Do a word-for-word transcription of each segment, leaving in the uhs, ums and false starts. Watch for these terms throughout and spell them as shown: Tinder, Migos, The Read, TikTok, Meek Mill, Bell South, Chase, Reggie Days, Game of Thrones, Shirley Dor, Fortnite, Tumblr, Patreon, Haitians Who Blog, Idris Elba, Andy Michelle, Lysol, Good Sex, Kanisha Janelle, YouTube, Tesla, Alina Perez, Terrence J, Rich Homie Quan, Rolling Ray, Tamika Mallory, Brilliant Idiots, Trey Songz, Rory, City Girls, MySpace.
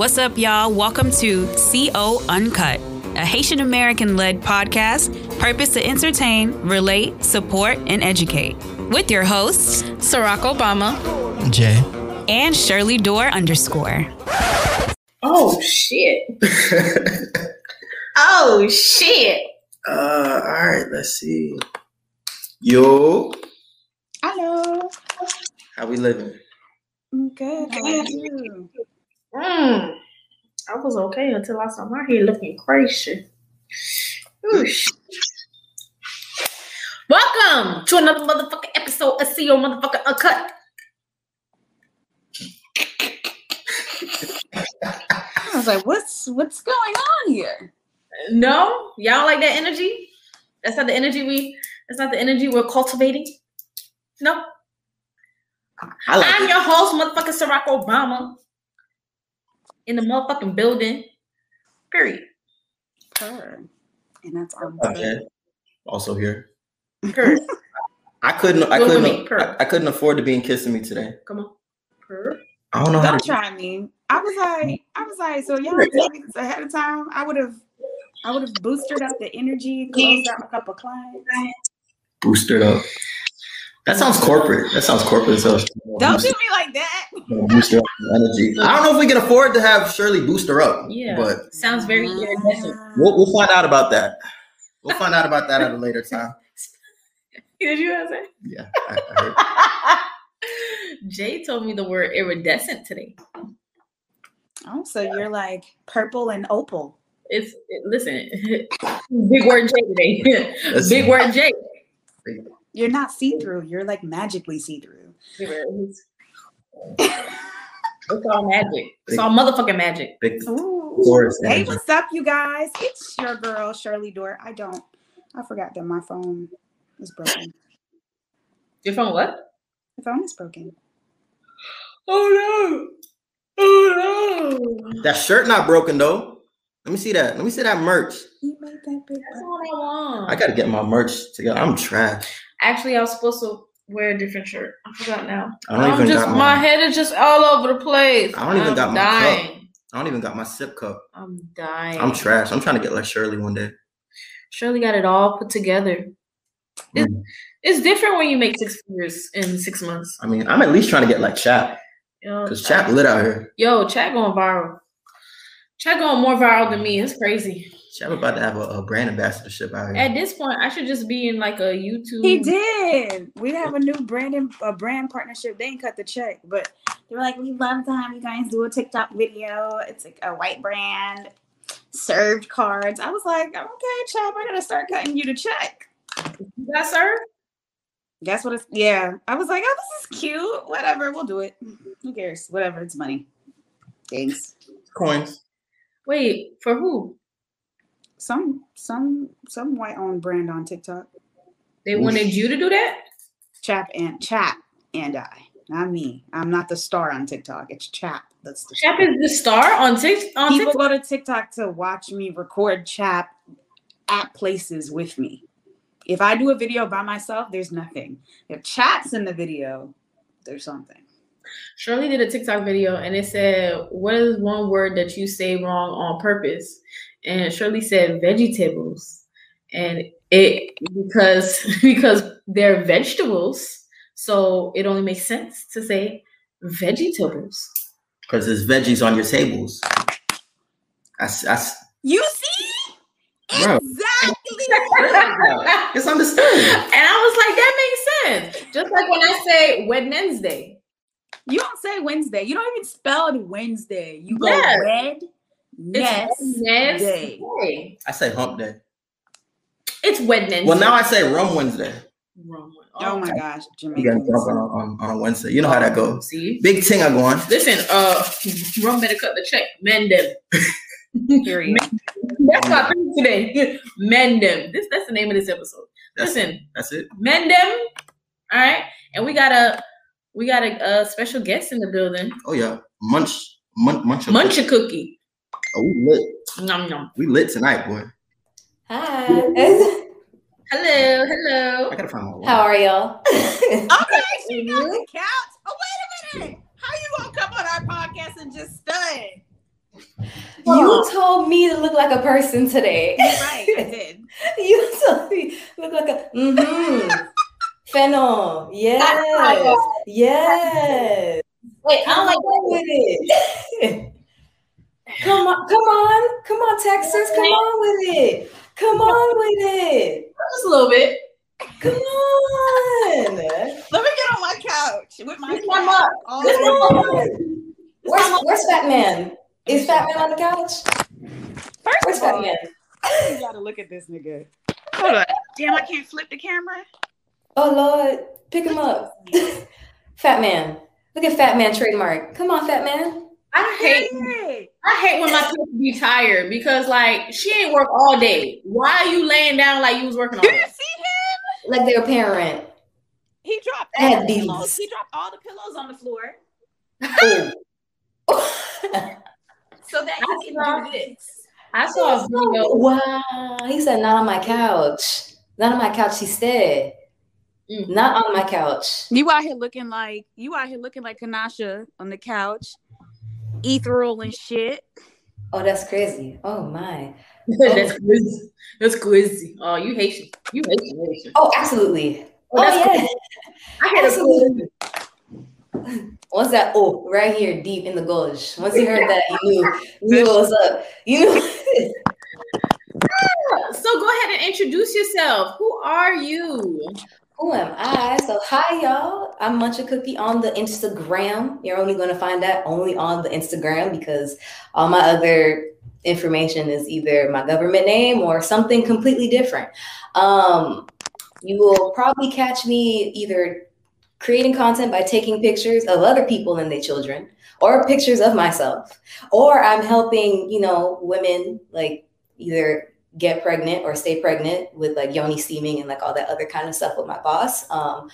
What's up, y'all? Welcome to C O Uncut, a Haitian American-led podcast purpose to entertain, relate, support, and educate. With your hosts, Barack Obama, Jay, and Shirley Dor underscore. Oh, shit. Oh, shit. Uh, all right, let's see. Yo. Hello. How we living? I'm good. How are you? Mm, I was okay until I saw my hair looking crazy. Oosh. Welcome to another motherfucking episode of C O Motherfucking Uncut. I was like, what's what's going on here? No, y'all like that energy? That's not the energy we. That's not the energy we're cultivating. No. I like I'm it. Your host, motherfucking Barack Obama. In the motherfucking building. Period. Her. And that's all. Okay. Also here. Her. I couldn't I couldn't I, I couldn't afford to be in Kissing Me today. Come on. Her. I don't know. Don't how to try do. me. I was like, I was like, so y'all ahead of time. I would have I would have boosted up the energy, closed out a couple clients. Boosted up. That sounds corporate. That sounds corporate. So don't do me like that. Booster up energy. I don't know if we can afford to have Shirley booster up. Yeah, but sounds very iridescent. We'll, we'll find out about that. We'll find out about that at a later time. Did you hear what I said? Yeah. I, I heard. Jay told me the word iridescent today. Oh, so you're like purple and opal. It's it, listen, big word Jay today. Big word Jay. You're not see-through. You're like magically see-through. It's all magic. It's all motherfucking magic. Ooh. Hey, what's up, you guys? It's your girl, Shirley Dor. I don't. I forgot that my phone is broken. Your phone what? The phone is broken. Oh, no. Oh, no. That shirt not broken, though. Let me see that. Let me see that merch. You made that big. That's all I want. I got to get my merch together. I'm trash. Actually, I was supposed to wear a different shirt. I forgot now. I don't I'm even just, got my, my head is just all over the place. I don't even I'm got dying. my cup. I don't even got my sip cup. I'm dying. I'm trash. I'm trying to get like Shirley one day. Shirley got it all put together. It's, mm. it's different when you make six figures in six months. I mean, I'm at least trying to get like Chap. Because Chap lit out here. Yo, Chap going viral. Check on more viral than me. It's crazy. I'm about to have a, a brand ambassadorship out here. At this point, I should just be in like a YouTube. He did. We have a new brand, a brand partnership. They didn't cut the check, but they were like, we love time. You guys do a TikTok video. It's like a white brand, served cards. I was like, okay, Chap, I gotta start cutting you the check. You got served? That's what it's. Yeah, I was like, oh, this is cute. Whatever, we'll do it. Who cares? Whatever, it's money. Thanks. Coins. Wait, for who? Some some some white owned brand on TikTok. They wanted you to do that? Chap and Chap and I. Not me. I'm not the star on TikTok. It's Chap. That's the Chap star. Is the star on, tic- on People TikTok. People go to TikTok to watch me record Chap at places with me. If I do a video by myself, there's nothing. If Chap's in the video, there's something. Shirley did a TikTok video and it said, what is one word that you say wrong on purpose? And Shirley said vegetables. And it because because they're vegetables, so it only makes sense to say vegetables. Because there's veggies on your tables. I, I, you see? Bro. Exactly. It's understood. And I was like, that makes sense. Just like when I say Wednesday. You don't say Wednesday. You don't even spell Wednesday. You go yes. red. Yes. Yes. Day. I say hump day. It's Wednesday. Well, now I say rum Wednesday. Rum. Oh, oh my gosh, Jamaica. On, on, on Wednesday. You know how that goes. See? Big ting are going. Listen, uh, rum better cut the check. Mend them. Period. That's my thing today. Mend them. This that's the name of this episode. That's, Listen. That's it. Mend them. All right, and we got a. We got a, a special guest in the building. Oh yeah, Munch, Munch, Muncha, Muncha Cookie. Oh, we lit. Nom nom. We lit tonight, boy. Hi. hello, hello. I gotta find my wife. How are y'all? Okay, she got the couch. Oh wait a minute. How you gonna come on our podcast and just stud? You told me to look like a person today. Right, I did. You told me look like a mm-hmm. Fennel. Yes. Yes. Wait, I don't like with it. Come on, come on, come on, Texas. Come on with it. Come on with it. Just a little bit. Come on. Let me get on my couch with my couch. Come on. Come on. Where's, where's Fat Man? Is Fat Man on the couch? First where's of Fat all, Man? You gotta look at this nigga. Hold on. Damn, I can't flip the camera. Oh, Lord. Pick him up. Fat Man. Look at Fat Man trademark. Come on, Fat Man. I hate hey. I hate when my kids be tired because, like, she ain't work all day. Why are you laying down like you was working all day? You didn't see him? Like their parent. He dropped all the pillows. He dropped all the pillows on the floor. So that he can do this. I saw a video. Wow. He said, not on my couch. Not on my couch, he said. Mm. Not on my couch. You out here looking like you out here looking like Kanasha on the couch, ethereal and shit. Oh, that's crazy. Oh my, oh. That's crazy. That's crazy. Oh, you Haitian. You Haitian. Haitian. Oh, absolutely. Oh, that's oh yeah. Crazy. I had absolutely. A What's that? Oh, right here, deep in the gulch. Once you heard that, you knew, knew what was up. You knew. So go ahead and introduce yourself. Who are you? Who am I? So hi, y'all. I'm Muncha Cookie on the Instagram. You're only going to find that only on the Instagram because all my other information is either my government name or something completely different. Um, you will probably catch me either creating content by taking pictures of other people and their children or pictures of myself, or I'm helping, you know, women like either get pregnant or stay pregnant with like yoni steaming and like all that other kind of stuff with my boss. Um,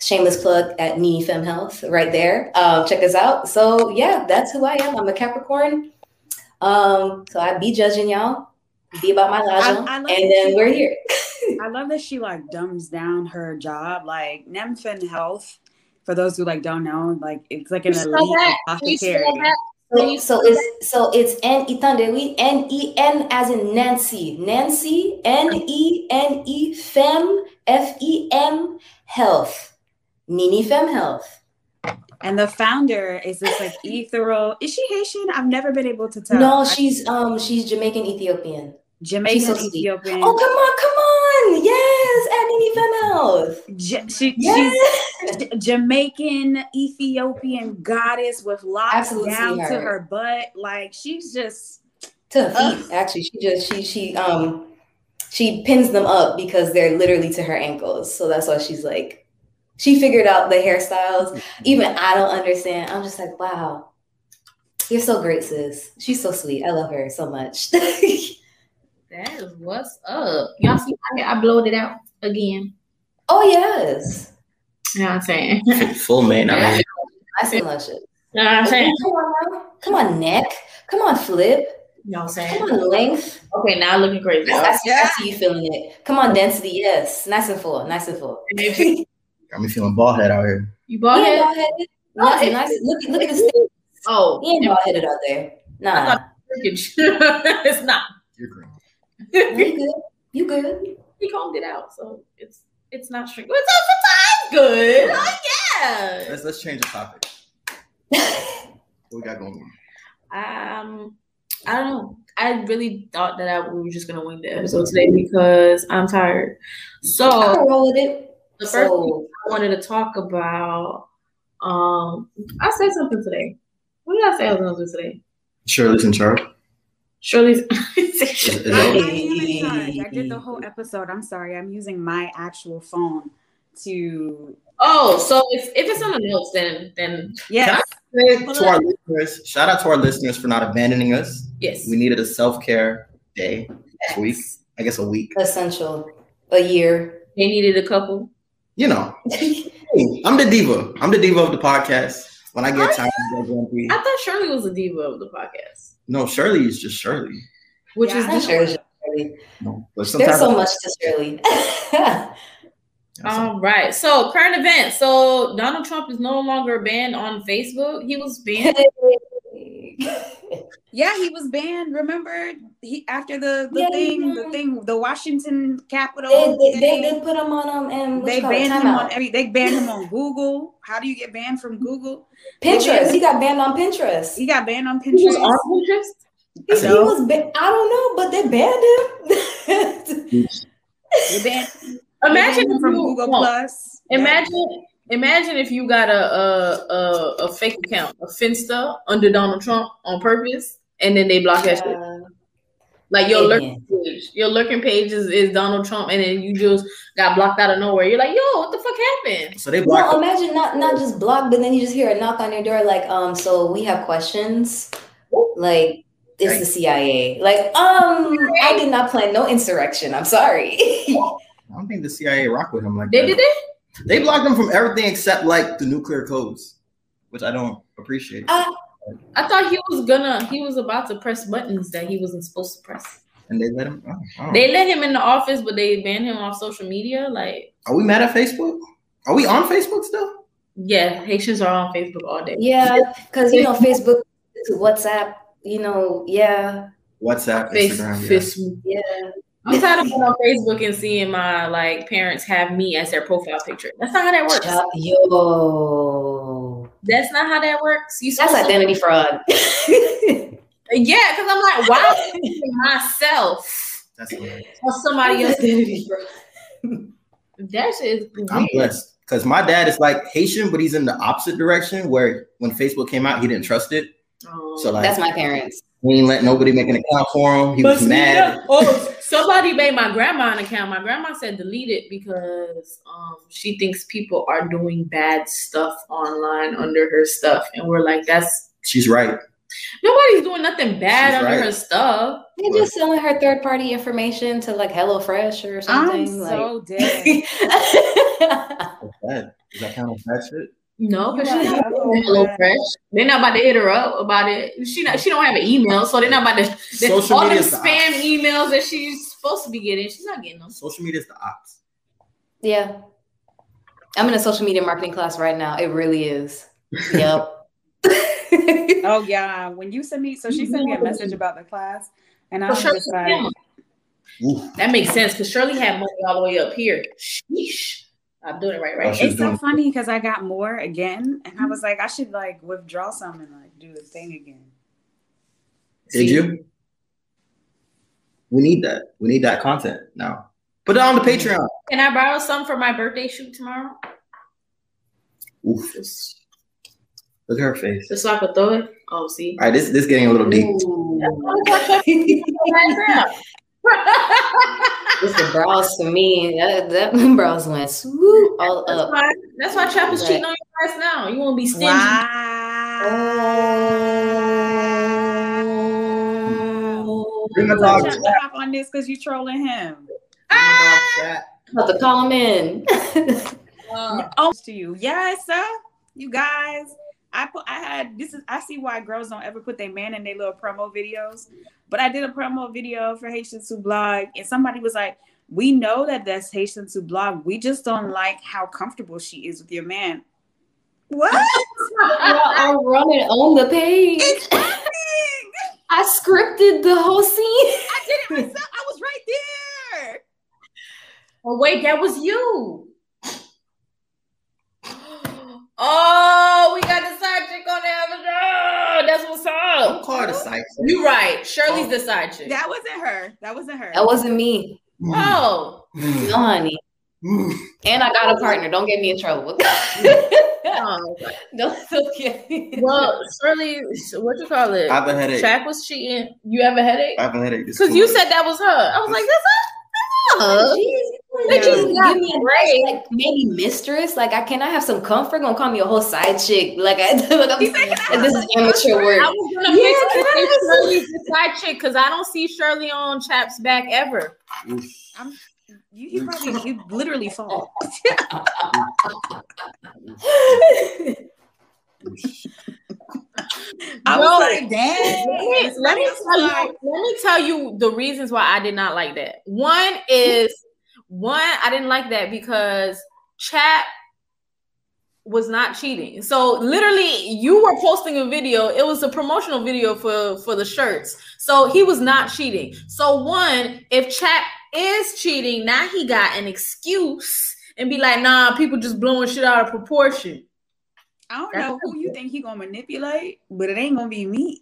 shameless plug at Nenefem Health right there. Um, check us out. So yeah, that's who I am. I'm a Capricorn. Um, so I be judging y'all, be about my logic, and then she, we're here. I love that she like dumbs down her job, like Nenefem Health. For those who like don't know, like it's like an elite apothecary. So, so it's so it's N Itandewi N E N as in Nancy Nancy N E N E Fem F E M Health Nenefem Health, and the founder is this like ethereal. Is she Haitian? I've never been able to tell. No, she's um she's Jamaican Ethiopian. Jamaican so Ethiopian. Oh come on, come on, yes, at Nenefem Health. Ja she, yes. She's J Jamaican Ethiopian goddess with locks absolutely down her. To her butt, like she's just to her feet. Uh, actually, she just she she um she pins them up because they're literally to her ankles, so that's why she's like she figured out the hairstyles. Even I don't understand. I'm just like, wow, you're so great, sis. She's so sweet. I love her so much. That is what's up. Y'all see I, I blowed it out again. Oh yes. You know what I'm saying? Full man. I see that shit. You know what I'm saying? Come on, come on, neck. Come on, flip. You know what I'm saying? Come on, length. Okay, now looking crazy. I see, yeah. I see you feeling it. Come on, density. Yes. Nice and full. Nice and full. Got me feeling bald head out here. You bald head? Bald head? No, nice, nice. Look, look at this thing. Oh. He ain't bald headed out there. Nah. It's not. You're green. You good? You good? He combed it out, so it's it's not shrinking. It's also good. Oh yeah. Let's let's change the topic. What we got going on? Um, I don't know. I really thought that I, we were just gonna wing the episode today because I'm tired. So I can roll with it. The first so, thing I wanted to talk about. Um, I said something today. What did I say I was gonna do today? Shirley's in charge. Shirley's. I did the whole episode. I'm sorry. I'm using my actual phone to. Oh, so if, if it's on the notes, then then yes. Shout out to our listeners. Shout out to our listeners for not abandoning us. Yes, we needed a self care day this week. I guess a week. Essential. A year. They needed a couple. You know, I'm the diva. I'm the diva of the podcast. When I get I, tired, I thought Shirley was a diva of the podcast. No, Shirley is just Shirley. Which yeah, is the Shirley. No, but there's so much to Shirley. All right. So current events. So Donald Trump is no longer banned on Facebook. He was banned. Yeah, he was banned. Remember, he after the, the yeah, thing, the thing, the Washington Capitol. They, they, they, they put him on um. And they banned him out. on every. They banned him on Google. How do you get banned from Google? Pinterest. He got banned on Pinterest. He got banned on Pinterest. He was on Pinterest. He, so. he was. Ba- I don't know, but they banned him. they banned. Imagine banned from Google want. Plus. Imagine. Imagine if you got a, a a a fake account, a Finsta under Donald Trump on purpose, and then they block that uh, shit. Like your lurking page, your lurking page is, is Donald Trump, and then you just got blocked out of nowhere. You're like, yo, what the fuck happened? So they blocked. Well, imagine not not just blocked, but then you just hear a knock on your door, like, um, so we have questions, like. It's right. The C I A. Like, um, I did not plan no insurrection. I'm sorry. I don't think the C I A rock with him like they that. Did they? They blocked them from everything except like the nuclear codes, which I don't appreciate. Uh, I thought he was gonna, he was about to press buttons that he wasn't supposed to press. And they let him. Oh, oh. They let him in the office, but they banned him off social media. Like, are we mad at Facebook? Are we on Facebook still? Yeah, Haitians are on Facebook all day. Yeah, because you know Facebook, WhatsApp, you know, yeah. WhatsApp, Instagram, Facebook, yeah. yeah. I'm tired of going on Facebook and seeing my like parents have me as their profile picture. That's not how that works. Yo, that's not how that works. You that's identity to- fraud. Yeah, because I'm like, why am I using myself that's or somebody else's identity fraud? That shit is weird. I'm blessed because my dad is like Haitian, but he's in the opposite direction. Where when Facebook came out, he didn't trust it. Oh, so like, that's my parents. He ain't let nobody make an account for him. He but was mad. Yeah. Oh, somebody made my grandma an account. My grandma said delete it because um, she thinks people are doing bad stuff online under her stuff. And we're like, that's... She's right. Nobody's doing nothing bad She's under right. her stuff. They're just selling her third-party information to like HelloFresh or something. I'm like... so dead. Is that, is that kind of that shit? No, because she's not HelloFresh. They're not about to hit her up about it. She not, she don't have an email, so they're not about to. They, all the spam the emails that she's supposed to be getting, she's not getting them. Social media is the ops. Yeah, I'm in a social media marketing class right now. It really is. Yep. Oh yeah, when you send me, so she sent me a message about the class, and I was just like, that makes sense because Shirley had money all the way up here. Sheesh. I'm doing it right, right. It's so funny because I got more again, and I was like, I should like withdraw some and like do the thing again. Did you? We need that. We need that content now. Put it on the Patreon. Can I borrow some for my birthday shoot tomorrow? Oof! Look at her face. Just so I could throw it. Oh, see. All right, this this getting a little deep. It's the brows to me. That, that brows went swoop all that's up. Why, that's why Trap is right. cheating on your ass now. You won't be stingy. Wow. Oh. Bring the dog Trap on this because you trolling him. Ah. About to call him in. uh, oh, to you, yes, sir. You guys, I put. I had this is. I see why girls don't ever put their man in their little promo videos. But I did a promo video for Haitians Who Blog, and somebody was like, we know that that's Haitians Who Blog. We just don't like how comfortable she is with your man. What? Well, I'm running on the page. I scripted the whole scene. I did it myself. I was right there. Oh, wait, that was you. Oh, we got the side chick on the episode. That's what's up. Don't call her the side chick. You're right. Shirley's the side chick. That wasn't her. That wasn't her. That wasn't me. Oh. Mm. No, honey. Mm. And I got a partner. Don't get me in trouble. No. Don't, don't get me. Well, Shirley, what you call it? I have a headache. Track was cheating. You have a headache? I have a headache. Because you said that was her. I was like, that's her? That's her. Jeez. They just give me a break. Like maybe mistress. Like I cannot have some comfort. Gonna call me a whole side chick. Like I look up. This is amateur work. I was gonna yeah, Shirley's the side chick because I don't see Shirley on Chap's back ever. I'm, you, you probably you literally fall. I was no, like, dang. Let, let me tell you. Let me tell you the reasons why I did not like that. One is. One, I didn't like that because Chap was not cheating. So literally you were posting a video. It was a promotional video for, for the shirts. So he was not cheating. So one, if Chat is cheating, now he got an excuse and be like, nah, people just blowing shit out of proportion. I don't That's know who you think he gonna manipulate, but it ain't gonna be me.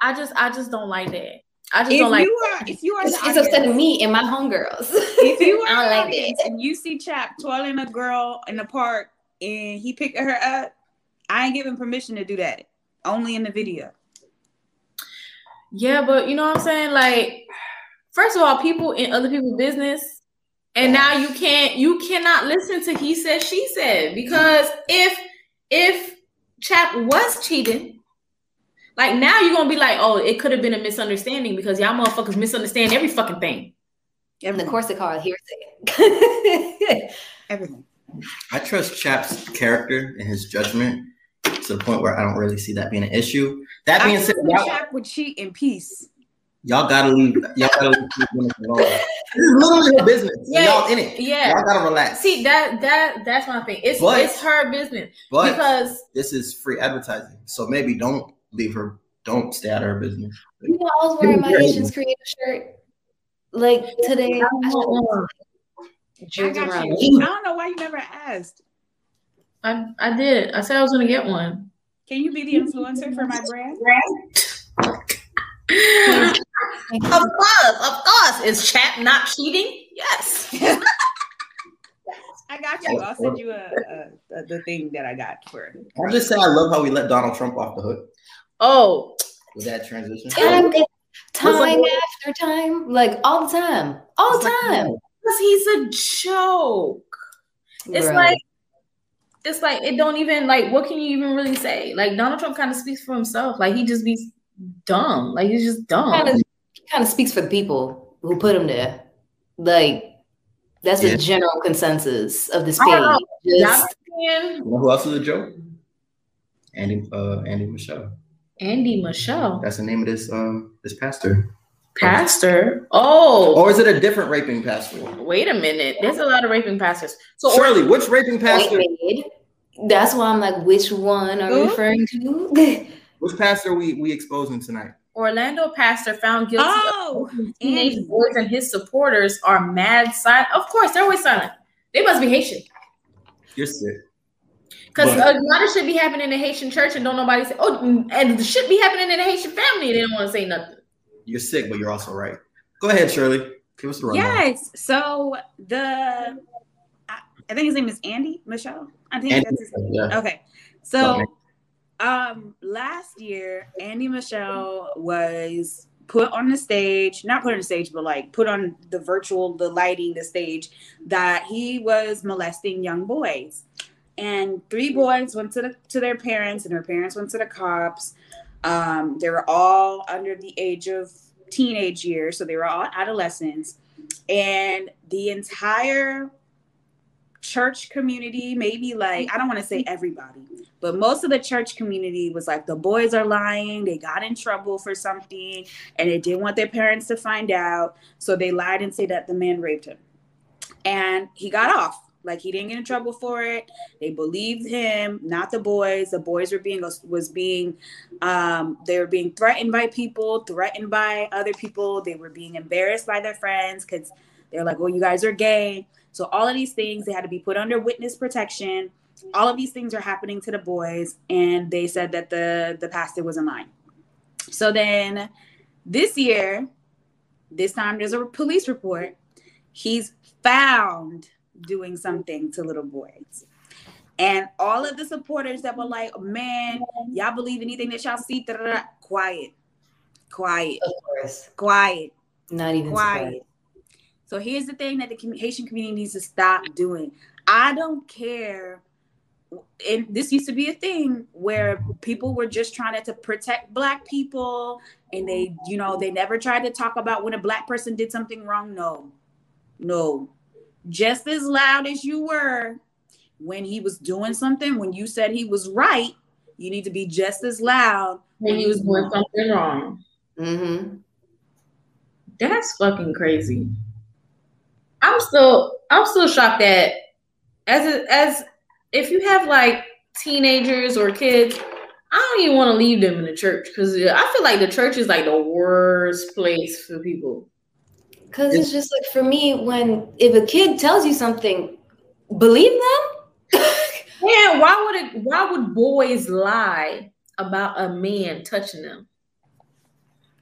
I just, I just don't like that. I just if don't like. You are, if you are, it's, it's upsetting me and my homegirls. If you are, I don't like that. And you see Chap twirling a girl in the park and he picking her up, I ain't giving permission to do that. Only in the video. Yeah, but you know what I'm saying? Like, first of all, people in other people's business, and now you can't, you cannot listen to he said, she said, because if if Chap was cheating. Like, now you're going to be like, oh, it could have been a misunderstanding because y'all motherfuckers misunderstand every fucking thing. And of course, the Corsica hearsay. Everything. I trust Chap's character and his judgment to the point where I don't really see that being an issue. That being I said, Chap would cheat in peace. Y'all got to leave. Y'all got to leave. This is literally her business. Yeah, y'all in it. Yeah. Y'all got to relax. See, that that that's my thing. It's, but, it's her business. But because this is free advertising. So maybe don't. Leave her. Don't stay out of her business. You know, I was wearing my Haitians Creative shirt like today. I, I, got you. I don't know why you never asked. I I did. I said I was gonna get one. Can you be the influencer for my brand? Of course, of course. Is Chat not cheating? Yes. I got you. I'll send you a, a, a the thing that I got for it. I'll just say I love how we let Donald Trump off the hook. Oh, was that transition? Time, oh. time after time, like all the time, all the time. Because he's a joke. It's right. like, it's like it don't even like. What can you even really say? Like Donald Trump kind of speaks for himself. Like he just be dumb. Like he's just dumb. Kind of, he kind of speaks for the people who put him there. Like that's yeah. the general consensus of this page. Just, you know who else is a joke? Andy, uh, Andy Michelle. Andy Michelle. That's the name of this um this pastor. Pastor? Oh. Or is it a different raping pastor? Wait a minute. There's a lot of raping pastors. So Shirley, or- which raping pastor? That's why I'm like, which one are we referring to? Which pastor are we we exposing tonight? Orlando pastor found guilty oh, of teenage boys and his supporters are mad silent. Of course, they're always silent. They must be Haitian. You're sick. Because a lot of shit be happening in the Haitian church and don't nobody say, oh, and the shit be happening in the Haitian family and they don't want to say nothing. You're sick, but you're also right. Go ahead, Shirley. Give us the rundown. Yes. So the, I, I think his name is Andy Michelle. I think Andy, that's his name. Yeah. Okay. So um, last year, Andy Michelle was put on the stage, not put on the stage, but like put on the virtual, the lighting, the stage, that he was molesting young boys. And three boys went to the, to their parents, and their parents went to the cops. Um, they were all under the age of teenage years, so they were all adolescents. And the entire church community, maybe like, I don't want to say everybody, but most of the church community was like, the boys are lying. They got in trouble for something, and they didn't want their parents to find out. So they lied and said that the man raped him. And he got off. Like, he didn't get in trouble for it. They believed him, not the boys. The boys were being, was being, um, they were being threatened by people, threatened by other people. They were being embarrassed by their friends because they're like, well, you guys are gay. So all of these things, they had to be put under witness protection. All of these things are happening to the boys. And they said that the, the pastor was in line. So then this year, this time there's a police report. He's found doing something to little boys, and all of the supporters that were like, man, y'all believe anything that y'all see, quiet quiet of course quiet not even quiet surprised. So here's the thing that the Haitian community needs to stop doing. I don't care, and this used to be a thing where people were just trying to, to protect black people, and they, you know, they never tried to talk about when a black person did something wrong. No no Just as loud as you were when he was doing something, when you said he was right, you need to be just as loud when he was doing something wrong. Mm-hmm. That's fucking crazy. I'm still, I'm still shocked that as a, as if you have like teenagers or kids, I don't even want to leave them in the church, because I feel like the church is like the worst place for people. Because it's, it's just like, for me, when if a kid tells you something, believe them. Yeah, why would it, why would boys lie about a man touching them?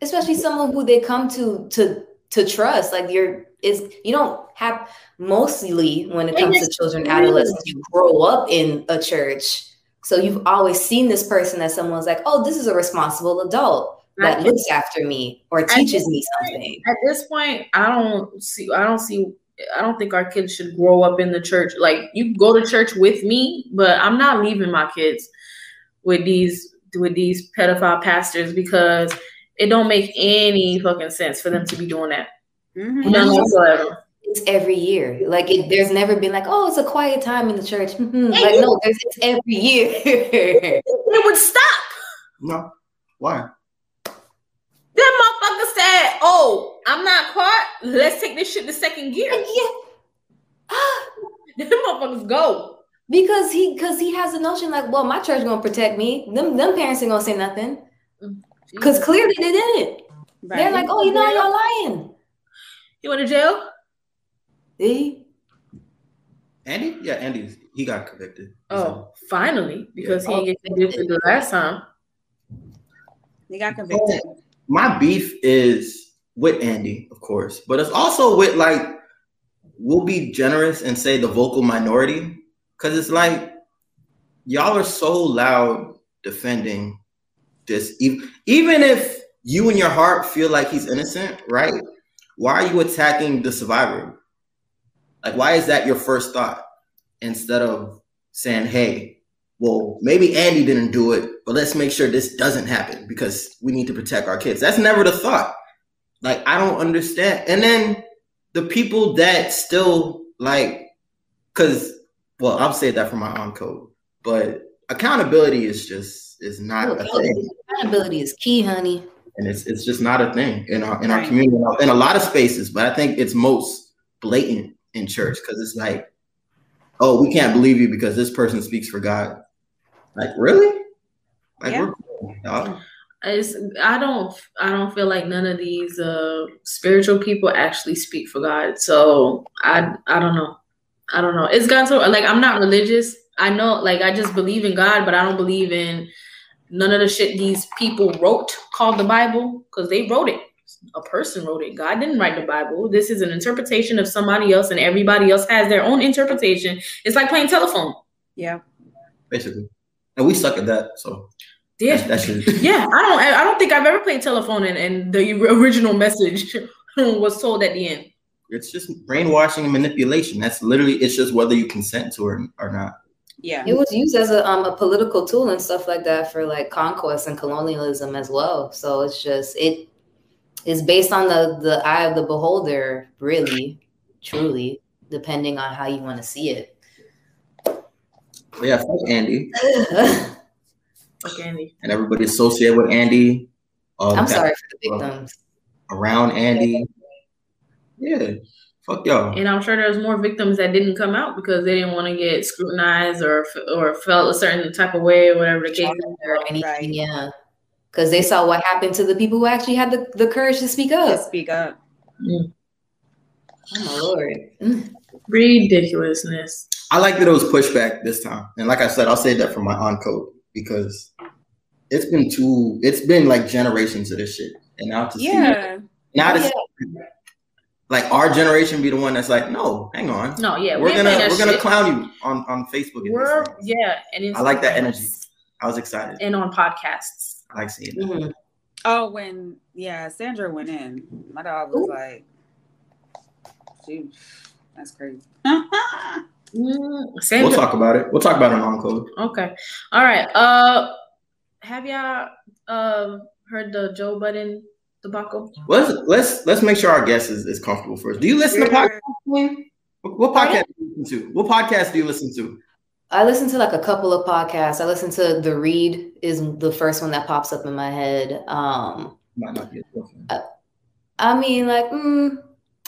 Especially someone who they come to to to trust. Like you're is you don't have mostly when it comes to children, adolescents, you grow up in a church. So you've always seen this person as someone's like, oh, this is a responsible adult that looks after me or teaches me something. At this point, I don't see I don't see I don't think our kids should grow up in the church. Like, you go to church with me, but I'm not leaving my kids with these with these pedophile pastors, because it don't make any fucking sense for them to be doing that. Mm-hmm. None whatsoever. It's every year. Like, it, there's never been like, oh, it's a quiet time in the church. Mm-hmm. Like, no, there's, it's every year. It would stop. No. Why? That motherfucker said, "Oh, I'm not caught. Let's take this shit to second gear." Yeah. Them motherfuckers go because he because he has the notion like, well, my church gonna protect me. Them them parents ain't gonna say nothing, because mm-hmm. clearly they didn't. Right. They're like, "Oh, you know, y'all lying. You went to jail." See? Andy? Yeah, Andy. He got convicted. Oh, so. Finally, because yeah. he didn't get convicted the last time. He got convicted. Oh. My beef is with Andy, of course, but it's also with, like, we'll be generous and say the vocal minority, because it's like, y'all are so loud defending this. Even if you in your heart feel like he's innocent, right? Why are you attacking the survivor? Like, why is that your first thought? Instead of saying, hey, well, maybe Andy didn't do it, but let's make sure this doesn't happen because we need to protect our kids. That's never the thought. Like, I don't understand. And then the people that still, like, because, well, I'll say that for my own code, but accountability is just, is not oh, a thing. Accountability is key, honey. And it's it's just not a thing in our, in our community, in a lot of spaces, but I think it's most blatant in church, because it's like, oh, we can't believe you because this person speaks for God. Like, really? Like, yeah. we're, it's, I don't, I don't feel like none of these uh, spiritual people actually speak for God. So I, I don't know. I don't know. It's gotten so, like, I'm not religious. I know, like, I just believe in God, but I don't believe in none of the shit these people wrote called the Bible, because they wrote it. A person wrote it. God didn't write the Bible. This is an interpretation of somebody else, and everybody else has their own interpretation. It's like playing telephone. Yeah. Basically. And we suck at that, so yeah, that's, that's yeah. I don't. I don't think I've ever played telephone, and, and the original message was told at the end. It's just brainwashing and manipulation. That's literally. It's just whether you consent to it or, or not. Yeah, it was used as a um a political tool and stuff like that for like conquest and colonialism as well. So it's just it is based on the the eye of the beholder, really, truly, depending on how you want to see it. Yeah, fuck Andy. Fuck Andy. And everybody associated with Andy. Um, I'm sorry for the victims. Around Andy. Yeah. Fuck y'all. And I'm sure there's more victims that didn't come out because they didn't want to get scrutinized or or felt a certain type of way or whatever the case is or anything. Right. Yeah. Because they saw what happened to the people who actually had the, the courage to speak up. To speak up. Mm. Oh, my Lord. Mm. Ridiculousness. I like that it was pushback this time. And like I said, I'll say that for my on-code because it's been two, it's been like generations of this shit. And now to yeah. see, now to yeah. see, like our generation be the one that's like, no, hang on. No, yeah. We're we gonna we're shit. gonna clown you on, on Facebook. We're, and yeah. And I like that energy. I was excited. And on podcasts. I like seeing that. Mm-hmm. Oh, when, yeah, Sandra went in. My dog was Ooh. like, dude, that's crazy. Mm, we'll talk about it. We'll talk about it on code. Okay. All right. Uh, have y'all uh, heard the Joe Budden debacle? Let's let's let's make sure our guest is, is comfortable first. Do you listen to podcasts? What, what podcast do you listen to? What podcast do you listen to? I listen to like a couple of podcasts. I listen to The Read is the first one that pops up in my head. Um, Might not be a I, I mean, like, mm,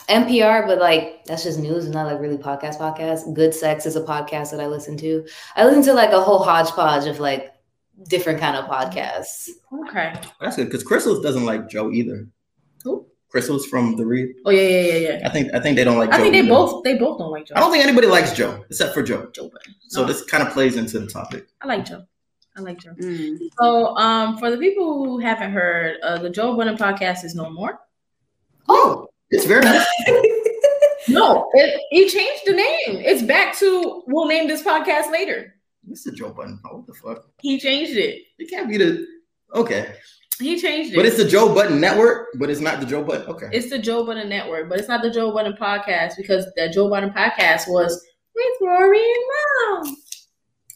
N P R, but like that's just news. It's not like really podcast podcast. Good Sex is a podcast that I listen to. I listen to like a whole hodgepodge of like different kind of podcasts. Okay, that's good because Crystal doesn't like Joe either. Who? Crystal's from the Reed. Oh yeah, yeah, yeah, yeah. I think I think they don't like. I Joe think they either. both they both don't like Joe. I don't think anybody likes Joe except for Joe. Joe Budden. So no. This kind of plays into the topic. I like Joe. I like Joe. Mm. So um, for the people who haven't heard, uh, the Joe Budden podcast is no more. Oh, it's very nice. No, it, he changed the name. It's back to we'll name this podcast later. It's the Joe Budden. Oh, what the fuck? He changed it. It can't be the okay. He changed it. But it's the Joe Budden Network, but it's not the Joe Budden. Okay. It's the Joe Budden Network, but it's not the Joe Budden podcast because the Joe Budden podcast was with Rory and Mal.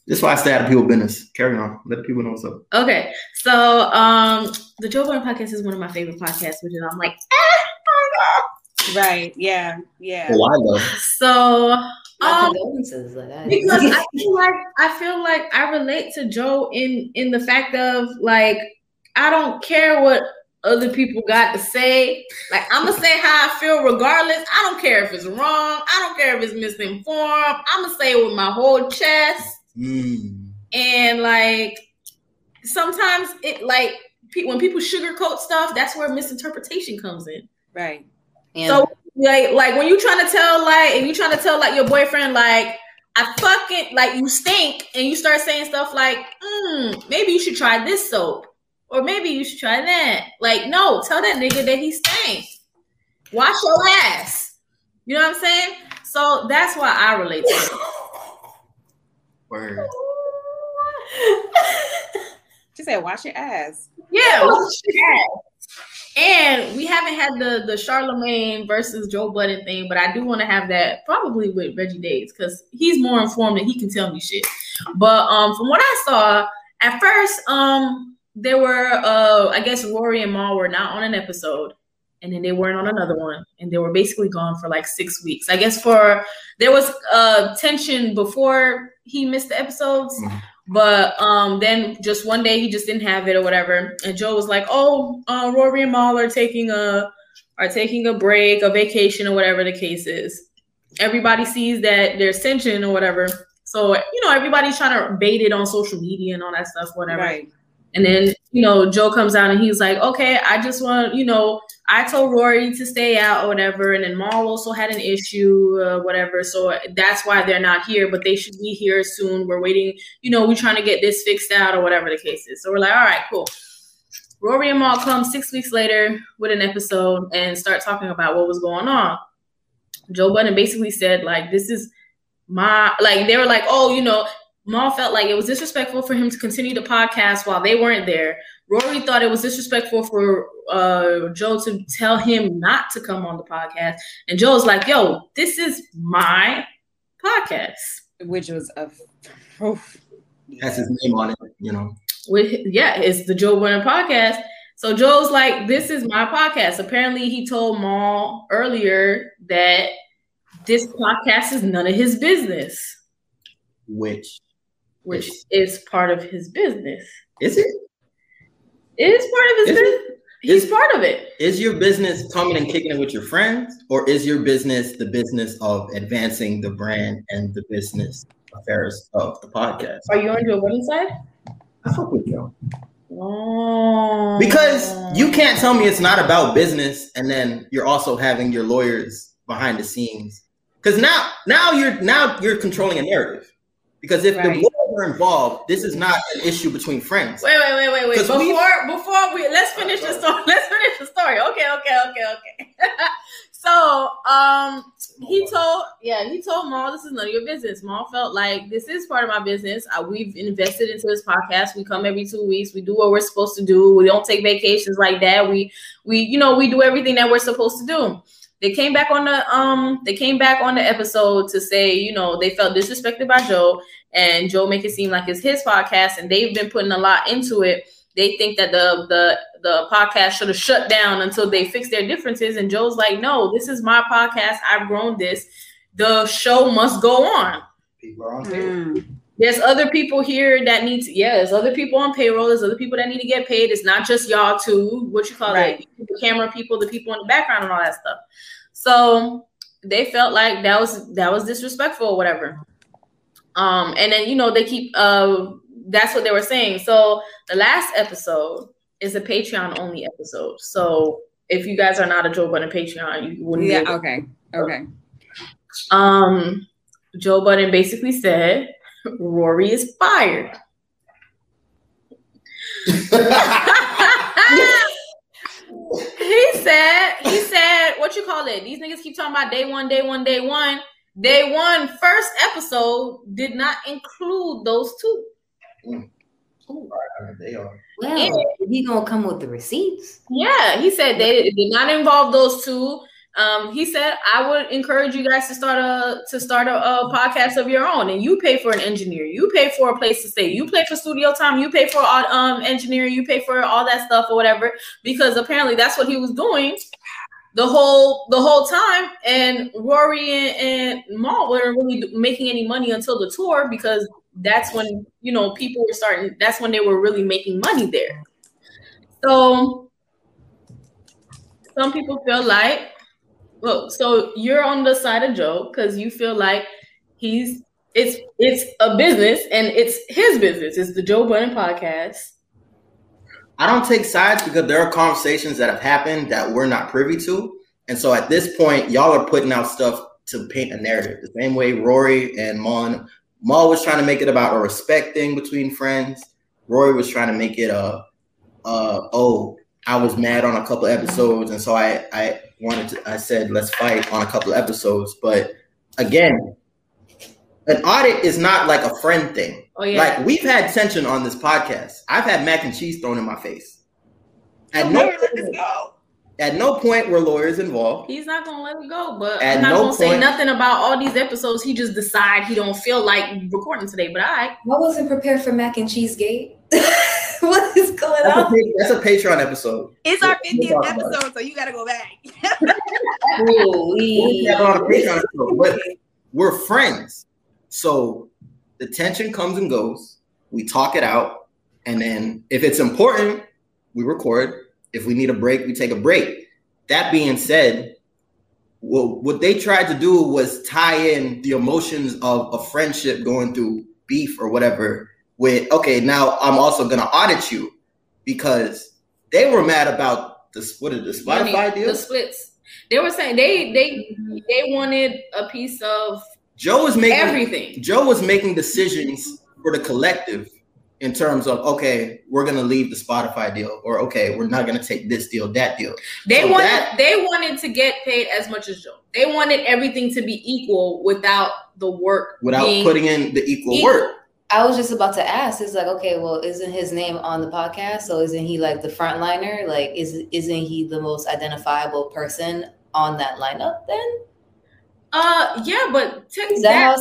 That's why I stay out of people's business. Carry on. Let people know what's up. Okay. So um, the Joe Budden podcast is one of my favorite podcasts, which is I'm like, ah, oh my God. Right. Yeah. Yeah. Why though? So um, condolences like that. Because I feel like I feel like I relate to Joe in in the fact of like I don't care what other people got to say. Like I'm gonna say how I feel regardless. I don't care if it's wrong. I don't care if it's misinformed. I'm gonna say it with my whole chest. Mm. And like sometimes it like pe- when people sugarcoat stuff, that's where misinterpretation comes in. Right. And so like like when you trying to tell like and you trying to tell like your boyfriend like I fucking like you stink and you start saying stuff like mm, maybe you should try this soap or maybe you should try that. Like no, tell that nigga that he stink. Wash your ass. You know what I'm saying? So that's why I relate to it. Word. She said, "Wash your ass." Yeah, wash your ass. And we haven't had the the Charlemagne versus Joe Budden thing, but I do want to have that probably with Reggie Days because he's more informed and he can tell me shit. But um, from what I saw at first, um, there were uh, I guess Rory and Mal were not on an episode. And then they weren't on another one. And they were basically gone for like six weeks. I guess for, there was uh, tension before he missed the episodes. Mm-hmm. But um, then just one day he just didn't have it or whatever. And Joe was like, oh, uh, Rory and Mal are taking a, are taking a break, a vacation or whatever the case is. Everybody sees that there's tension or whatever. So, you know, everybody's trying to bait it on social media and all that stuff, whatever. Right. And then, you know, Joe comes out and he's like, okay, I just want, you know, I told Rory to stay out or whatever. And then Mal also had an issue, uh, whatever. So that's why they're not here, but they should be here soon. We're waiting, you know, we're trying to get this fixed out or whatever the case is. So we're like, all right, cool. Rory and Mal come six weeks later with an episode and start talking about what was going on. Joe Budden basically said, like, this is my, like, they were like, oh, you know, Mal felt like it was disrespectful for him to continue the podcast while they weren't there. Rory thought it was disrespectful for uh, Joe to tell him not to come on the podcast. And Joe's like, yo, this is my podcast. Which was a... Oh, that's his name on it, you know. With, yeah, it's the Joe Budden podcast. So Joe's like, this is my podcast. Apparently he told Mal earlier that this podcast is none of his business. Which... Which is part of his business. Is it? It is part of his is business. It? He's is, part of it. Is your business coming and kicking it with your friends? Or is your business the business of advancing the brand and the business affairs of the podcast? Are you on your winning side? I fuck with you. Oh. Because you can't tell me it's not about business and then you're also having your lawyers behind the scenes. Because now, now you're now you're controlling a narrative. Because if right. the lawyers are involved, this is not an issue between friends. Wait, wait, wait, wait, wait. Before, we, before we let's finish the story. Let's finish the story. Okay, okay, okay, okay. So, um, he told, yeah, he told Mal, this is none of your business. Mal felt like this is part of my business. I, we've invested into this podcast. We come every two weeks. We do what we're supposed to do. We don't take vacations like that. We, we, you know, we do everything that we're supposed to do. They came back on the um. They came back on the episode to say, you know, they felt disrespected by Joe, and Joe make it seem like it's his podcast, and they've been putting a lot into it. They think that the the the podcast should have shut down until they fix their differences, and Joe's like, no, this is my podcast. I've grown this. The show must go on. People are on payroll. Mm. There's other people here that need to. Yeah, there's other people on payroll. There's other people that need to get paid. It's not just y'all two. What you call right. it? The camera people, the people in the background, and all that stuff. So they felt like that was that was disrespectful or whatever. Um, and then, you know, they keep uh, that's what they were saying. So the last episode is a Patreon only episode. So if you guys are not a Joe Budden Patreon, you wouldn't. Yeah. Be able okay. To. Okay. Um, Joe Budden basically said Rory is fired. He said, he said, what you call it? These niggas keep talking about day one, day one, day one. Day one, first episode did not include those two. Mm. Ooh. They are. Well, and he gonna come with the receipts. Yeah, he said they did not involve those two. Um, he said I would encourage you guys to start a to start a, a podcast of your own, and you pay for an engineer, you pay for a place to stay, you pay for studio time, you pay for all um engineering, you pay for all that stuff or whatever. Because apparently that's what he was doing the whole the whole time. And Rory and, and Mal weren't really making any money until the tour, because that's when, you know, people were starting, that's when they were really making money there. So some people feel like, well, so you're on the side of Joe because you feel like he's, it's it's a business and it's his business. It's the Joe Budden podcast. I don't take sides because there are conversations that have happened that we're not privy to. And so at this point, y'all are putting out stuff to paint a narrative. The same way Rory and Mon Mal was trying to make it about a respect thing between friends. Rory was trying to make it a, a oh, I was mad on a couple episodes, and so I, I wanted to, I said, let's fight on a couple episodes. But again, an audit is not like a friend thing. Oh, yeah. Like, we've had tension on this podcast. I've had mac and cheese thrown in my face. At oh, no point, let it go. At no point were lawyers involved. He's not gonna let it go, but I'm not no gonna say point, nothing about all these episodes. He just decide he don't feel like recording today. But I, I wasn't prepared for mac and cheese gate. What is going that's on? A, that's a Patreon episode. It's our fiftieth episode, so you gotta go back. Holy. But we're friends, so the tension comes and goes. We talk it out, and then if it's important, we record. If we need a break, we take a break. That being said, well, what they tried to do was tie in the emotions of a friendship going through beef or whatever with, okay, now I'm also going to audit you because they were mad about the split of the Spotify deal. The splits. They were saying they they they wanted a piece of Joe was making everything. Joe was making decisions for the collective. In terms of, okay, we're gonna leave the Spotify deal, or okay, we're not gonna take this deal, that deal. They so wanted that, they wanted to get paid as much as Joe. They wanted everything to be equal without the work. Without being putting in the equal, equal work. I was just about to ask. It's like, okay, well, isn't his name on the podcast? So isn't he like the frontliner? Like, is isn't he the most identifiable person on that lineup then? Uh, yeah, but because that-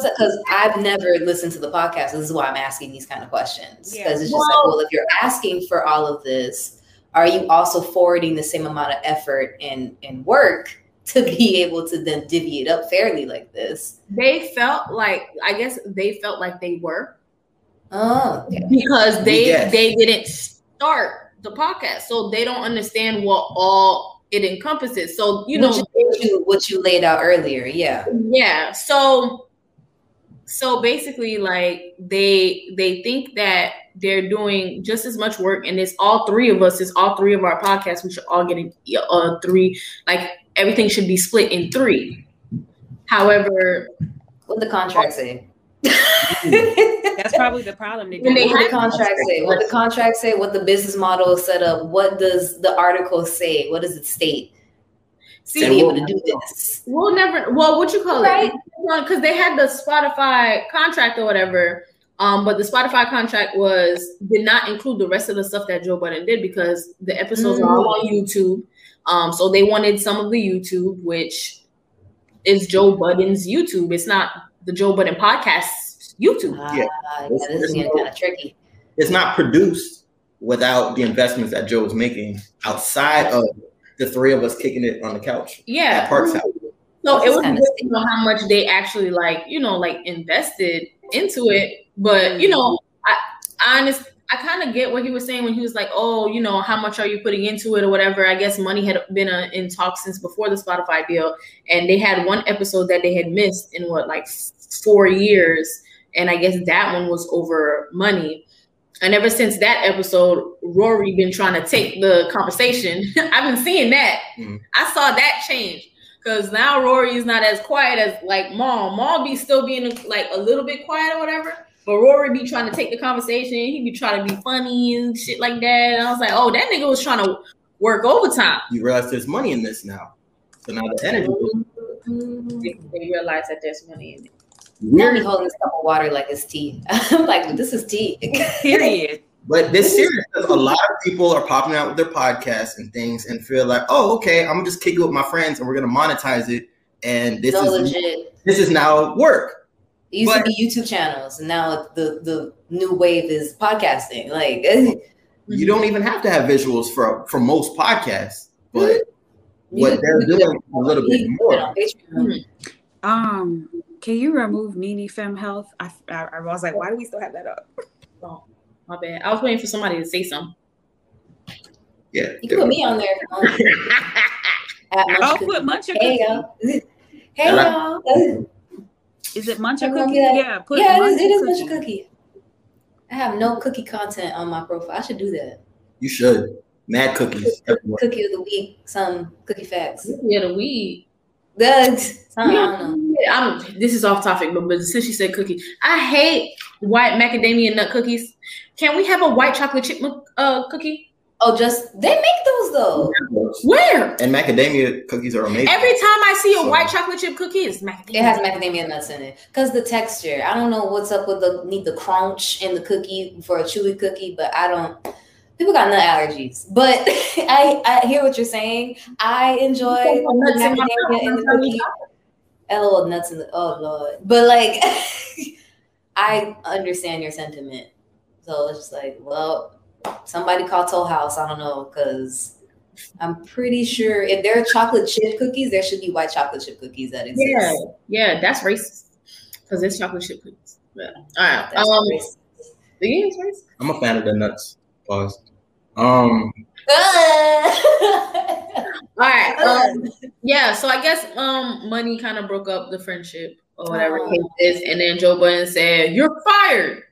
I've never listened to the podcast. This is why I'm asking these kind of questions. Because yeah. it's just well, like, well, if you're asking for all of this, are you also forwarding the same amount of effort and, and work to be able to then divvy it up fairly like this? They felt like, I guess they felt like they were. Oh, okay. Because they, yes. they didn't start the podcast. So they don't understand what all it encompasses. So, you know, what you, what you laid out earlier. Yeah. Yeah. So, so basically like they, they think that they're doing just as much work, and it's all three of us. It's all three of our podcasts. We should all get a uh, three, like everything should be split in three. However, what the contract say? That's probably the problem. They when they what the contract say, what the contract say, what the business model is set up, what does the article say, what does it state? See, to be able to do this, we'll never. Well, what you call right? it? Because they had the Spotify contract or whatever, um, but the Spotify contract was did not include the rest of the stuff that Joe Budden did, because the episodes mm-hmm. are all on YouTube. Um, so they wanted some of the YouTube, which is Joe Budden's YouTube. It's not the Joe Budden podcast YouTube. Uh, yeah, yeah, this is no, kind of tricky. It's not produced without the investments that Joe's making outside of the three of us kicking it on the couch. Yeah. At Park's house. So it was kind of you know, how much they actually like, you know, like invested into it. But, you know, I honest, I kind of get what he was saying when he was like, oh, you know, how much are you putting into it or whatever. I guess money had been uh, in talks since before the Spotify deal. And they had one episode that they had missed in what, like four years. And I guess that one was over money. And ever since that episode, Rory been trying to take the conversation. I've been seeing that. Mm-hmm. I saw that change. Because now Rory is not as quiet as like Mal. Mal be still being like a little bit quiet or whatever. But Rory be trying to take the conversation. He be trying to be funny and shit like that. And I was like, oh, that nigga was trying to work overtime. You realize there's money in this now. So now the energy. Mm-hmm. They, they realize that there's money in it. Now he's holding this cup of water like it's tea. I'm like, this is tea. Period. But this serious, a lot of people are popping out with their podcasts and things and feel like, oh, okay, I'm just kicking with my friends and we're gonna monetize it. And this so is legit. This is now work. It used but, to be YouTube channels, and now the the new wave is podcasting. Like you don't even have to have visuals for for most podcasts, but what you, they're doing a little bit more. Um, can you remove Nenefem Health? I, I I was like, why do we still have that up? Oh. My bad. I was waiting for somebody to say something. Yeah. You put me on there. I'll put Muncha Cookie. Hey, y'all. Hey, y'all. Is it Muncha Cookie? Yeah, put yeah, it is Muncha Cookie. I have no cookie content on my profile. I should do that. You should. Mad cookies. Cookie of the week. Some cookie facts. Yeah, the week. That's I don't know. I'm, this is off topic, but, but since she said cookie, I hate white macadamia nut cookies. Can we have a white chocolate chip uh, cookie? Oh, just they make those though. Where? And macadamia cookies are amazing. Every time I see a so, white chocolate chip cookie, it's macadamia. It has macadamia nuts in it because the texture. I don't know what's up with the need the crunch in the cookie for a chewy cookie, but I don't. People got nut allergies, but I, I hear what you're saying. I enjoy nuts in the cookie. L O L nuts in the oh lord, but like I understand your sentiment. So it's just like, well, somebody call Toll House. I don't know, because I'm pretty sure if there are chocolate chip cookies, there should be white chocolate chip cookies that exist. Yeah, yeah, that's racist because it's chocolate chip cookies. Yeah. All right, that's um, racist. The game's racist. I'm a fan of the nuts. Pause. Um. All right. Um, yeah. So I guess um, money kind of broke up the friendship or whatever oh. it is, and then Joe Budden said, "You're fired."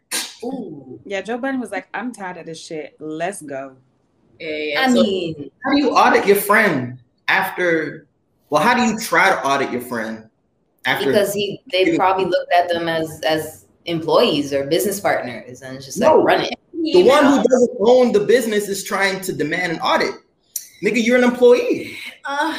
Ooh. Yeah, Joe Budden was like, "I'm tired of this shit. Let's go." Yeah, yeah. I so mean, how do you audit your friend after? Well, how do you try to audit your friend after? Because he, they probably looked at them as as employees or business partners, and it's just no. like run it. The one who doesn't own the business is trying to demand an audit, nigga. You're an employee. Uh,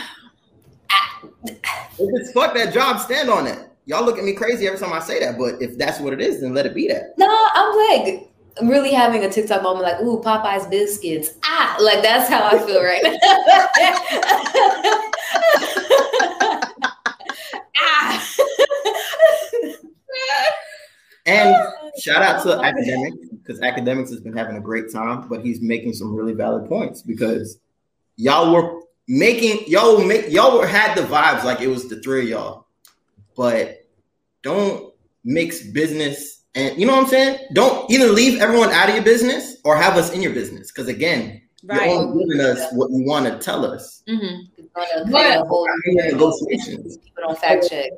I, if it's fuck that job, stand on it. Y'all look at me crazy every time I say that, but if that's what it is, then let it be that. No, I'm like I'm really having a TikTok moment, like ooh, Popeye's biscuits. Ah, like that's how I feel right now. ah. And shout out to Academics, because Academics has been having a great time, but he's making some really valid points because y'all were making y'all make y'all had the vibes like it was the three of y'all, but don't mix business and you know what I'm saying. Don't either leave everyone out of your business or have us in your business because again, right. you're only giving us what you want to tell us. Mm-hmm. But negotiations, people don't fact check.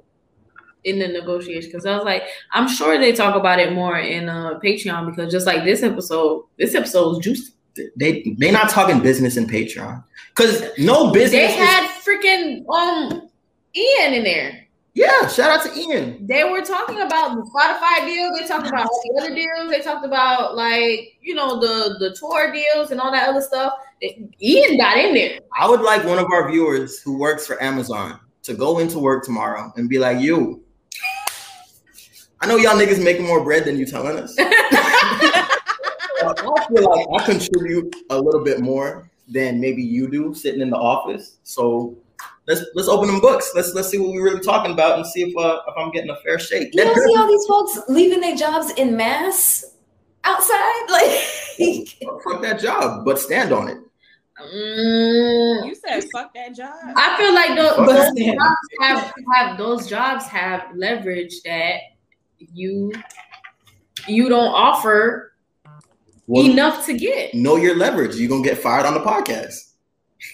In the negotiation, because I was like, I'm sure they talk about it more in uh, Patreon because just like this episode, this episode is juicy. They they not talking business in Patreon because no business. They had freaking um Ian in there. Yeah, shout out to Ian. They were talking about the Spotify deal. They talked about all the other deals. They talked about like you know the the tour deals and all that other stuff. Ian got in there. I would like one of our viewers who works for Amazon to go into work tomorrow and be like, you. I know y'all niggas making more bread than you telling us. I feel like I contribute a little bit more than maybe you do sitting in the office. So let's let's open them books. Let's let's see what we're really talking about and see if uh, if I'm getting a fair shake. You don't see all these folks leaving their jobs in mass outside, like fuck that job, but stand on it. Mm. You said fuck that job. I feel like those, those jobs have, have those jobs have leverage that you you don't offer well, enough to get. Know your leverage. You're going to get fired on the podcast.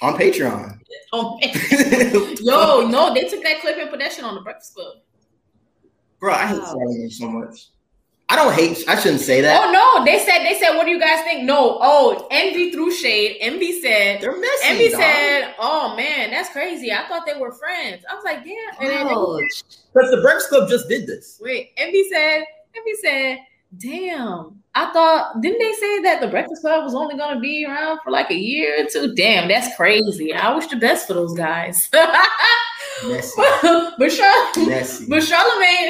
On Patreon. Oh, yo, no, they took that clip and put that shit on the Breakfast Club. Bro, I hate wow. Charlamagne so much. I don't hate. I shouldn't say that. Oh no, they said. They said. What do you guys think? No. Oh, Envy threw shade. Envy said. They're messy. Envy dog. said. Oh man, that's crazy. I thought they were friends. I was like, damn. Yeah. Oh. Because the Breakfast Club just did this. Wait, Envy said. Envy said. Damn. I thought. Didn't they say that the Breakfast Club was only gonna be around for like a year or two? Damn, that's crazy. I wish the best for those guys. but Char- but Charlemagne,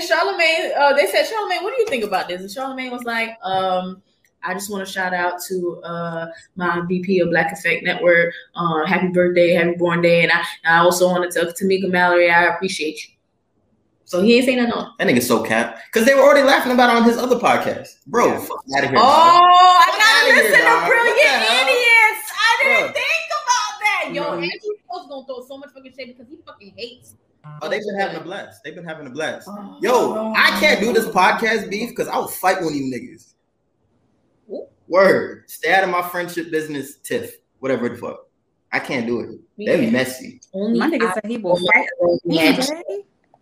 Charlemagne, uh, they said, Charlemagne, what do you think about this? And Charlemagne was like, um, I just want to shout out to uh, my V P of Black Effect Network. Uh, happy birthday, happy born day. And I, I also want to tell Tamika Mallory, I appreciate you. So he ain't saying nothing on. That nigga's so cap. Because they were already laughing about it on his other podcast. Bro, yeah. fuck out of here. Oh, I got to listen to Brilliant Idiots. I didn't Bro. think about that. Yo, mm-hmm. Andrew Post gonna throw so much fucking shit because he fucking hates. Oh, they've been having a blast. They've been having a blast. Oh, Yo, oh, I can't do this podcast beef because I will fight one of you niggas. Whoop. Word. Stay out of my friendship business, tiff. Whatever the fuck. I can't do it. Yeah. They're messy. Only my nigga said he will fight one.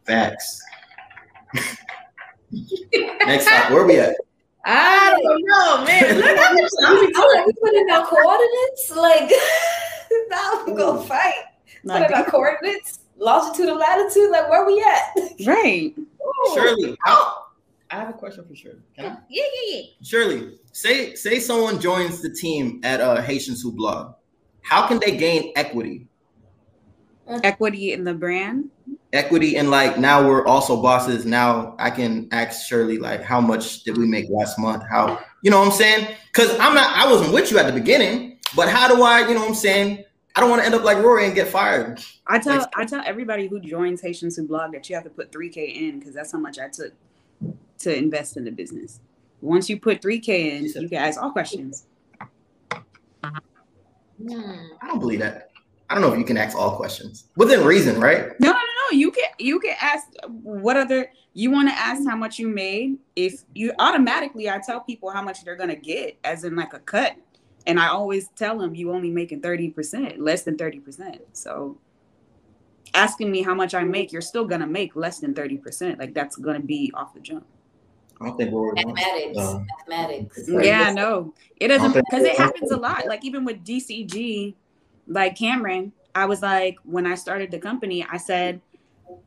Facts. Next up, where are we at? I don't know, man. Look, I'm just putting our coordinates. Like, now we go fight. Putting our coordinates, longitude and latitude. Like, where we at? Right. Ooh. Shirley, I, I have a question for Shirley. Can I? Yeah, yeah, yeah. Shirley, say say someone joins the team at uh, Haitians Who Blog. How can they gain equity? Equity in the brand. Equity and like now we're also bosses. Now I can ask Shirley like how much did we make last month? How you know what I'm saying? Because I'm not I wasn't with you at the beginning, but how do I, you know what I'm saying? I don't want to end up like Rory and get fired. I tell like, I tell everybody who joins Haitians Who Blog that you have to put three K in because that's how much I took to invest in the business. Once you put three K in, you can ask all questions. I don't believe that. I don't know if you can ask all questions within reason, right? No, no, no. You can you can ask what other you want to ask how much you made. If you automatically, I tell people how much they're gonna get, as in like a cut, and I always tell them you only making thirty percent, less than thirty percent. So asking me how much I make, you're still gonna make less than thirty percent. Like that's gonna be off the jump. I don't think we're mathematics. Um, mathematics. Yeah, no, it doesn't because it happens a lot. Like even with D C G. Like Cameron, I was like, when I started the company, I said,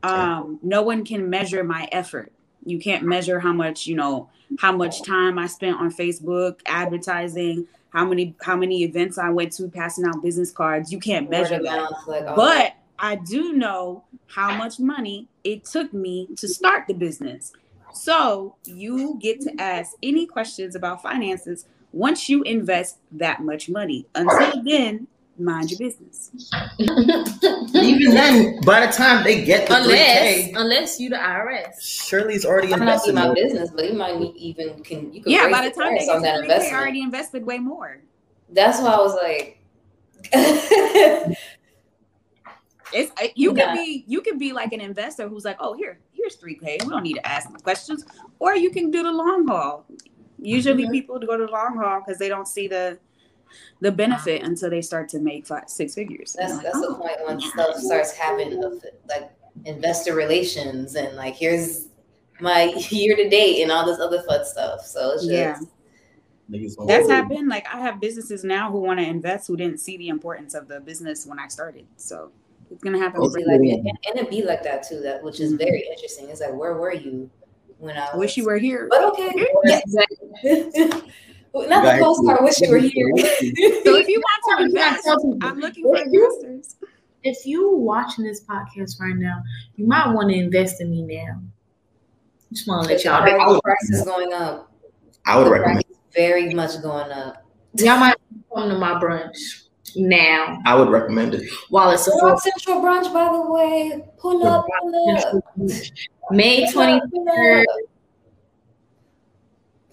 um, no one can measure my effort. You can't measure how much, you know, how much time I spent on Facebook, advertising, how many how many events I went to, passing out business cards. You can't measure that. But I do know how much money it took me to start the business. So you get to ask any questions about finances once you invest that much money. Until then, mind your business. Even then, by the time they get the unless, three K, unless you the I R S, Shirley's already I invested. Might be my business, but it might even can you can yeah. By the time they get the three K, already invested way more. That's why I was like, it's you nah. can be you can be like an investor who's like, oh here here's three K. We don't need to ask them questions, or you can do the long haul. Usually, mm-hmm. people go to the long haul because they don't see the. the benefit until they start to make five, six figures. That's like, that's oh. the point when stuff starts happening of like investor relations and like here's my year to date and all this other fun stuff. So it's just yeah. that's happened. Like I have businesses now who want to invest who didn't see the importance of the business when I started. So it's gonna happen. Like, and, and it be like that too. That which is mm-hmm. very interesting. It's like where were you when I was, wish you were here? But okay, yeah, exactly. Not the postcard. I wish you were here. So if you want to invest, I'm looking for investors. If you're watching this podcast right now, you might want to invest in me now. Just want to let y'all know. The price is going up. I would recommend. Very much going up. Y'all might come to my brunch now. I would recommend it. While it's a Central brunch, by the way. Pull up, pull up. May twenty-third.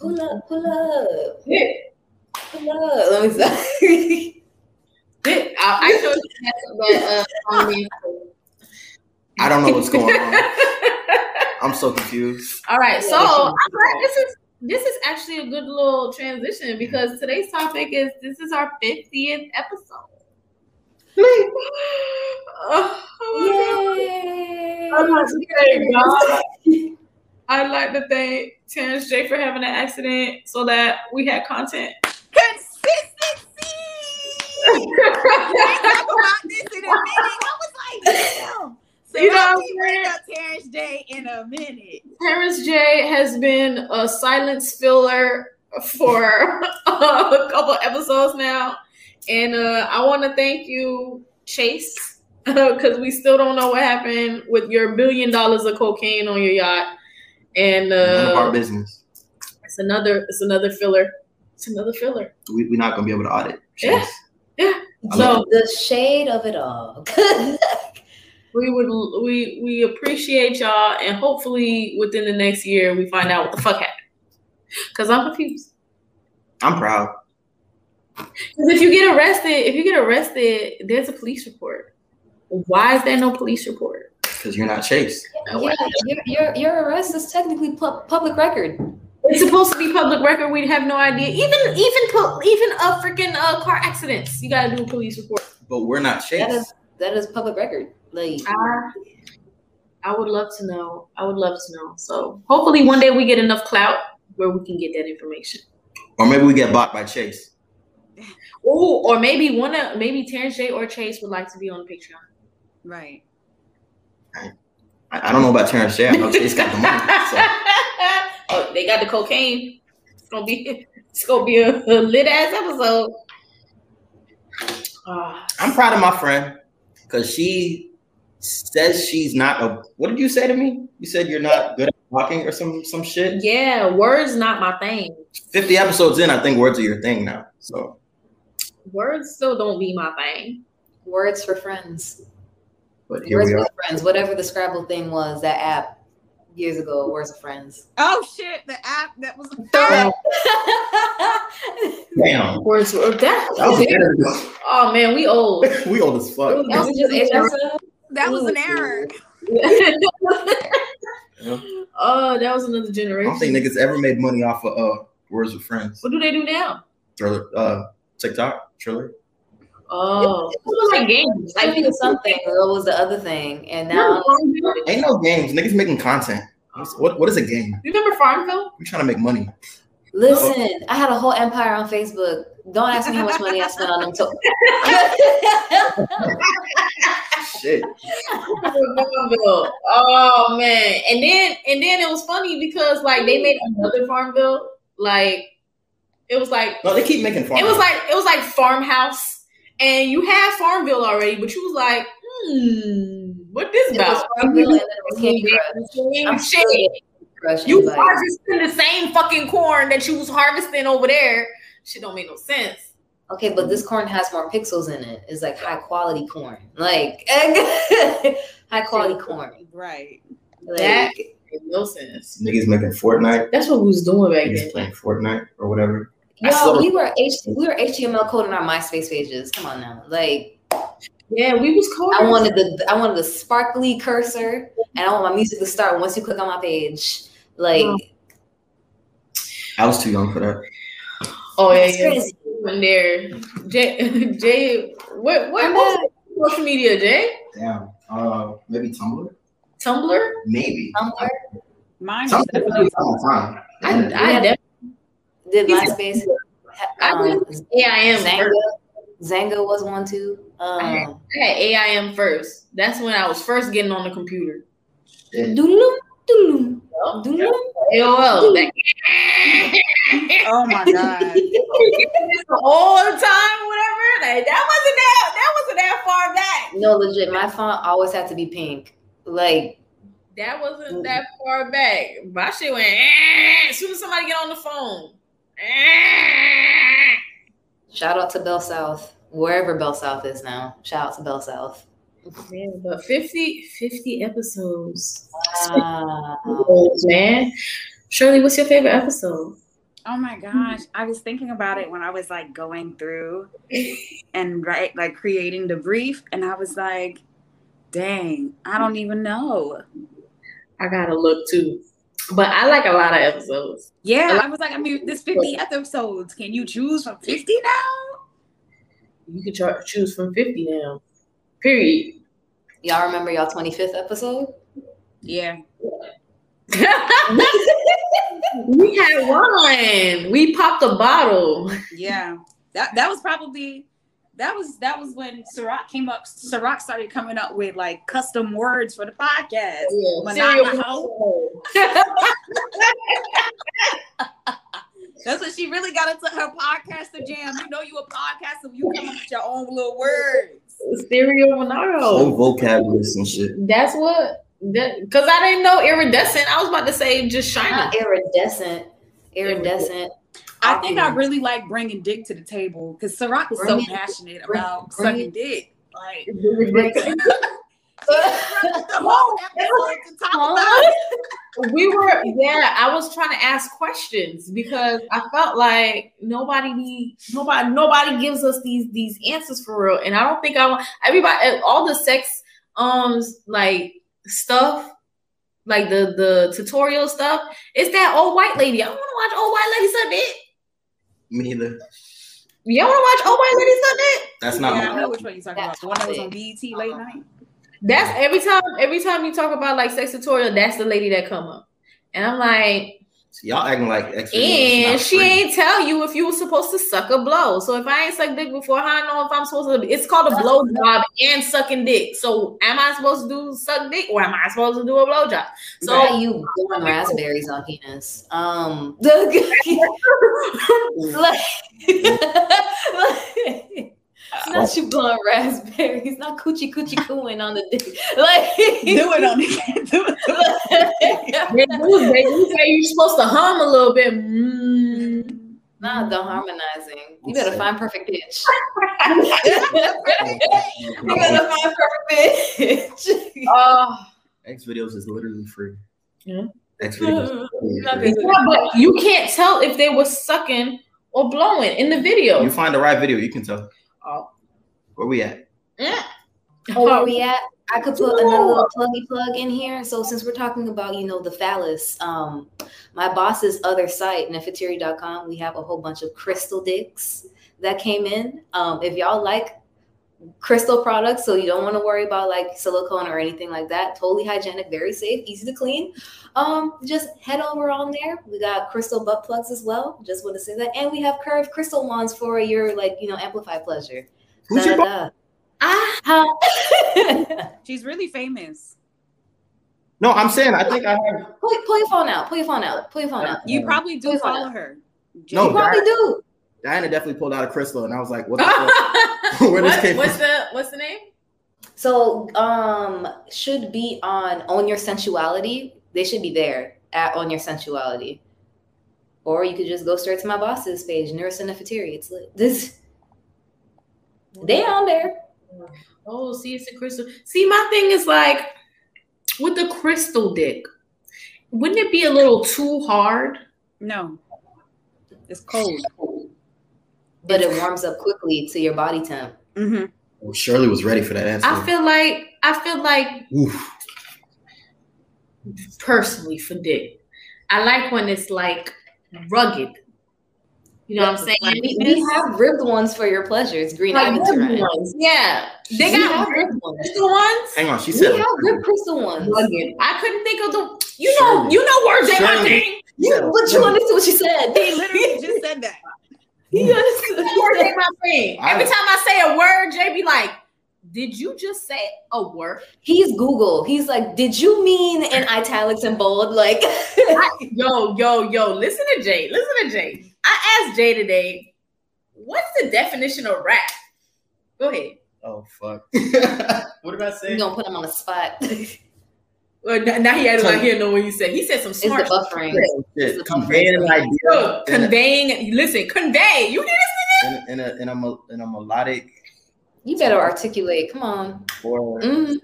Pull up, pull up, yeah. pull up. Let me see. I showed you that, but uh, I don't know what's going on. I'm so confused. All right, so I, this is this is actually a good little transition because today's topic is this is our fiftieth episode. oh, oh Yay! I'd like to thank God. I'd like to thank Terrence J for having an accident so that we had content. Consistency! I talked about this in a minute. I was like, damn. So you know, bring up Terrence J in a minute. Terrence J has been a silence filler for a couple episodes now. And uh, I want to thank you, Chase, because we still don't know what happened with your billion dollars of cocaine on your yacht. And uh, none of our business. It's another. It's another filler. It's another filler. We, we're not gonna be able to audit. Chase. Yeah. Yeah. So the shade of it all. we would. We we appreciate y'all, and hopefully within the next year we find out what the fuck happened. Because I'm confused. I'm proud. Because if you get arrested, if you get arrested, there's a police report. Why is there no police report? Because you're not Chase. Yeah, no yeah your your arrest is technically pu- public record. It's supposed to be public record. We'd have no idea. Even even po- even a freaking uh, car accidents, you gotta do a police report. But we're not Chase. That is that is public record. Like I, I would love to know. I would love to know. So hopefully one day we get enough clout where we can get that information. Or maybe we get bought by Chase. Oh, or maybe one of maybe Terrence J or Chase would like to be on Patreon. Right. I, I don't know about Terrence J. I know Chase got the money. So. Oh, they got the cocaine. It's gonna be it's gonna be a, a lit ass episode. Uh, I'm proud of my friend because she says she's not a. What did you say to me? You said you're not good at talking or some some shit. Yeah, words not my thing. Fifty episodes in, I think words are your thing now. So. Words still don't be my thing. Words for friends. But here Words we are. With Friends. Whatever the Scrabble thing was, that app years ago, Words with Friends. Oh shit, the app that was a third. Damn. Words with that. that was was oh man, we old. we old as fuck. That was just that was an error. Yeah. Oh, that was another generation. I don't think niggas ever made money off of uh, Words with Friends. What do they do now? Thriller. Uh, TikTok, Triller. Oh, it was like games. I think something. What was the other thing? And now ain't no games. Niggas making content. What what is a game? You remember Farmville? We're trying to make money. Listen, oh. I had a whole empire on Facebook. Don't ask me how much money I spent on them. Shit. Oh man. And then and then it was funny because like they made another Farmville. Like it was like no, they keep making Farmville. It was like it was like Farmhouse. And you had Farmville already, but you was like, hmm, what this it about? Was you like, harvesting the same fucking corn that you was harvesting over there. Shit don't make no sense. Okay, but this corn has more pixels in it. It's like high quality corn. Like high quality corn. Right. Like, that makes no sense. Niggas making Fortnite. That's what we was doing back then. Niggas playing Fortnite or whatever. Yo, we were H- we were H T M L coding our MySpace pages. Come on now, like yeah, we was coding. I wanted the I wanted the sparkly cursor, and I want my music to start once you click on my page. Like I was too young for that. Oh yeah, yeah. Crazy. When there, Jay, Jay, what what, what was social media, Jay? Damn, uh, maybe Tumblr. Tumblr, maybe. Tumblr. Mine. Tumblr definitely all the time. I, yeah. I definitely. Did MySpace? Um, yeah, I am. Zanga, Zanga was one too. Um, I, had, I had A I M first. That's when I was first getting on the computer. Doodle, doodle, doodle. A O L. Oh my god! All the time, whatever. Like, that wasn't that. That wasn't that far back. No, legit. My font always had to be pink. Like. That wasn't that far back. My shit went. As soon as somebody get on the phone. Shout out to Bell South, wherever Bell South is now. Shout out to Bell South. Man, but fifty, fifty episodes. Wow. Man. Shirley, what's your favorite episode? Oh my gosh. I was thinking about it when I was like going through and right, like creating the brief. And I was like, dang, I don't even know. I got to look too. But I like a lot of episodes. Yeah, I was like, I mean, there's fifty episodes. Can you choose from fifty now? You can try, choose from fifty now. Period. Y'all remember y'all twenty-fifth episode? Yeah. We had one. We popped a bottle. Yeah. That that was probably that was that was when Serac came up. Serac started coming up with like custom words for the podcast. Yeah, that's what she really got into her podcaster jam. You know, you a podcaster, you come up with your own little words. Stereo Monaro. Some vocabularies and shit. That's what. Because I didn't know iridescent. I was about to say just shiny. Not iridescent. Iridescent. I think um, I really like bringing dick to the table because Serac is so passionate it, about bring, sucking bring dick. Like, we were, yeah, I was trying to ask questions because I felt like nobody needs, nobody, nobody gives us these, these answers for real. And I don't think I want everybody, all the sex, um, like, stuff like the the tutorial stuff. It's that old white lady. I don't want to watch old white lady suck dick. Me either. Y'all want to watch old white lady suck dick? That's not. Yeah, I know which one you're talking that's about. The one that was on B E T late uh-huh. night. That's every time. Every time you talk about like sex tutorial, that's the lady that come up, and I'm like, so y'all acting like. And she free. Ain't tell you if you were supposed to suck a blow. So if I ain't sucked dick before, how I know if I'm supposed to? It's called a blow job and sucking dick. So am I supposed to do suck dick or am I supposed to do a blow job? So right, you blowing raspberries on penis. Um, like, like, it's not you blowing raspberries, not coochie coochie cooing on the dick. Like do it on the dick. Do it on the dick. You're supposed to hum a little bit. Mm. Nah, the harmonizing. You better find perfect pitch. You better find perfect pitch. Oh. X videos is literally free. Yeah. X videos. Yeah, but you can't tell if they were sucking or blowing in the video. You find the right video, you can tell. Oh. Where we at? Yeah. Oh, where we at? I could put Ooh. another little pluggy plug in here. So since we're talking about, you know, the phallus, um, my boss's other site, nefertiti dot com, we have a whole bunch of crystal dicks that came in. Um, if y'all like crystal products, so you don't want to worry about like silicone or anything like that. Totally hygienic, very safe, easy to clean. Um, just head over on there. We got crystal butt plugs as well. Just want to say that, and we have curved crystal wands for your like you know amplify pleasure. Who's your bo- ah, she's really famous. No, I'm saying I think I have. Pull, pull your phone out. Pull your phone out. Pull your phone out. You probably do follow her. No, you probably Diana, do. Diana definitely pulled out a crystal, and I was like, what the fuck? Where what, this what's from? the what's the name? So um should be on Own Your Sensuality. They should be there at Own Your Sensuality. Or you could just go straight to my boss's page, Neurocenefetiri. It's lit. This they on there. Oh, see, it's a crystal. See, my thing is like with the crystal dick, wouldn't it be a little too hard? No. It's cold. But it warms up quickly to your body temp. Mm-hmm. Well, Shirley was ready for that answer. I feel like, I feel like, Oof. personally for dick, I like when it's like rugged. You know yeah, what I'm saying? Like, we, we have ribbed ones for your pleasure. It's green like ribbed ones. Yeah, they we got ribbed ones. Crystal ones. Hang on, she said we have ribbed crystal ones. Rugged. I couldn't think of the. You Shirley. know, you know words ain't my thing. You, yeah. But you understood what she said. They literally just said that. Yes. My friend. Every time I say a word, Jay be like, did you just say a word? He's Google. He's like, did you mean in italics and bold? Like, I, yo, yo, yo, listen to Jay. Listen to Jay. I asked Jay today, what's the definition of rap? Go ahead. Oh, fuck. What did I say? You're going to put him on the spot. Well, now he had like he didn't know what you said. He said some smart buffering. Shit. Conveying an idea. Look, conveying. A, listen, convey. You did this in a in a in a, in a melodic. You better articulate. Come on. Or, mm-hmm.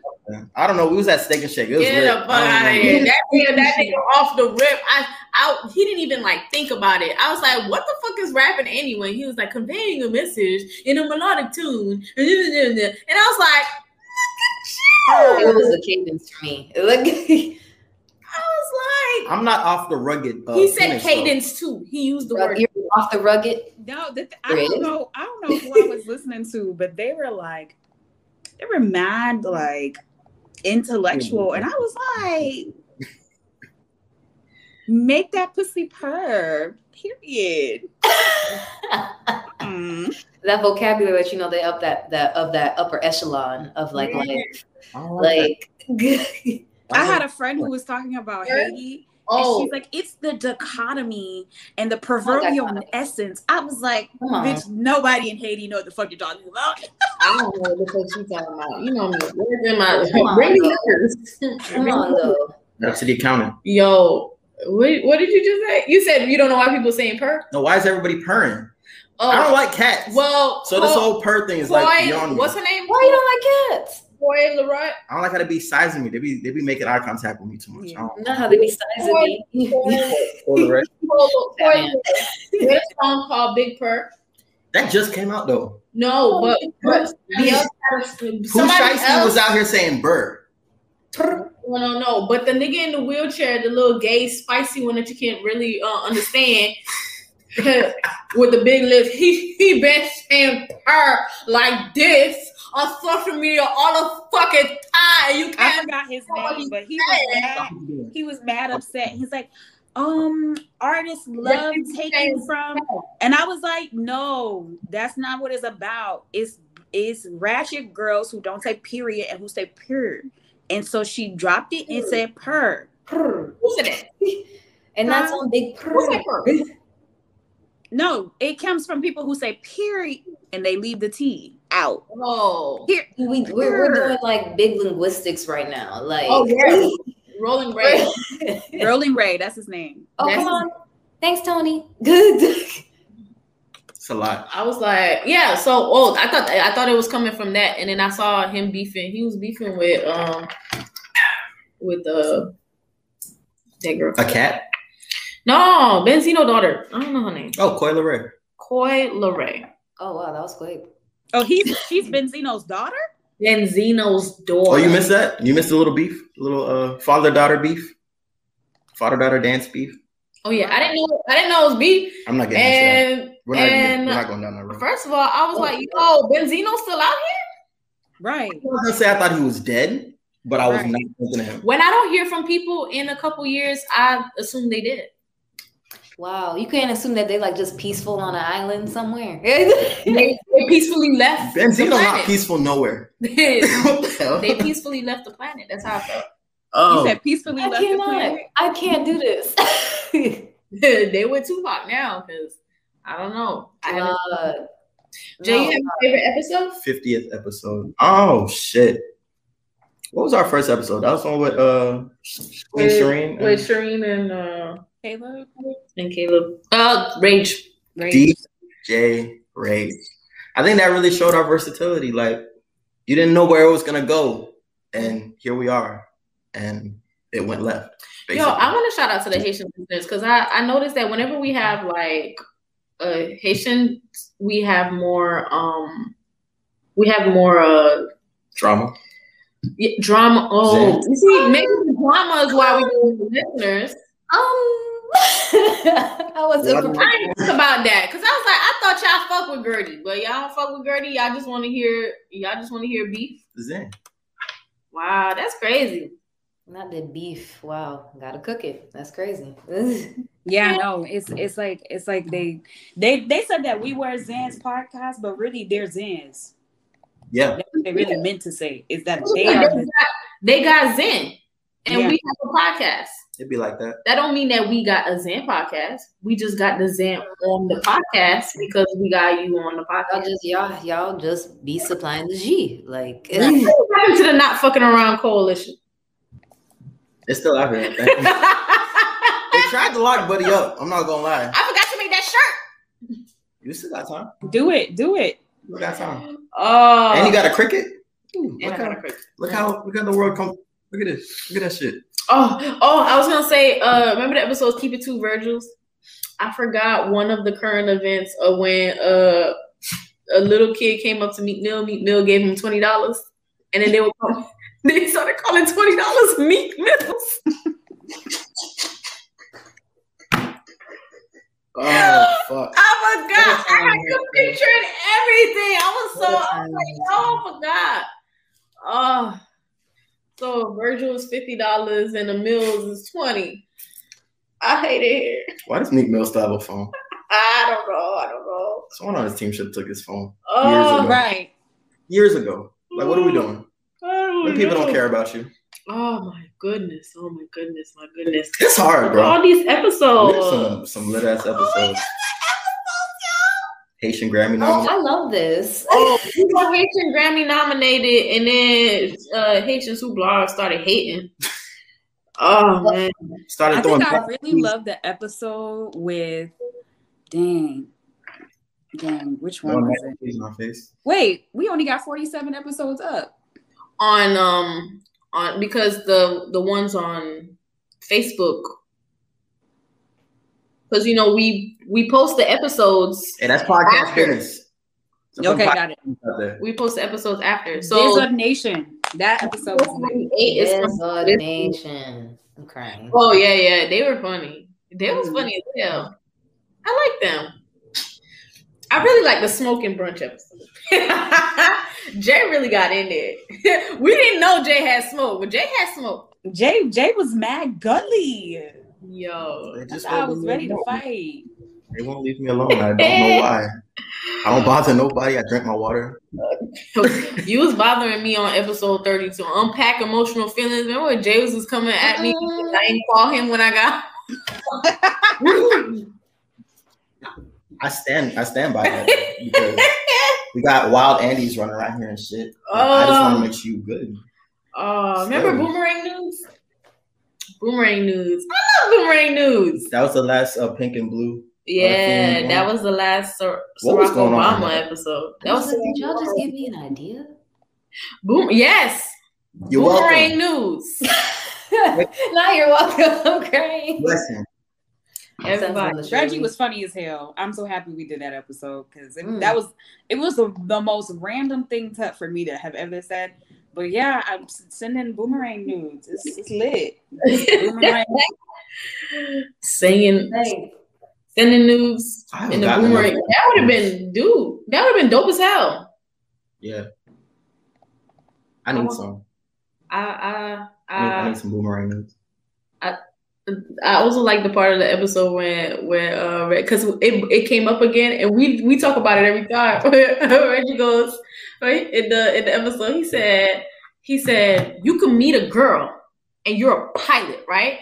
I don't know. We was at Steak and Shake. It was Get the fuck out of here. That nigga off the rip. I, I, he didn't even like think about it. I was like, what the fuck is rapping anyway? He was like conveying a message in a melodic tune, and I was like. It was the cadence for me. Like, I was like, I'm not off the rugged. Uh, he said cadence though. Too. He used the well, word off the rugged. No, that, I don't know. I don't know who I was listening to, but they were like, they were mad, like intellectual, and I was like, make that pussy purr. Period. mm. That vocabulary, you know, they up that that of that upper echelon of like yeah. life. Like, like I had a friend who was talking about Haiti, oh. and she's like, "It's the dichotomy and the proverbial oh, essence." I was like, uh-huh. "Bitch, nobody in Haiti know what the fuck you're talking about." I don't know what the fuck you're talking about. You know, where's in my bring liquors? Come on, though. That's the accounting. Yo, what, what did you just say? You said you don't know why people saying purr. No, why is everybody purring? Oh. I don't like cats. Well, so Cole, this whole purr thing is Cole, like beyond what's me. Her name? Why you don't like cats? Boy, Leroy. I don't like how they be sizing me. They be they be making eye contact with me too much. Yeah. I don't know how they be sizing boy, me. Boy, boy, there's a song called Big Purr. That just came out though. No, but, but the other person, who Shiesty was out here saying bird. No, no, no. But the nigga in the wheelchair, the little gay, spicy one that you can't really uh, understand. With the big lips, he he been saying purr like this on social media all the fucking time. You can't I forgot his name, but he was mad. He was mad upset. He's like, um, artists love taking from, and I was like, no, that's not what it's about. It's it's ratchet girls who don't say period and who say purr. And so she dropped it and said purr. Purr. Who said that? And that's on Big Purr. No, it comes from people who say period and they leave the T out. Oh, Here, we, we're, we're doing like big linguistics right now. Like, oh, yeah. Rolling Ray. Rolling Ray, that's his name. Oh, that's come on. Name. Thanks, Tony. Good. It's a lot. I was like, yeah, so old. I thought I thought it was coming from that. And then I saw him beefing. He was beefing with, um, with uh, that girl. A cat? No, Benzino daughter. I don't know her name. Oh, Coi Leray. Coi Leray. Oh wow, that was great. Oh, he's she's Benzino's daughter? Benzino's daughter. Oh, you missed that? You missed a little beef? A little uh father-daughter beef? Father-daughter dance beef. Oh yeah. I didn't know I didn't know it was beef. I'm not getting and, into that. We're, and, not, we're not going down that road. First of all, I was oh, like, yo, Benzino's still out here? Right. I was gonna say I thought he was dead, but I was right. not thinking of him. When I don't hear from people in a couple years, I assume they did. Wow, you can't assume that they like just peaceful on an island somewhere. they, they peacefully left. Benzino not peaceful nowhere. they, they peacefully left the planet. That's how I felt. Oh, you said peacefully I left cannot. the planet. I can't do this. They went Tupac now because I don't know. I uh, Jay, no, you have a favorite episode? fiftieth episode. Oh shit. What was our first episode? That was one with uh with Shireen. With Shireen and uh Caleb and Caleb. Uh, Rage. Rage. D J Rage. I think that really showed our versatility. Like, you didn't know where it was gonna go, and here we are, and it went left. Basically. Yo, I want to shout out to the Haitian listeners because I I noticed that whenever we have like a Haitian, we have more um, we have more uh drama. Yeah, drama. Oh, you see, maybe the drama is why we do the listeners. Um. I was yeah, surprised about that because I was like, I thought y'all fuck with Gertie, but y'all don't fuck with Gertie. Y'all just want to hear, y'all just want to hear beef. Zen. Wow, that's crazy. Not the beef. Wow, gotta cook it. That's crazy. Yeah, no, it's it's like it's like they they they said that we were Zen's podcast, but really they're Zen's. Yeah, that's what they really yeah. meant to say is that they they, are got, they got Zen, and yeah. we have a podcast. It'd be like that. That don't mean that we got a Zen podcast. We just got the Zen on the podcast because we got you on the podcast. Y'all just, y'all, y'all just be supplying the G. Like, it's happened to the Not Fucking Around Coalition. It's still out here. They tried to lock Buddy up. I'm not gonna lie. I forgot to make that shirt. You still got time. Do it. Do it. You got time. Oh. Uh, and you got a cricket. Ooh, look how, a cricket. Look how look how the world comes. Look at this. Look at that shit. Oh, oh! I was gonna say, uh, remember the episodes "Keep It Two Virgils"? I forgot one of the current events of when uh, a little kid came up to Meek Mill. Meek Mill gave him twenty dollars, and then they were they started calling twenty dollars Meek Mills. Oh, fuck. I forgot. I had the picture and everything. I was so, I was like, oh, I forgot. Oh. So Virgil is fifty dollars and the Mills is twenty dollars. I hate it here. Why does Meek Mill still have a phone? I don't know. I don't know. Someone on his team should have took his phone. Oh, years ago. Right. Years ago. Like, what are we doing? Don't when people know. Don't care about you. Oh, my goodness. Oh, my goodness. My goodness. It's hard, bro. All these episodes. Some, some lit-ass episodes. Oh, my goodness. Haitian Grammy nominated. Oh, I love this. Oh, Haitian Grammy nominated, and then uh, Haitians Who Blog started hating. Oh, man. Started I throwing think I really love the episode with, dang, dang, which one was it? My face. Wait, we only got forty-seven episodes up. On, um, on because the, the ones on Facebook, because, you know, we we post the episodes. And that's podcast fitness. So okay, got it. We post the episodes after. So Biz of Nation. That episode was Biz of Nation. I'm crying. Oh, yeah, yeah. They were funny. They was funny as hell. I like them. I really like the smoking brunch episode. Jay really got in there. We didn't know Jay had smoke, but Jay had smoke. Jay, Jay was mad gully. Yo, just I was ready to fight. They won't leave me alone. I don't know why. I don't bother nobody. I drink my water. You was bothering me on episode thirty-two. Unpack emotional feelings. Remember when Jay was coming at me? I didn't call him when I got. I stand. I stand by that because we got wild Andy's running around here and shit. Oh. I just want to make you good. Oh, so. Remember Boomerang News? Boomerang News. I love Boomerang News. That was the last uh, Pink and Blue. Yeah, uh, that was the last Sir- Barack Obama episode. That was. Did y'all just give me an idea? Boom. Yes. You're Boomerang welcome. News. Now you're welcome. I'm crying. Listen. Everybody. Reggie was funny as hell. I'm so happy we did that episode because mm. that was it was the, the most random thing to, for me to have ever said. But yeah, I'm sending Boomerang Nudes. It's, it's lit. Boomerang. Singing, like, sending nudes in the Boomerang. Enough. That would have been, dude. That would have been dope as hell. Yeah. I need I, some. I I I, I need some Boomerang Nudes. I I also like the part of the episode when when uh because it it came up again and we we talk about it every time. Reggie goes right in the in the episode. He said he said you can meet a girl and you're a pilot, right?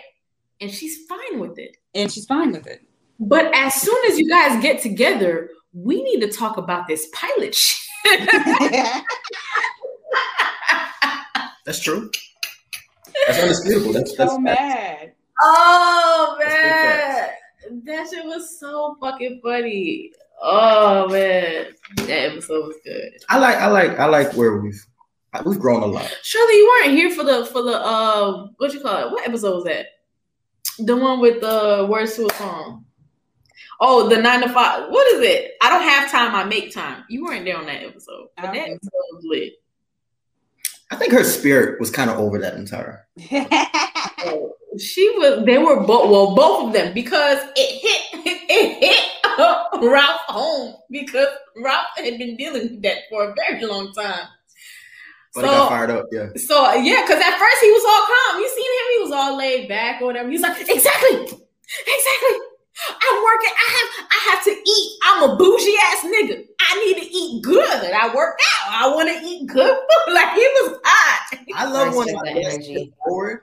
And she's fine with it. And she's fine with it. But as soon as you guys get together, we need to talk about this pilot shit. That's true. That's undisputable. That's that's so mad. Oh man, that shit was so fucking funny. Oh man, that episode was good. I like, I like, I like where we've we've grown a lot. Shirley, you weren't here for the for the uh, what you call it? What episode was that? The one with the words to a song. Oh, the nine to five. What is it? I don't have time. I make time. You weren't there on that episode. But that episode was lit. I think her spirit was kind of over that entire. Oh. She was. They were both. Well, both of them because it hit. It hit Ralph home because Ralph had been dealing with that for a very long time. But so, it got fired up, yeah. So yeah, because at first he was all calm. You seen him? He was all laid back or whatever. He was like, exactly, exactly. I'm working. I have. I have to eat. I'm a bougie ass nigga. I need to eat good. I work out. I want to eat good food. Like he was hot. I love when energy forward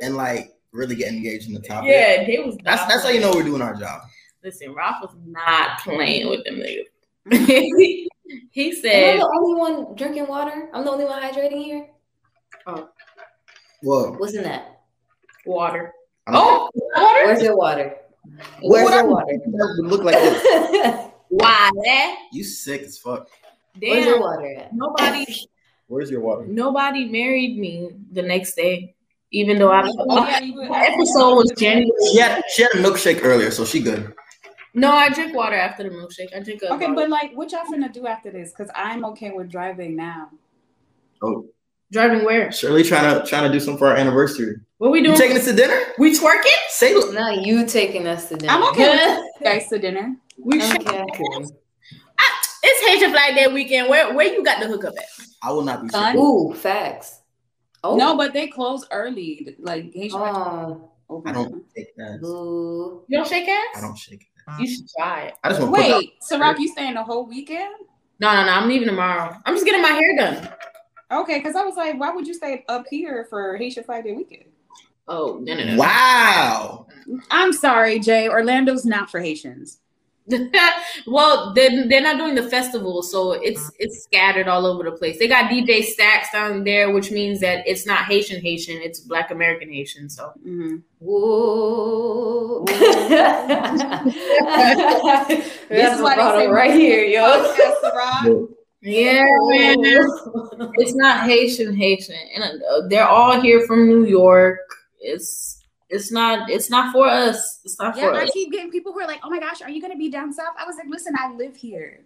and like. Really get engaged in the topic. Yeah, they was. That's that's how you know we're doing our job. Listen, Ralph was not playing with them niggas. He said, "Am I the only one drinking water? I'm the only one hydrating here." Oh, whoa! What's in that? Water. Oh, water. Where's your water? Where's what your water? Doesn't look like this. Why that? You sick as fuck. Damn, where's your water at? Nobody. Where's your water? Nobody married me the next day. Even though I my episode was January. She had, she had a milkshake earlier, so she good. No, I drink water after the milkshake. I drink a Okay, water. But like what y'all finna do after this? Cause I'm okay with driving now. Oh. Driving where? Shirley trying to trying to do something for our anniversary. What we doing? You taking us to dinner? We twerking? Say no, you taking us to dinner. I'm okay with you guys to dinner. We okay. Sure. I, it's Haitian Flag Day weekend. Where where you got the hookup at? I will not be sure. Ooh, facts. Oh. No, but they close early. Like Haitian oh. I don't shake ass. Ooh. You don't shake ass? I don't shake ass. You should try it. I just want Wait, to Serac, you staying the whole weekend? No, no, no. I'm leaving tomorrow. I'm just getting my hair done. Okay, because I was like, why would you stay up here for Haitian Flag Day weekend? Oh, no, no, no. Wow. I'm sorry, Jay. Orlando's not for Haitians. Well, they're, they're not doing the festival, so it's it's scattered all over the place. They got D J Stacks down there, which means that it's not Haitian Haitian, it's Black American Haitian. So, mm-hmm. Whoa. This is what I say right here, yo. Yeah, man. It's not Haitian Haitian, and they're all here from New York. It's it's not it's not for us. It's not yeah, for I us. I keep getting people who are like, "Oh my gosh, are you going to be down south?" I was like, "Listen, I live here."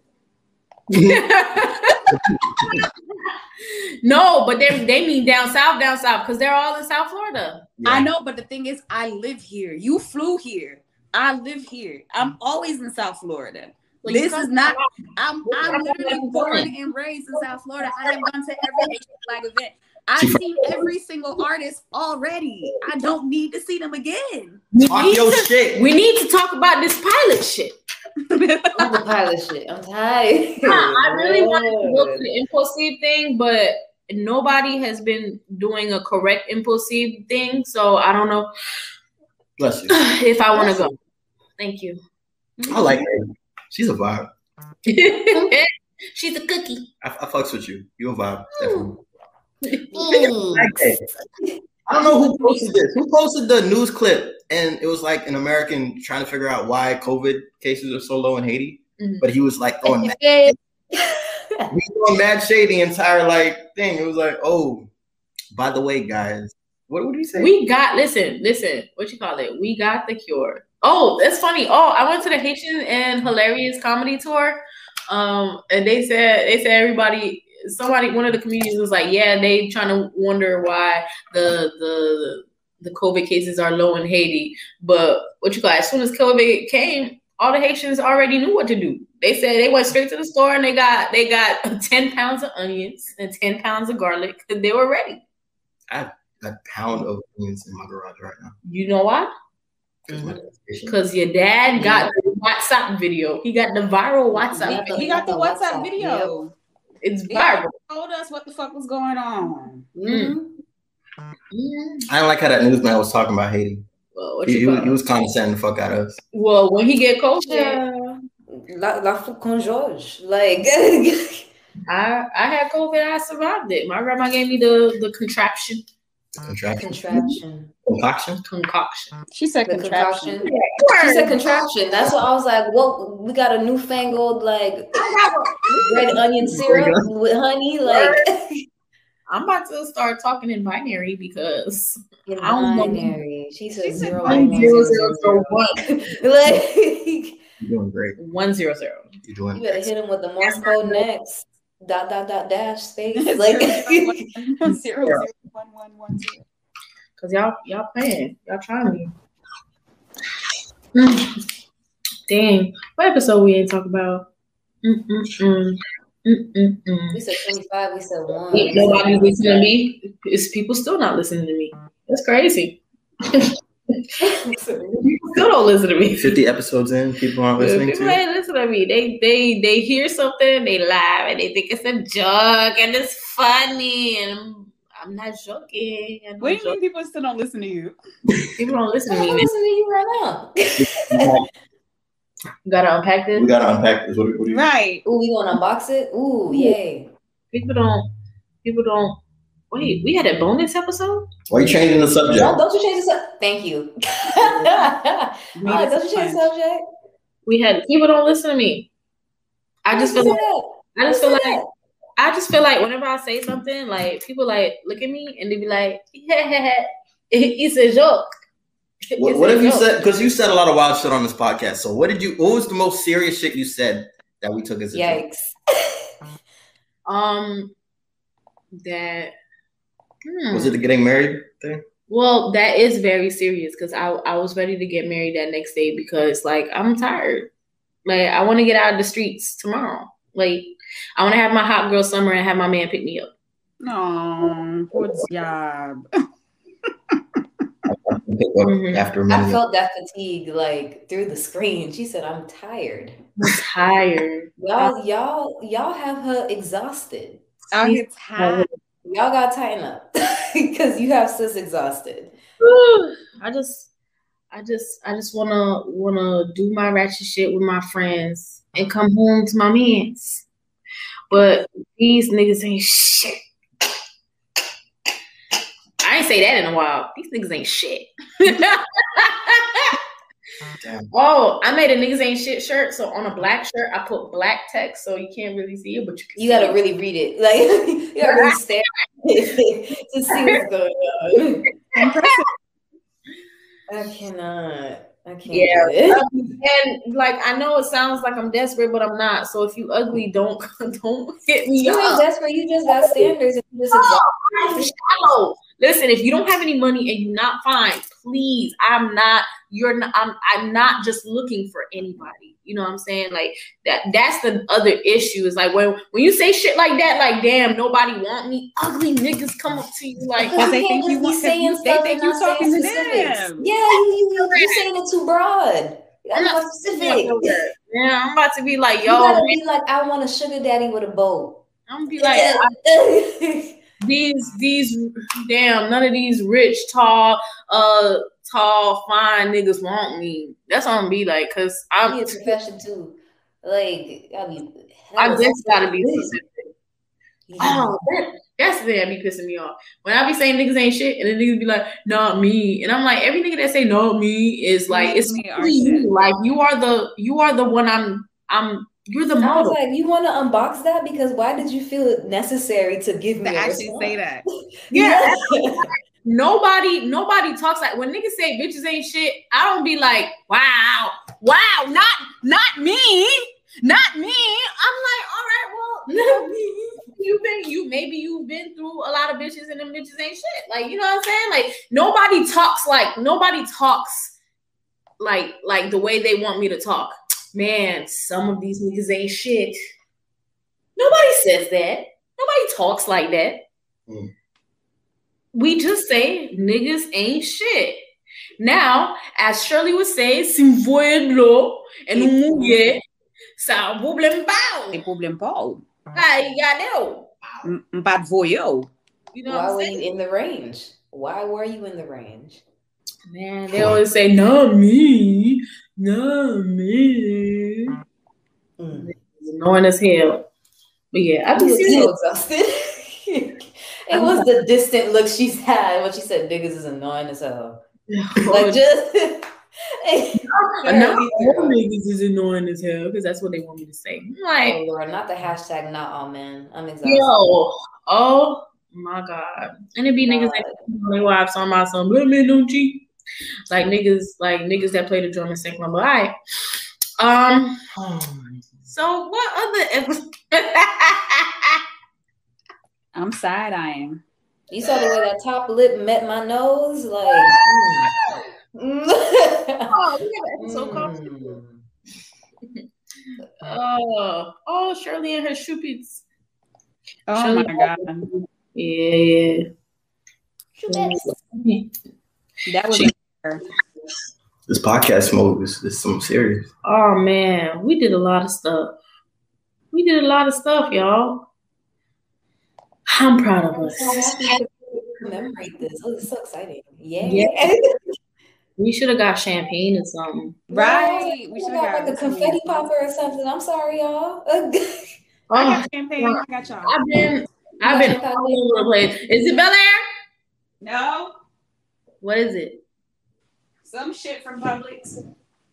No, but they they mean down south, down south, because they're all in South Florida. Yeah. I know, but the thing is, I live here. You flew here. I live here. I'm always in South Florida. Like, this is not, I'm, I'm literally born and raised in South Florida. I have gone to every Haitian Flag event. I've seen every single artist already. I don't need to see them again. Talk your shit. We need to talk about this pilot shit. Not the pilot shit. I'm tired. Nah, I really wanted to go to the impulsive thing, but nobody has been doing a correct impulsive thing. So I don't know Bless you. if I want to go. Thank you. I like it. She's a vibe. She's a cookie. I, I fucks with you. You a vibe. Mm. Mm. I don't know who posted this. Who posted the news clip? And it was like an American trying to figure out why COVID cases are so low in Haiti. Mm-hmm. But he was like throwing mad shade. We throwing mad shade the entire like thing. It was like, oh, by the way, guys, what would he say? We got listen, listen. What you call it? We got the cure. Oh, that's funny. Oh, I went to the Haitian and Hilarious comedy tour. Um, and they said they said everybody somebody one of the comedians was like, yeah, they trying to wonder why the the the COVID cases are low in Haiti. But what you call it, as soon as COVID came, all the Haitians already knew what to do. They said they went straight to the store and they got they got ten pounds of onions and ten pounds of garlic because they were ready. I have a pound of onions in my garage right now. You know why? Because your dad got the WhatsApp video. He got the viral WhatsApp. He, he got the WhatsApp video. It's viral. He told us what the fuck was going on. Mm. Mm. I don't like how that newsman was talking about Haiti. Well, what he, you he, he was condescending the fuck out of us. Well, when he get cold, yeah. La, la congeage. Like I, I had COVID. I survived it. My grandma gave me the the contraption. The contraption. Contraption. Concoction? Concoction. She said the contraption. contraption. Yeah. She said contraption. That's what I was like, well, we got a newfangled, like, red onion syrup with honey. Like, I'm about to start talking in binary because in I don't binary. Know. She said, she said zero, one, zero, zero, zero, one. Like, you're doing great. One, zero, zero. You're doing You better great. Hit him with the Morse code next. Dot, dot, dot, dash, space. Like, zero, zero, zero, zero, one, one, one, zero. Cause y'all, y'all playing, y'all trying me. Mm. Dang, what episode we ain't talk about? Mm mm mm mm mm mm. We said twenty-five. We said one. Ain't nobody listening to me. It's people still not listening to me. That's crazy. People still don't listen to me. Fifty episodes in, people aren't listening people to me. People ain't listening to me. They they they hear something, they laugh, and they think it's a joke, and it's funny, and. I'm not joking. I'm not what do you joking. Mean people still don't listen to you? People don't listen to me. I don't listen to you right now. Gotta unpack this? We gotta unpack this. What do, what do you right. Ooh, we gonna unbox it? Ooh, yay. People don't, people don't, wait, we had a bonus episode? Why are you changing the subject? No, don't you change the subject. Thank you. uh, don't you change the subject? We had, people don't listen to me. I just feel like, I just feel like, I just feel like whenever I say something, like people like look at me and they be like, yeah, it's a joke. It's what, what a have joke. You said? Because you said a lot of wild shit on this podcast. So what did you? What was the most serious shit you said that we took as a Yikes. Joke? Um, that Hmm. Was it the getting married thing? Well, that is very serious because I, I was ready to get married that next day because, like, I'm tired. Like, I want to get out of the streets tomorrow. Like, I want to have my hot girl summer and have my man pick me up. No, good job. Mm-hmm. After I felt that fatigue, like, through the screen. She said, I'm tired. I'm tired. Y'all, y'all, y'all have her exhausted. I get tired. Y'all got to tighten up because you have sis exhausted. I just, I just, I just want to want to do my ratchet shit with my friends and come home to my mans. But these niggas ain't shit. I ain't say that in a while. These niggas ain't shit. Oh, I made a niggas ain't shit shirt. So on a black shirt, I put black text so you can't really see it, but you can. You gotta really read it, like you gotta really stare to see what's going on. Impressive. I cannot. I can't. Yeah, do it. Um, and like I know it sounds like I'm desperate, but I'm not. So if you ugly, don't don't hit me you up. You ain't desperate. You just got standards. And you just oh, shallow. Listen, if you don't have any money and you're not fine, please, I'm not, you're not, I'm, I'm not just looking for anybody. You know what I'm saying? Like that, that's the other issue is like, when, when you say shit like that, like, damn, nobody want me. Ugly niggas come up to you. Like, well, they think you want saying They think you're talking to them. Yeah. You, you, you're saying it too broad. I'm not specific. Yeah. I'm about to be like, yo. You gotta be like, I want a sugar daddy with a bow. I'm gonna be like, I, These, these, damn, none of these rich, tall, uh, tall, fine niggas want me. That's what I'm gonna be like, cause I'm a profession too. Like, I mean, I just gotta be specific. Yeah. Oh, that, that's the thing that be pissing me off. When I be saying niggas ain't shit, and then niggas be like, not me, and I'm like, every nigga that say not me is like, it's me, you. Like you are the, you are the one I'm, I'm. You're the model. I was like, you want to unbox that? Because why did you feel it necessary to give me to actually response? Say that? Yeah. nobody, nobody talks like when niggas say bitches ain't shit. I don't be like, wow, wow, not, not me, not me. I'm like, all right, well, you been, you maybe you've been through a lot of bitches and them bitches ain't shit. Like, you know what I'm saying? Like nobody talks like nobody talks like like the way they want me to talk. Man, some of these niggas ain't shit. Nobody says that. Nobody talks like that. Mm. We just say niggas ain't shit. Now, as Shirley would say, si me voye l'eau et nous mouiller, ça problème pas. C'est problème pas. Ay, yadeo. M'pat voyo. You know why were you in the range? Why were you in the range? Man, they always say, no, me. No, me. Mm. It's annoying as hell. But yeah, I was so exhausted. It was the distant look she had when she said niggas is annoying as hell. Like just not all niggas is annoying as hell because that's what they want me to say. I'm like, oh Lord, not the hashtag not all men. I'm exhausted. Yo, oh my God. And it be God. Niggas like my wives on my son, let me don't cheat. Like niggas, like niggas that play the drum and sing my alright. Um oh, so what other I'm side eyeing. You saw the way that top lip met my nose, like mm. Oh, yeah, so comfortable. Oh, oh Shirley and her shoepies. Oh Shirley my God. God. Yeah. Shoepies. That was she- this podcast mode is, is some serious. Oh man, we did a lot of stuff. We did a lot of stuff, y'all. I'm proud of us. I'm so happy to commemorate this. Oh, this is so exciting. Yeah. yeah. We should have got champagne or something. Right. We should have got, got like a confetti popper or something. I'm sorry, y'all. I got champagne. I got y'all. I've been I've been all over the place. Is it Bel Air? No. What is it? Some shit from Publix.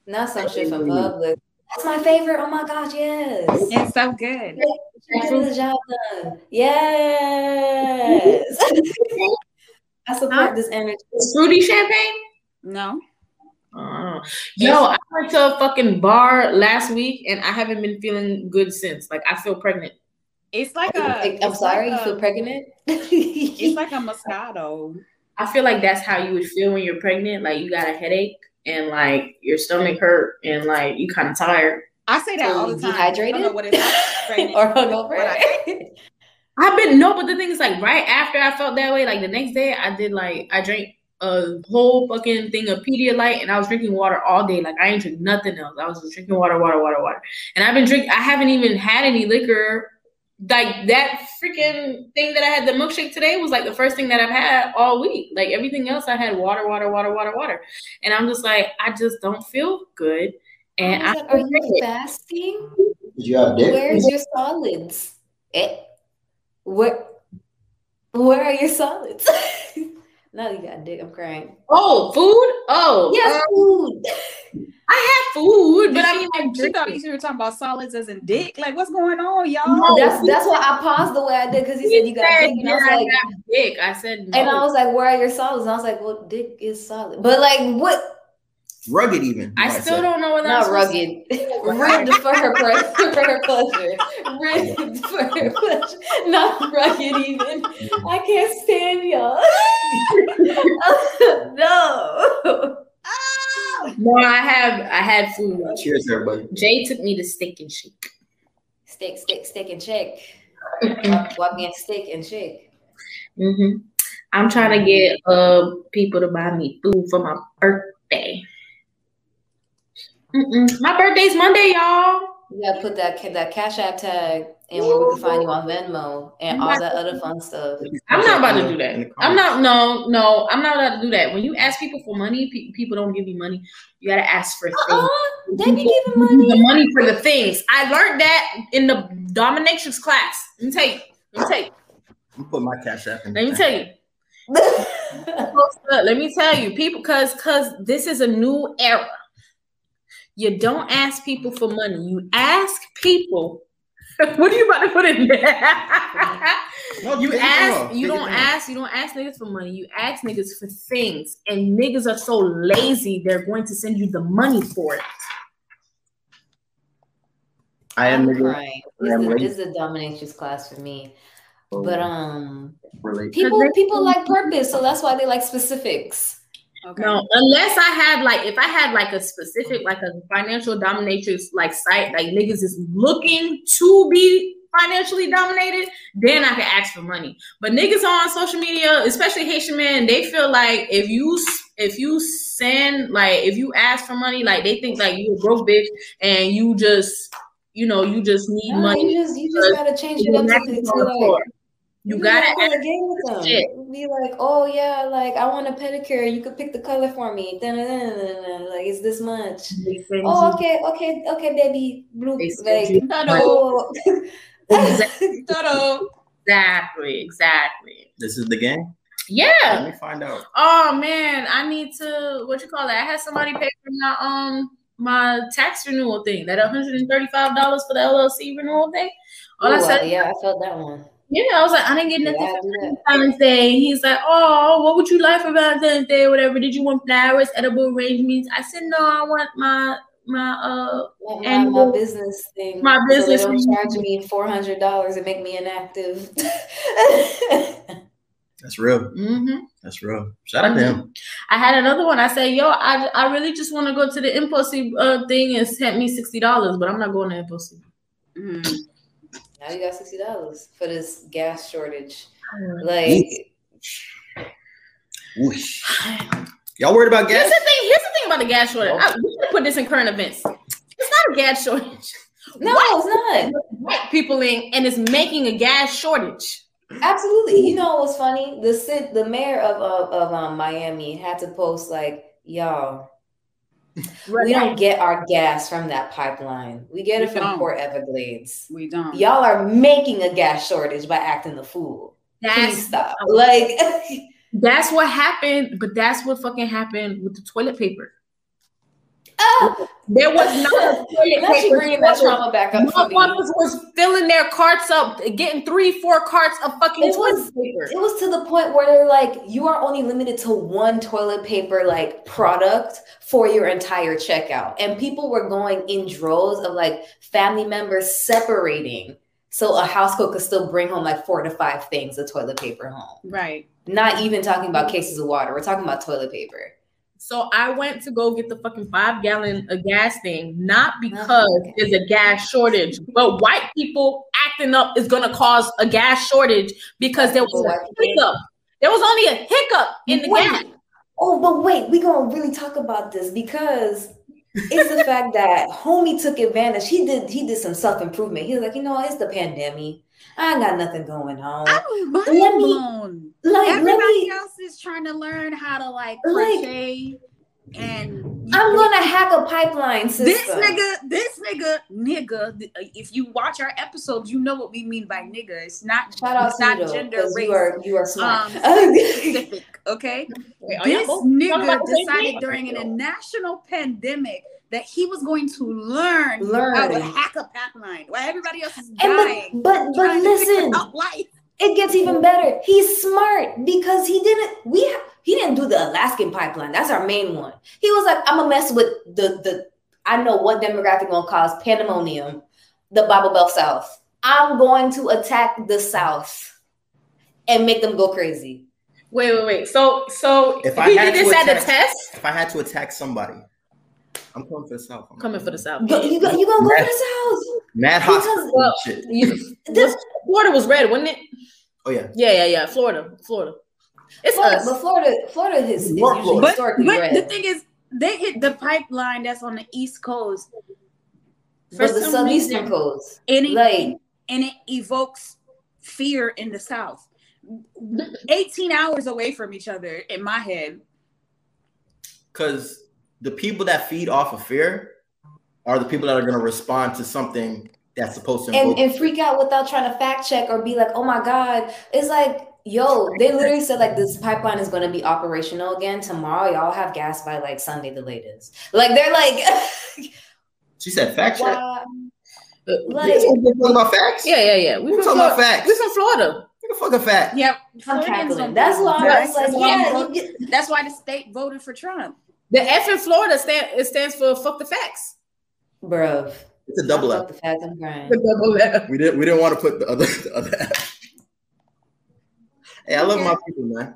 Not some shit from Publix. That's my favorite. Oh my gosh, yes. It's so good. The job done. Yes. I support this energy. Fruity champagne? No. Uh, yo, I went to a fucking bar last week and I haven't been feeling good since. Like I feel pregnant. It's like a. I'm sorry, like you a, feel pregnant? It's like a Moscato. I feel like that's how you would feel when you're pregnant. Like you got a headache and like your stomach hurt and like you kind of tired. I say that so all the time. Dehydrated? I don't know what it's like. Or hungover. I've been, no, but the thing is like right after I felt that way, like the next day I did like, I drank a whole fucking thing of Pedialyte and I was drinking water all day. Like I ain't drink nothing else. I was just drinking water, water, water, water. And I've been drinking, I haven't even had any liquor. Like that freaking thing that I had, the milkshake today was like the first thing that I've had all week. Like everything else I had water, water, water, water, water. And I'm just like, I just don't feel good. And I are you fasting? Yeah, where's your solids? Eh? Where, where are your solids? No, you got dick. I'm crying. Oh, food? Oh, yes, um, food. I had food, but I mean, like, she thought you were talking about solids as in dick. Like, what's going on, y'all? No, that's that's why I paused the way I did because he said you got said, dick, and I was like, I got dick. I said, no. And I was like, where are your solids? And I was like, well, dick is solid, but like, what? Rugged, even. I still said. Don't know whether not I'm rugged. Ribbed for her pleasure. For her pleasure. Ribbed for her pleasure. Not rugged, even. I can't stand y'all. Oh, no. Oh. No, I have. I had food. Cheers, everybody. Jay took me to Steak and Shake. Steak, steak, steak, and shake. Walk me in Steak and Shake. Mm-hmm. I'm trying to get uh people to buy me food for my birthday. Mm-mm. My birthday's Monday, y'all. You gotta put that that Cash App tag and where we can find you on Venmo and all that other fun stuff. I'm not about to do that. I'm not. No, no, I'm not about to do that. When you ask people for money, pe- people don't give you money. You gotta ask for uh-uh, things. They be giving money. The money for the things. I learned that in the dominatrix class. Let me tell you. Let me tell you. I'm putting my Cash App in. Let me tell you. Let me tell you, people, cause cause this is a new era. You don't ask people for money. You ask people. What are you about to put in there? No, you ask. You don't ask. You don't ask niggas for money. You ask niggas for things, and niggas are so lazy. They're going to send you the money for it. I am crying. This is a dominatrix class for me. But um, people people like purpose, so that's why they like specifics. Okay. No, unless I have like, if I had like a specific, like a financial dominatrix like site, like niggas is looking to be financially dominated, then I can ask for money. But niggas on social media, especially Haitian men, they feel like if you if you send like if you ask for money, like they think like you a broke bitch and you just you know you just need no, money. You just you just gotta change it up to the You, you gotta play a game with them. Shit. Be like, oh yeah, like I want a pedicure. You could pick the color for me. Da-na-na-na-na. Like it's this much. Oh okay, okay, okay, baby. Blue. Like, no. Exactly. exactly, exactly. This is the game. Yeah. Let me find out. Oh man, I need to. What you call that? I had somebody pay for my um my tax renewal thing. That one hundred and thirty five dollars for the L L C renewal thing. All Ooh, I said. Yeah, I felt that one. Yeah, I was like, I didn't get nothing yeah, for Valentine's Day. He's like, oh, what would you like for Valentine's Day or whatever? Did you want flowers, edible arrangements? I said, no, I want my my uh well, my, annual, my business thing. My business so they don't charge me four hundred dollars and make me inactive. That's real. Mm-hmm. That's real. Shout out to him. I had another one. I said, yo, I I really just want to go to the Impulsive uh, thing and sent me sixty dollars, but I'm not going to Impulsive. Mm-hmm. Now you got sixty dollars for this gas shortage. Like, Whoosh. Y'all worried about gas? Here's the thing. Here's the thing about the gas shortage. Oh. I, we should put this in current events. It's not a gas shortage. No, it's not. White people in, and it's making a gas shortage. Absolutely. You know what was funny? The city, the mayor of of, of um, Miami had to post like, y'all. Right. We don't get our gas from that pipeline. We get it we from don't. Port Everglades. We don't. Y'all are making a gas shortage by acting the fool. That's, Please stop. Like that's what happened, but that's what fucking happened with the toilet paper. Oh. There was not a toilet now paper. Bringing that trauma back up. Motherfuckers was filling their carts up, getting three, four carts of fucking it toilet was, paper. It was to the point where they're like, you are only limited to one toilet paper like product for your entire checkout. And people were going in droves of like family members separating. So a housecook could still bring home like four to five things of toilet paper home. Right. Not even talking about cases of water. We're talking about toilet paper. So I went to go get the fucking five gallon a gas thing, not because okay. there's a gas shortage, but white people acting up is going to cause a gas shortage because there was a hiccup. There was only a hiccup in the wait. gas. Oh, but wait, we're going to really talk about this because it's the fact that homie took advantage. He did He did some self-improvement. He was like, you know, it's the pandemic. I ain't got nothing going on. I'm mind blown. Like, Everybody me, else is trying to learn how to like crochet like, and I'm know, gonna hack a pipeline system. This nigga, this nigga, nigga. If you watch our episodes, you know what we mean by nigga. It's not shout out it's not though, gender race. You are, you are smart. Um, specific, okay. Wait, this nigga decided during a national pandemic that he was going to learn, learn. how to hack a pipeline while everybody else is dying. And but but, but listen, it gets even better. He's smart because he didn't. We he didn't do the Alaskan pipeline. That's our main one. He was like, I'm gonna mess with the the. I know what demographic gonna cause pandemonium, the Bible Belt South. I'm going to attack the South and make them go crazy. Wait, wait, wait. So so if he did this at a test. If I had to attack somebody. I'm coming for the South. I'm coming for the South. But you go, you gonna go mad, for the South? Mad hospital well, shit. You, this Florida was red, wasn't it? Oh yeah. Yeah, yeah, yeah. Florida, Florida. It's Florida, us. But Florida, Florida is, is usually Florida. historically but, but red. The thing is, they hit the pipeline that's on the East Coast. For the Southeastern Coast, and it, like, and it evokes fear in the South. eighteen hours away from each other, in my head. Because the people that feed off of fear are the people that are going to respond to something that's supposed to and, and freak out without trying to fact check or be like, oh my God. It's like, yo, they literally said like this pipeline is going to be operational again tomorrow. Y'all have gas by like Sunday the latest. Like they're like. She said fact check. Wow. Like, we're talking about facts? Yeah, yeah, yeah. We're, we're talking about facts. We're from Florida. What the fuck a fact? Yep. I'm cackling. That's why I was like, yeah, get- that's why the state voted for Trump. The F in Florida stand, it stands for fuck the facts. Bruv. It's a double F. We didn't we didn't want to put the other the other F. Hey, I love yeah. my people, man.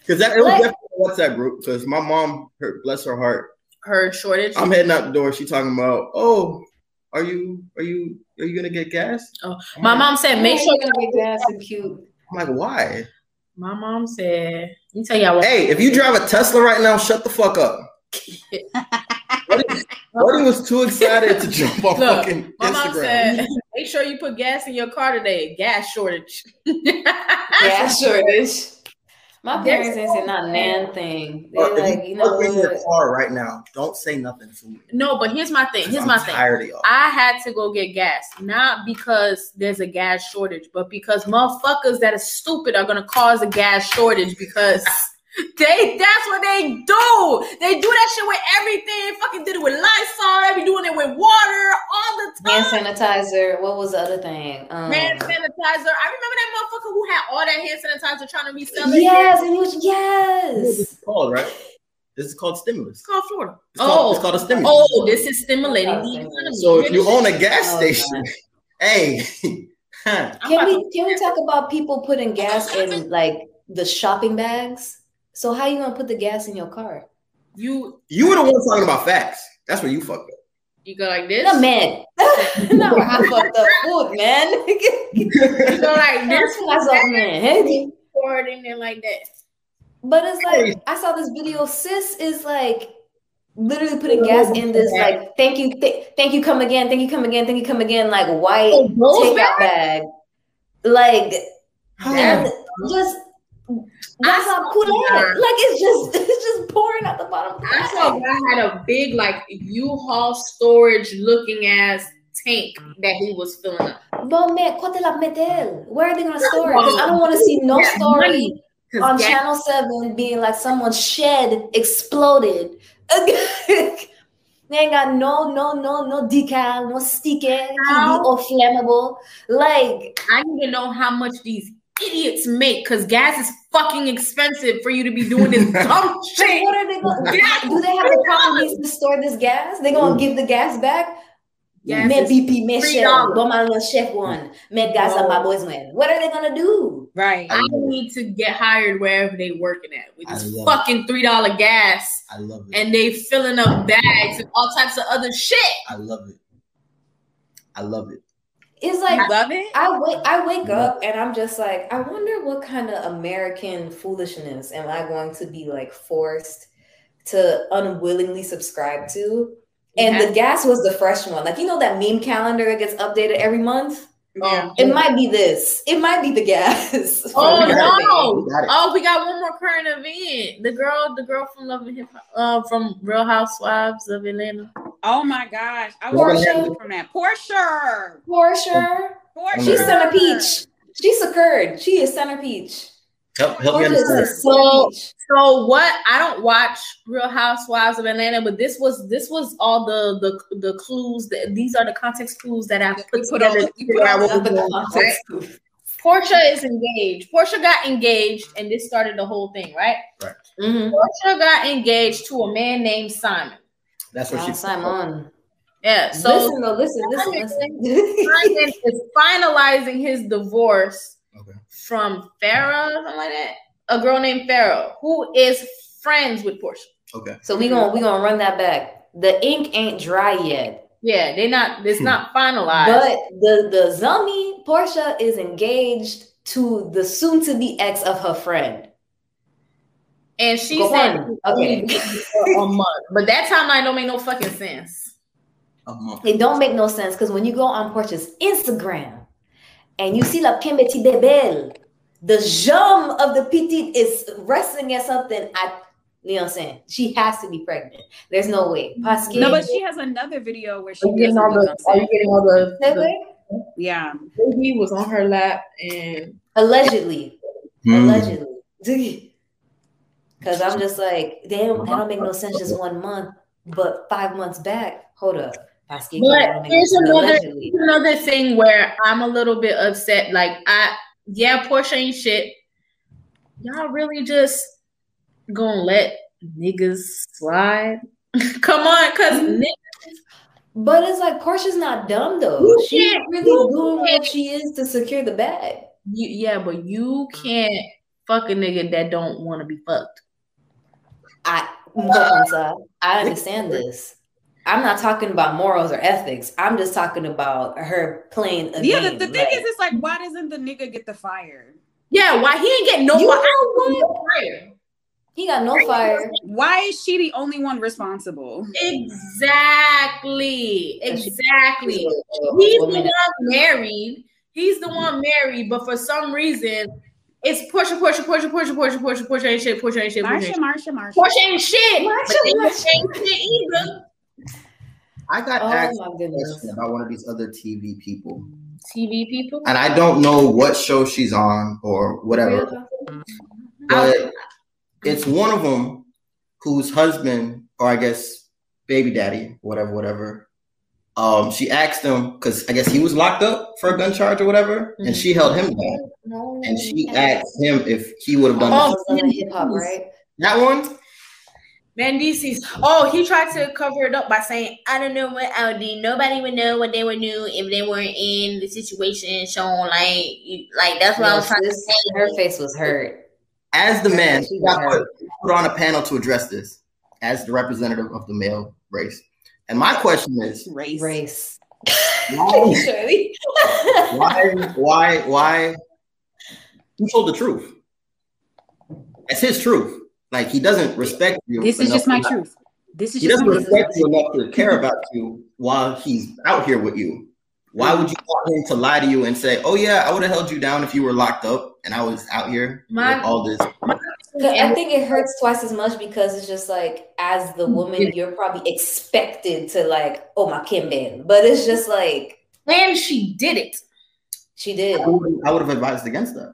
Because that it was definitely a WhatsApp group. Because my mom, her, bless her heart. Her shortage. I'm heading out the door. She talking about, oh, are you are you are you gonna get gas? Oh, my I'm mom like, said make sure you get gas and cute. I'm like, why? My mom said, let me tell y'all what. Hey, if you drive a Tesla right now, shut the fuck up. Roddy was too excited to jump on Look, fucking my Instagram. Mom said, make sure you put gas in your car today. Gas shortage. Gas shortage. My parents ain't saying not nan thing. They're uh, like, you know, in your car right now. Don't say nothing to me. No, but here's my thing. Here's I'm my tired thing. Of y'all. I had to go get gas, not because there's a gas shortage, but because motherfuckers that are stupid are gonna cause a gas shortage because they that's what they do. They do that shit with everything. Fucking did it with Lysol. They be doing it with water all the time. Hand sanitizer. What was the other thing? Um, hand sanitizer. I remember that motherfucker who had all that hand sanitizer trying to resell it. Yes, and he was yes. This is called right. This is called stimulus. It's called Florida. It's called, oh, it's called a stimulus. Oh, this is stimulating the economy. So if you own a gas station, oh, hey, huh. can we can we talk about people putting gas in like the shopping bags? So how you gonna put the gas in your car? You you were the one talking about facts. That's where you fucked up. You go like this? No, man. No, I fucked up food, man. You go like this. That's all, man. Pour it in there like that. But it's like, I saw this video. Sis is like literally putting gas in this like, thank you, th- thank you, come again, thank you, come again, thank you, come again, like white oh, takeout bag. Like, and just... That's how like it's just it's just pouring out the bottom. I saw guy had a big like U-Haul storage looking ass tank that he was filling up. But man, where are they gonna store it? Because I don't want to see no story on Channel seven being like someone's shed exploded. They ain't got no, no, no, no decal, no sticker, or flammable. Like I need to know how much these idiots make because gas is fucking expensive for you to be doing this dumb shit. What are they gonna do? They have the properties to store this gas? They gonna give the gas back? Yes, mais B P, mais chef, bon malin chef one, mais guys are my boys man. What are they gonna do? Right. I, I need to get hired wherever they working at with this fucking three dollar gas. I love it. And they filling up bags and all types of other shit. I love it. I love it. It's like I love it. I wake I wake up and I'm just like, I wonder what kind of American foolishness am I going to be like forced to unwillingly subscribe to? And yeah. the gas was the fresh one. Like, you know that meme calendar that gets updated every month? Yeah. Um, it might be this. It might be the gas. Oh, no. We oh, we got one more current event. The girl the girl from Love and Hip Hop, uh, from Real Housewives of Atlanta. Oh, my gosh. I want to from that. Portia. Portia. Portia. She's Center Peach. She's a curd. She is Center Peach. Help, help so, so what? I don't watch Real Housewives of Atlanta, but this was this was all the the, the clues. That, these are the context clues that I put, put together. On, you put on on the context clues. Portia is engaged. Portia got engaged, and this started the whole thing, right? Right. Mm-hmm. Portia got engaged to a man named Simon. That's what oh, she Simon. Yeah. So listen, though, listen, listen, listen. Simon is finalizing his divorce. Okay. From Farrah, something like that. A girl named Farrah, who is friends with Portia. Okay. So we gonna we gonna run that back. The ink ain't dry yet. Yeah, they're not. It's not finalized. But the the zombie Portia is engaged to the soon to be ex of her friend. And she Go said, on. "Okay, a month." But that timeline don't make no fucking sense. A month. It don't make no sense because when you go on Portia's Instagram. And you see la petit bebel, the jam of the petite is resting at something. I, you know what I'm saying? She has to be pregnant. There's no way. Pasque, no, but she has another video where she are you getting all the, are you getting all the, the yeah. Baby was on her lap and allegedly. Mm. Allegedly. Because I'm just like, damn, that don't make no sense just one month, but five months back. Hold up. But here's another, here's another thing where I'm a little bit upset. Like, I, yeah, Portia ain't shit. Y'all really just gonna let niggas slide? Come on, cause niggas. But it's like Portia's not dumb though. You She's really doing what she is to secure the bag. You, yeah, but you can't fuck a nigga that don't want to be fucked. I, uh, I understand this. I'm not talking about morals or ethics. I'm just talking about her playing a yeah, game. Yeah, the, the thing like, is, it's like, why doesn't the nigga get the fire? Yeah, why he ain't get no, you know fire? He got no fire. Why is she the only one responsible? Exactly. Exactly. He's the one married. He's the one married, but for some reason, it's Portia, Portia, Portia, Portia, Portia, Portia, Portia ain't shit, Portia ain't shit, Portia ain't shit. Marsha, Marsha, Marsha. Portia ain't shit. Marsha ain't shit either. I got oh, asked a question about one of these other T V people. T V people? And I don't know what show she's on or whatever. But it's one of them whose husband, or I guess baby daddy, whatever, whatever. Um, she asked him, because I guess he was locked up for a gun charge or whatever, mm-hmm. and she held him down. No, and she asked him if he would have done oh, that. Hip hop, right? That one? Mandisi's, oh, he tried to cover it up by saying, I don't know what I would do. Nobody would know what they would do if they weren't in the situation shown. Like, like that's what yes, I was trying this, to say. Her face was hurt. As the her man, she got hurt. Put on a panel to address this as the representative of the male race. And my question is, race. race. Why, why, why, why? Who told the truth? That's his truth. Like, he doesn't respect you. This is just my truth. This is he just doesn't respect you enough to care about you while he's out here with you. Why would you want him to lie to you and say, "Oh yeah, I would have held you down if you were locked up and I was out here my, with all this"? I think it hurts twice as much because it's just like, as the woman, yeah. you're probably expected to like, "Oh my Kimben," but it's just like, and she did it. She did. I would, I would have advised against that.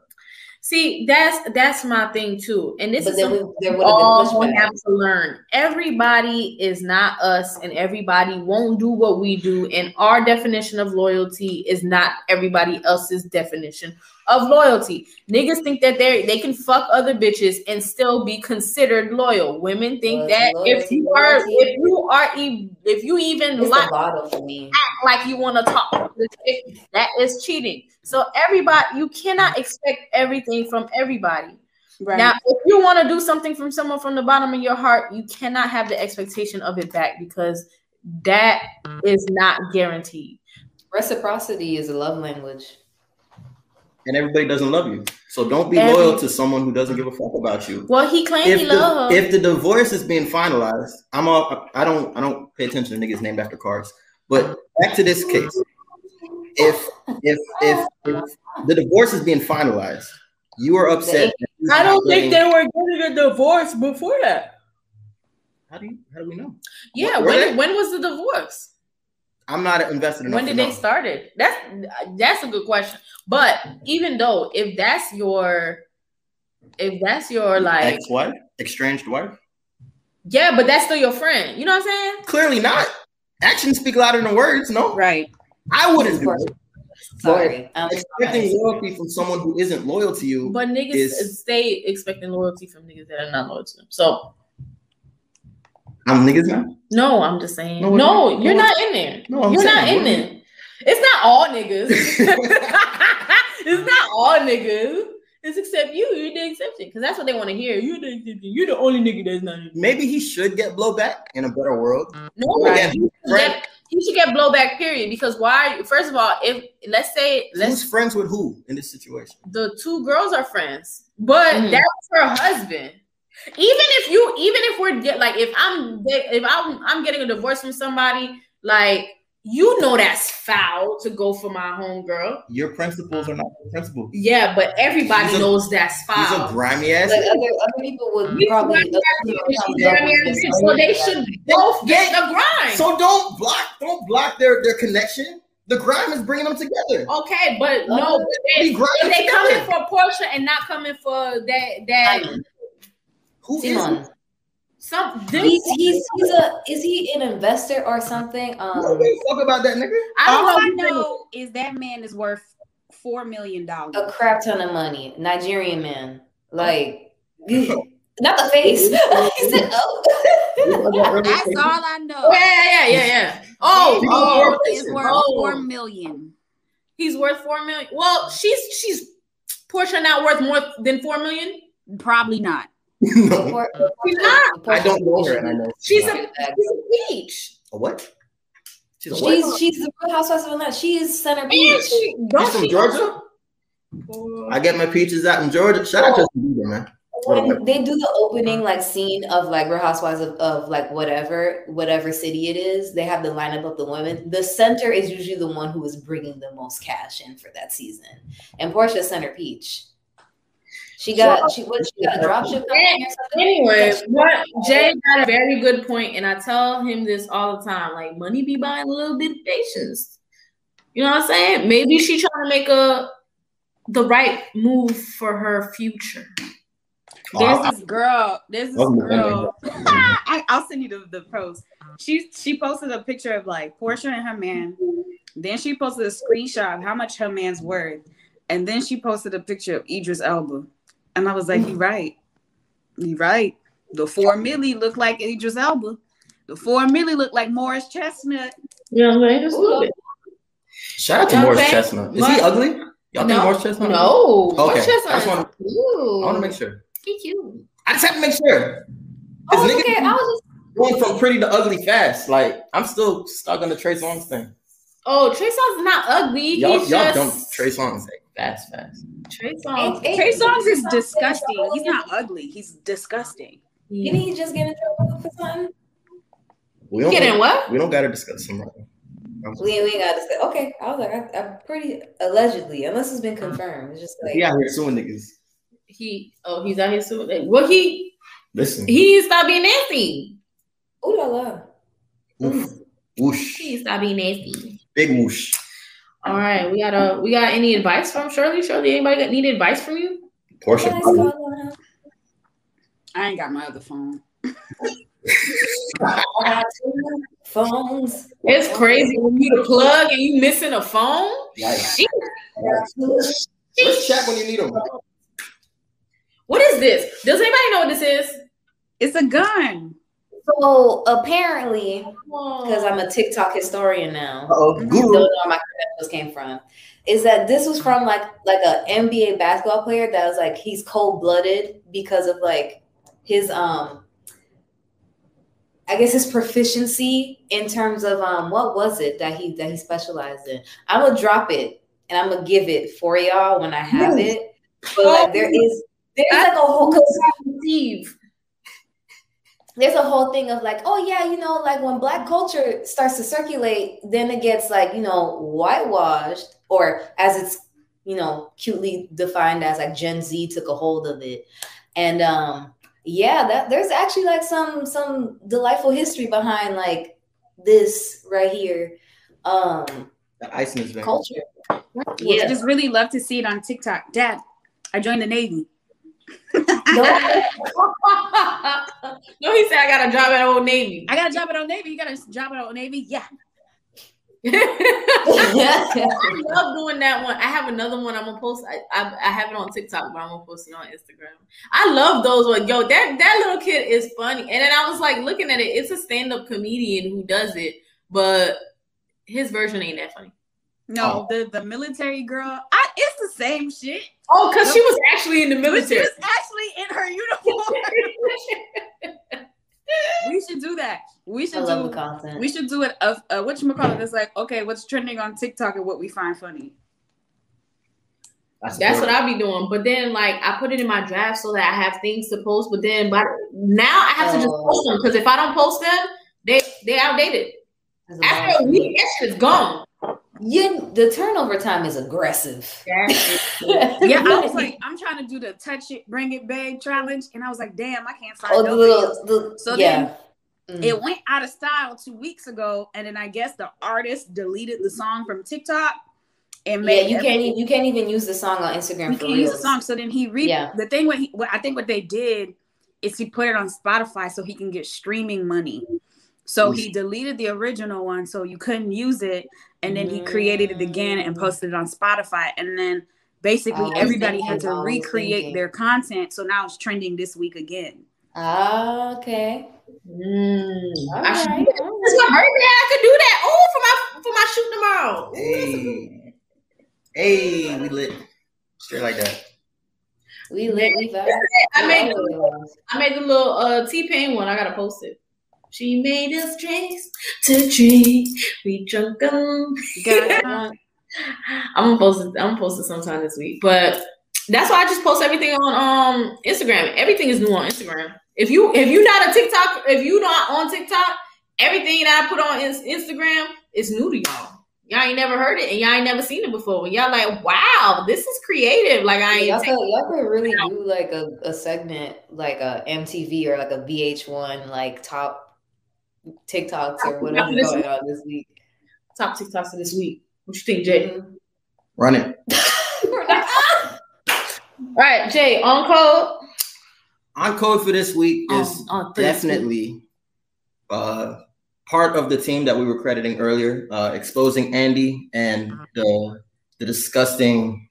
See, that's that's my thing too, and this but is there, something there we all been have to learn. Everybody is not us, and everybody won't do what we do. And our definition of loyalty is not everybody else's definition of loyalty. Niggas think that they they can fuck other bitches and still be considered loyal. Women think uh, that loyalty, if you are loyalty. if you are If you even it's like act like you want to talk, that is cheating. So everybody, you cannot expect everything from everybody. Right. Now, if you want to do something from someone from the bottom of your heart, you cannot have the expectation of it back, because that is not guaranteed. Reciprocity is a love language. And everybody doesn't love you. So don't be Every- loyal to someone who doesn't give a fuck about you. Well, he claimed if he the, loved. If the divorce is being finalized, I'm all, I don't I don't pay attention to niggas named after cars. But back to this case. If if if, if the divorce is being finalized, you are upset. I don't think they were getting a divorce before that. How do you how do we know? Yeah, what, when when was the divorce? I'm not invested enough. When did they start it? That's that's a good question. But even though, if that's your, if that's your like ex-wife, estranged wife, yeah, but that's still your friend. You know what I'm saying? Clearly not. Actions speak louder than words. No, right? I wouldn't do it. Sorry, I'm expecting loyalty from someone who isn't loyal to you. But niggas is, stay expecting loyalty from niggas that are not loyal to them. So. I'm niggas now? No, I'm just saying. No, no you're, you're not in there. No, I'm you're not in there. It. It's not all niggas. It's not all niggas. It's except you. You're the exception. Because that's what they want to hear. You're the exception. You're the only nigga that's not. Maybe he should get blowback in a better world. No, right. He, should get, he should get blowback, period. Because why? First of all, if let's say. Let's, who's friends with who in this situation? The two girls are friends. But mm. that was her husband. Even if you, even if we're get, like, if I'm, if I'm, I'm getting a divorce from somebody, like, you know, that's foul to go for my homegirl. Your principles are not your principles. Yeah, but everybody a, knows that's foul. He's a grimy ass. Like, other, other people would he's probably. Grimy ass, ass, so they should both get the grime. So don't block, don't block their their connection. The grime is bringing them together. Okay, but uh, no, they, they, they coming for Portia and not coming for that that. I, Who Simon. Is he? Some he's, he's he's a is he an investor or something? Um, Nobody talk about that nigga. All I know, I know is that man is worth four million dollars. A crap ton of money. Nigerian man, like not the face. He said, "Oh, that's all I know." Yeah, yeah, yeah, yeah. Oh, oh is worth oh. four million. He's worth four million. Well, she's she's Portia not worth more than four million. Probably not. No. Before, she's not. I don't know her, and I know she's, she's, a, she's a beach. A what? She's a she's, what? She's the Real Housewives of Atlanta. She is Center Beach. She, she's from she Georgia. Goes. I get my peaches out in Georgia. Shout oh. out to Justin Bieber, man. When they do the opening like scene of like Real Housewives of, of like whatever whatever city it is. They have the lineup of the women. The center is usually the one who is bringing the most cash in for that season. And Portia Center Beach. She got she what she got a drop ship yeah. Anyway, what Jay got a very good point, and I tell him this all the time. Like, money be buying a little bit of patience. You know what I'm saying? Maybe she trying to make a the right move for her future. There's this girl. There's this girl. I, I'll send you the, the post. She she posted a picture of like Portia and her man. Then she posted a screenshot of how much her man's worth, and then she posted a picture of Idris Elba. And I was like, you're right. You're right. The four milli looked like Idris Elba. The four milli looked like Morris Chestnut. Yeah, man, just look. Shout out to Morris okay. Chestnut. Is Morris. He ugly? Y'all no. think Morris Chestnut? No. Okay. Morris Chestnut. I just want to. I want to make sure. He cute. I just have to make sure. Oh, niggas okay. I was just going from pretty to ugly fast. Like, I'm still stuck on the Trey Songz thing. Oh, Trey Songz is not ugly. Y'all, He's y'all just... don't Trey Songz. That's fast. Trey Songz. Hey, hey, Trey Songz is disgusting. He's not ugly. He's disgusting. Yeah. Didn't he just get in trouble for something? We don't get in what? We don't gotta discuss him. We we gotta discuss. Okay, I was like, I, I'm pretty allegedly, unless it's been confirmed. It's just like he out here suing niggas. He oh he's out here suing. Niggas. Well he listen. He needs to stop being nasty. Ooh la la. Oof. Whoosh. He needs to stop being nasty. Big whoosh. All right, we got a. We got any advice from Shirley? Shirley, anybody got need advice from you? Portia, I ain't got my other phone. Phones. It's crazy when you need a plug and you missing a phone. Yeah. She, Let's she, check when you need a phone. What is this? Does anybody know what this is? It's a gun. So apparently, because I'm a TikTok historian now, uh-oh, I don't know where my credentials came from, is that this was from like like a N B A basketball player that was like, he's cold-blooded because of like his um I guess his proficiency in terms of um what was it that he that he specialized in. I'm gonna drop it and I'm gonna give it for y'all when I have yes. it. But like there is there's like a whole conceive. There's a whole thing of like, oh yeah, you know, like when Black culture starts to circulate, then it gets like, you know, whitewashed, or as it's, you know, cutely defined as like Gen Z took a hold of it. And um, yeah, that there's actually like some some delightful history behind like this right here. Um, the ice is very culture. Yeah, I just really love to see it on TikTok. Dad, I joined the Navy. No, he said I got a job at Old Navy. I got a job at Old Navy. You got a job at Old Navy? Yeah. I love doing that one. I have another one I'm gonna post. I, I I have it on TikTok, but I'm gonna post it on Instagram. I love those ones. Yo, that that little kid is funny. And then I was like looking at it. It's a stand-up comedian who does it, but his version ain't that funny. No, oh. the the military girl. I it's the same shit. Oh, because she was actually in the military. She was actually in her uniform. We should do that. We should I love do the content. We should do it of uh, whatchamacallit. It's like, okay, what's trending on TikTok and what we find funny. That's, That's what I'll be doing. But then, like, I put it in my draft so that I have things to post. But then, but now I have oh. to just post them, because if I don't post them, they they outdated. After a week, that shit is gone. You, the turnover time is aggressive. Yeah, I was like, I'm trying to do the touch it, bring it back challenge, and I was like, damn, I can't find oh, no the, the, So yeah. then mm. it went out of style two weeks ago, and then I guess the artist deleted the song from TikTok and made. Yeah, you can't you can't even use the song on Instagram. You for can't reals. use the song. So then he re yeah. the thing. What, he, what I think what they did is he put it on Spotify so he can get streaming money. So he deleted the original one, so you couldn't use it, and then he created it again and posted it on Spotify, and then basically everybody thinking, had to recreate their content. So now it's trending this week again. Oh, okay. Mm, all right. It's my birthday. I could do that. Oh, for my for my shoot tomorrow. Hey, hey, we lit straight like that. We lit. We lit. I made I made the little uh, T-Pain one. I gotta post it. She made us drinks to drink. We drunk them. I'm gonna post it. I'm gonna post it sometime this week. But that's why I just post everything on um Instagram. Everything is new on Instagram. If you if you're not a TikTok, if you're not on TikTok, everything that I put on Instagram is new to y'all. Y'all ain't never heard it and y'all ain't never seen it before. Y'all like, wow, this is creative. Like I ain't. Y'all could, y'all could really do like a, a segment, like a M T V or like a V H one, like top TikToks or whatever going on this week. Top TikToks of this week. What you think, Jay? Mm-hmm. Run it. All right, Jay. On code. On code for this week is oh, oh, definitely uh, part of the team that we were crediting earlier, uh, exposing Andy and the the disgusting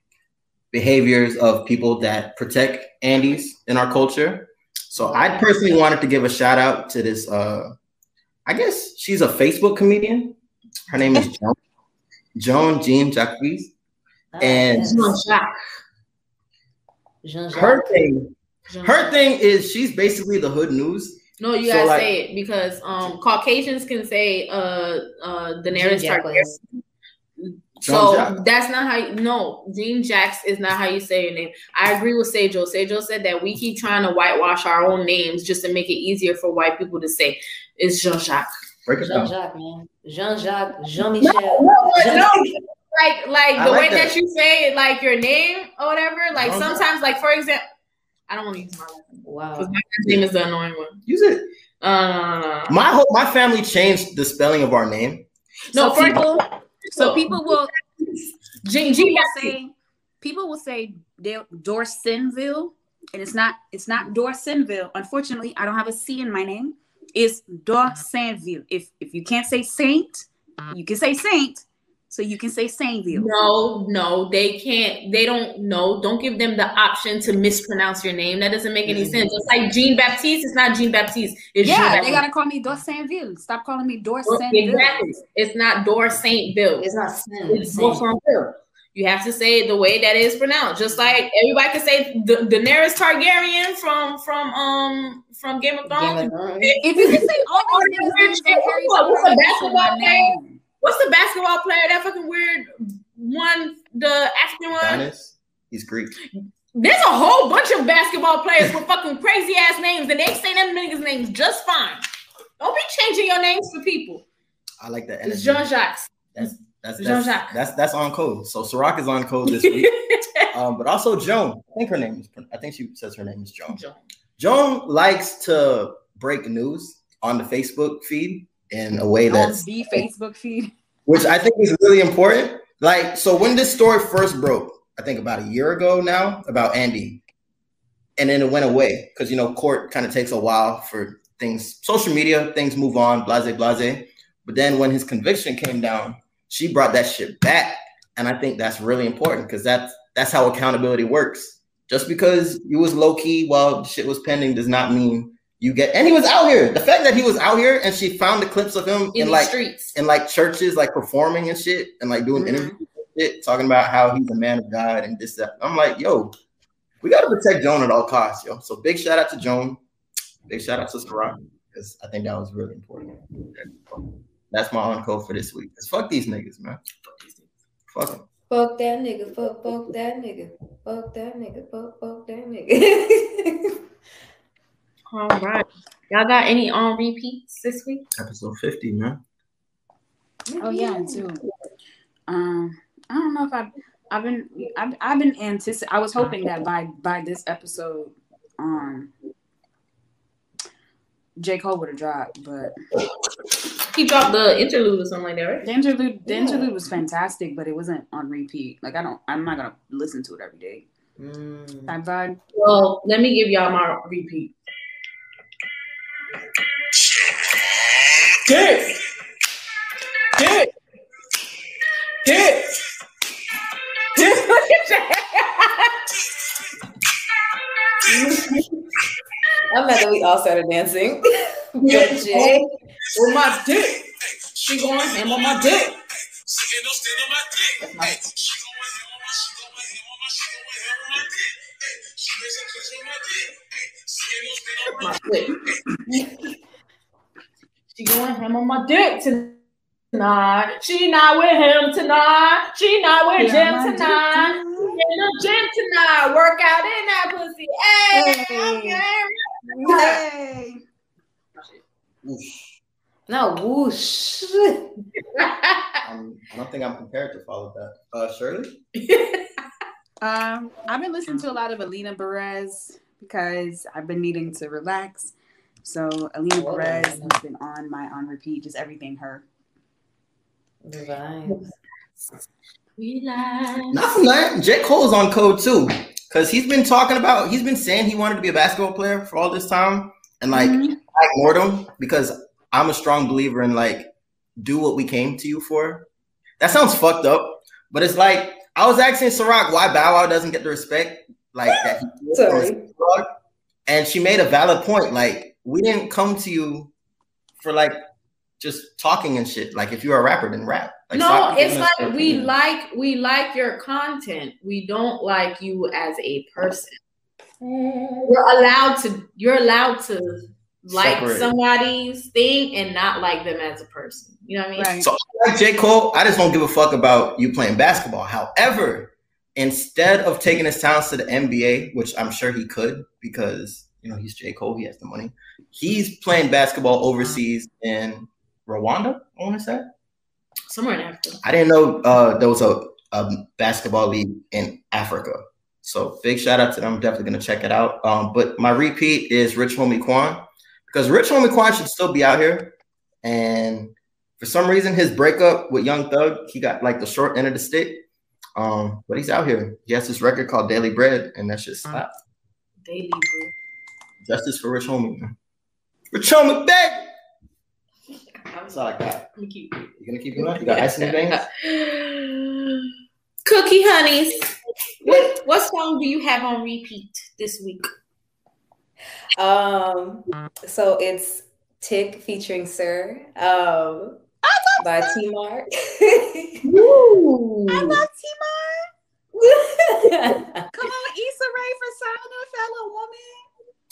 behaviors of people that protect Andys in our culture. So I personally wanted to give a shout out to this. Uh, I guess she's a Facebook comedian. Her name is Joan, Joan Jean-Jacques. Oh, and Jean-Jacques. Her thing, Jean-Jacques. her thing is she's basically the hood news. No, you so gotta like, say it because um, Caucasians can say uh, uh, Daenerys Targaryen. So Jean-Jacques. That's not how you, no, Jean-Jacques is not how you say your name. I agree with Sejal. Sejal said that we keep trying to whitewash our own names just to make it easier for white people to say. It's Jean-Jacques. Jean-Jacques, man. Jean-Jacques, Jean-Michel. No, no, Jean- no. Like, like I the like way that. that you say, like, your name or whatever. Like, Jean- sometimes, like, for example, I don't want to use my last name. Wow. Because my last name is the annoying one. Use it. Uh, my whole, my family changed the spelling of our name. No, so for people, so people will, Jean- people will say, people will say Dorsenville, and it's not, it's not Dorsenville. Unfortunately, I don't have a C in my name. It's Dorsenville. If if you can't say Saint, you can say Saint. So you can say Saintville. No, no, they can't. They don't know. Don't give them the option to mispronounce your name. That doesn't make any mm-hmm. sense. It's like Jean Baptiste. It's not Jean Baptiste. It's yeah, Jean Baptiste. They got to call me Dor Saintville. Stop calling me Dor Saintville. Exactly. It's not Dor Saintville. It's not Saintville. It's Dor Saintville. You have to say it the way that it is pronounced. Just like everybody can say da- Daenerys Targaryen from from um from Game of Thrones. If you can say all those things, what's the basketball name? What's the basketball player? That fucking weird one, the African one. He's Greek. There's a whole bunch of basketball players with fucking crazy ass names, and they say them niggas' names just fine. Don't be changing your names for people. I like that. It's Jean-Jacques. That's. That's that's, that's that's on code. So Serac is on code this week. um, but also Joan. I think her name is I think she says her name is Joan. Joan. Joan likes to break news on the Facebook feed in a way that's on the Facebook feed. Which I think is really important. Like, so when this story first broke, I think about a year ago now, about Andy, and then it went away. Because you know, court kind of takes a while for things, social media, things move on, blase, blase. But then when his conviction came down, she brought that shit back, and I think that's really important because that's that's how accountability works. Just because you was low key while shit was pending does not mean you get. And he was out here. The fact that he was out here, and she found the clips of him in, in like streets, in like churches, like performing and shit, and like doing mm-hmm. interviews and shit, talking about how he's a man of God and this that. I'm like, yo, we gotta protect Joan at all costs, yo. So big shout out to Joan. Big shout out to Serac because I think that was really important. That's my on-code for this week. Cause fuck these niggas, man. Fuck these niggas. Fuck them. Fuck that nigga. Fuck, fuck that nigga. Fuck that nigga. Fuck, fuck that nigga. All right. Y'all got any on repeats this week? Episode fifty, man. Oh yeah, too. Um, I don't know if I've I've been I've, I've been antici- I was hoping that by by this episode, um, J. Cole would have dropped, but. He dropped the interlude or something like that, right? The interlude, the yeah. interlude was fantastic, but it wasn't on repeat. Like I don't, I'm not gonna listen to it every day. Mm. That vibe. Well, let me give y'all my repeat. Dick, dick, dick, dick. Look at that. I'm glad that we all started dancing. Good Jay. With my dick, she going ham on my dick. She ain't no stand on my dick. Hey, she going ham on my, she going ham on my, she going ham on my dick. Hey, she raising clips with my dick. Hey, she ain't no stand on my dick. She going ham on my dick tonight. She not with him tonight. She not with yeah, him tonight. She in the gym tonight. Work out in that pussy. Hey, hey. Okay. Hey. No, whoosh. um, I don't think I'm prepared to follow that. Uh, Shirley? um, I've been listening to a lot of Alina Perez because I've been needing to relax. So Alina Whoa. Perez has been on my on repeat, just everything her. Relax. Relax. Not from that. J. Cole's on code too because he's been talking about, he's been saying he wanted to be a basketball player for all this time. And like, mm-hmm. I ignored him because I'm a strong believer in like, do what we came to you for. That sounds fucked up, but it's like, I was asking Serac why Bow Wow doesn't get the respect like that he did. Sorry. And she made a valid point. Like, we didn't come to you for like, just talking and shit. Like, if you're a rapper, then rap. Like, no, it's like, we like, we like your content. We don't like you as a person. You're allowed to, you're allowed to, like separate. Somebody's thing and not like them as a person. You know what I mean? Right. So like J. Cole, I just don't give a fuck about you playing basketball. However, instead of taking his talents to the N B A, which I'm sure he could because, you know, he's J. Cole, he has the money. He's playing basketball overseas in Rwanda, I want to say. Somewhere in Africa. I didn't know uh, there was a, a basketball league in Africa. So big shout out to them. I'm definitely going to check it out. Um, but my repeat is Rich Homie Quan. Because Rich Homie Quan should still be out here. And for some reason, his breakup with Young Thug, he got like the short end of the stick. Um, but he's out here. He has this record called Daily Bread, and that shit slaps. Daily Bread. Justice for Rich Homie, man. Rich Homie, baby! That's all I got. I'm keep it. You gonna keep going? You got ice in your veins? Cookie honeys. What what song do you have on repeat this week? Um, so it's Tick featuring Sir um, by Tmark. I love Tmark. Come on, Issa Rae for signing, fellow woman.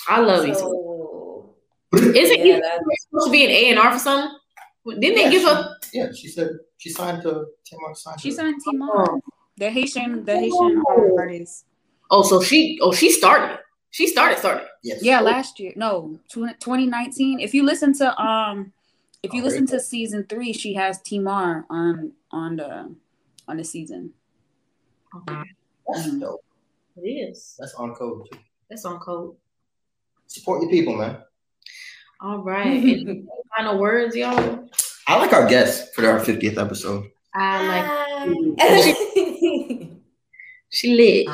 I love so, Issa. Isn't yeah, Issa Rae supposed to be an A and R for something? Didn't yeah, they give she, up? Yeah, she said she signed to Tmark. Signed she signed Tmark. Oh. The Haitian, the Haitian oh. artist. Oh, so she, oh, she started. She started, started. Yes. Yeah, last year. No, twenty nineteen. If you listen to, um, if you oh, listen to season three, she has Tmark on on the on the season. Okay. That's mm-hmm. dope. It is. That's on code. That's on code. Support your people, man. All right. Any final words, y'all? I like our guest for our fiftieth episode. I like. She, she lit.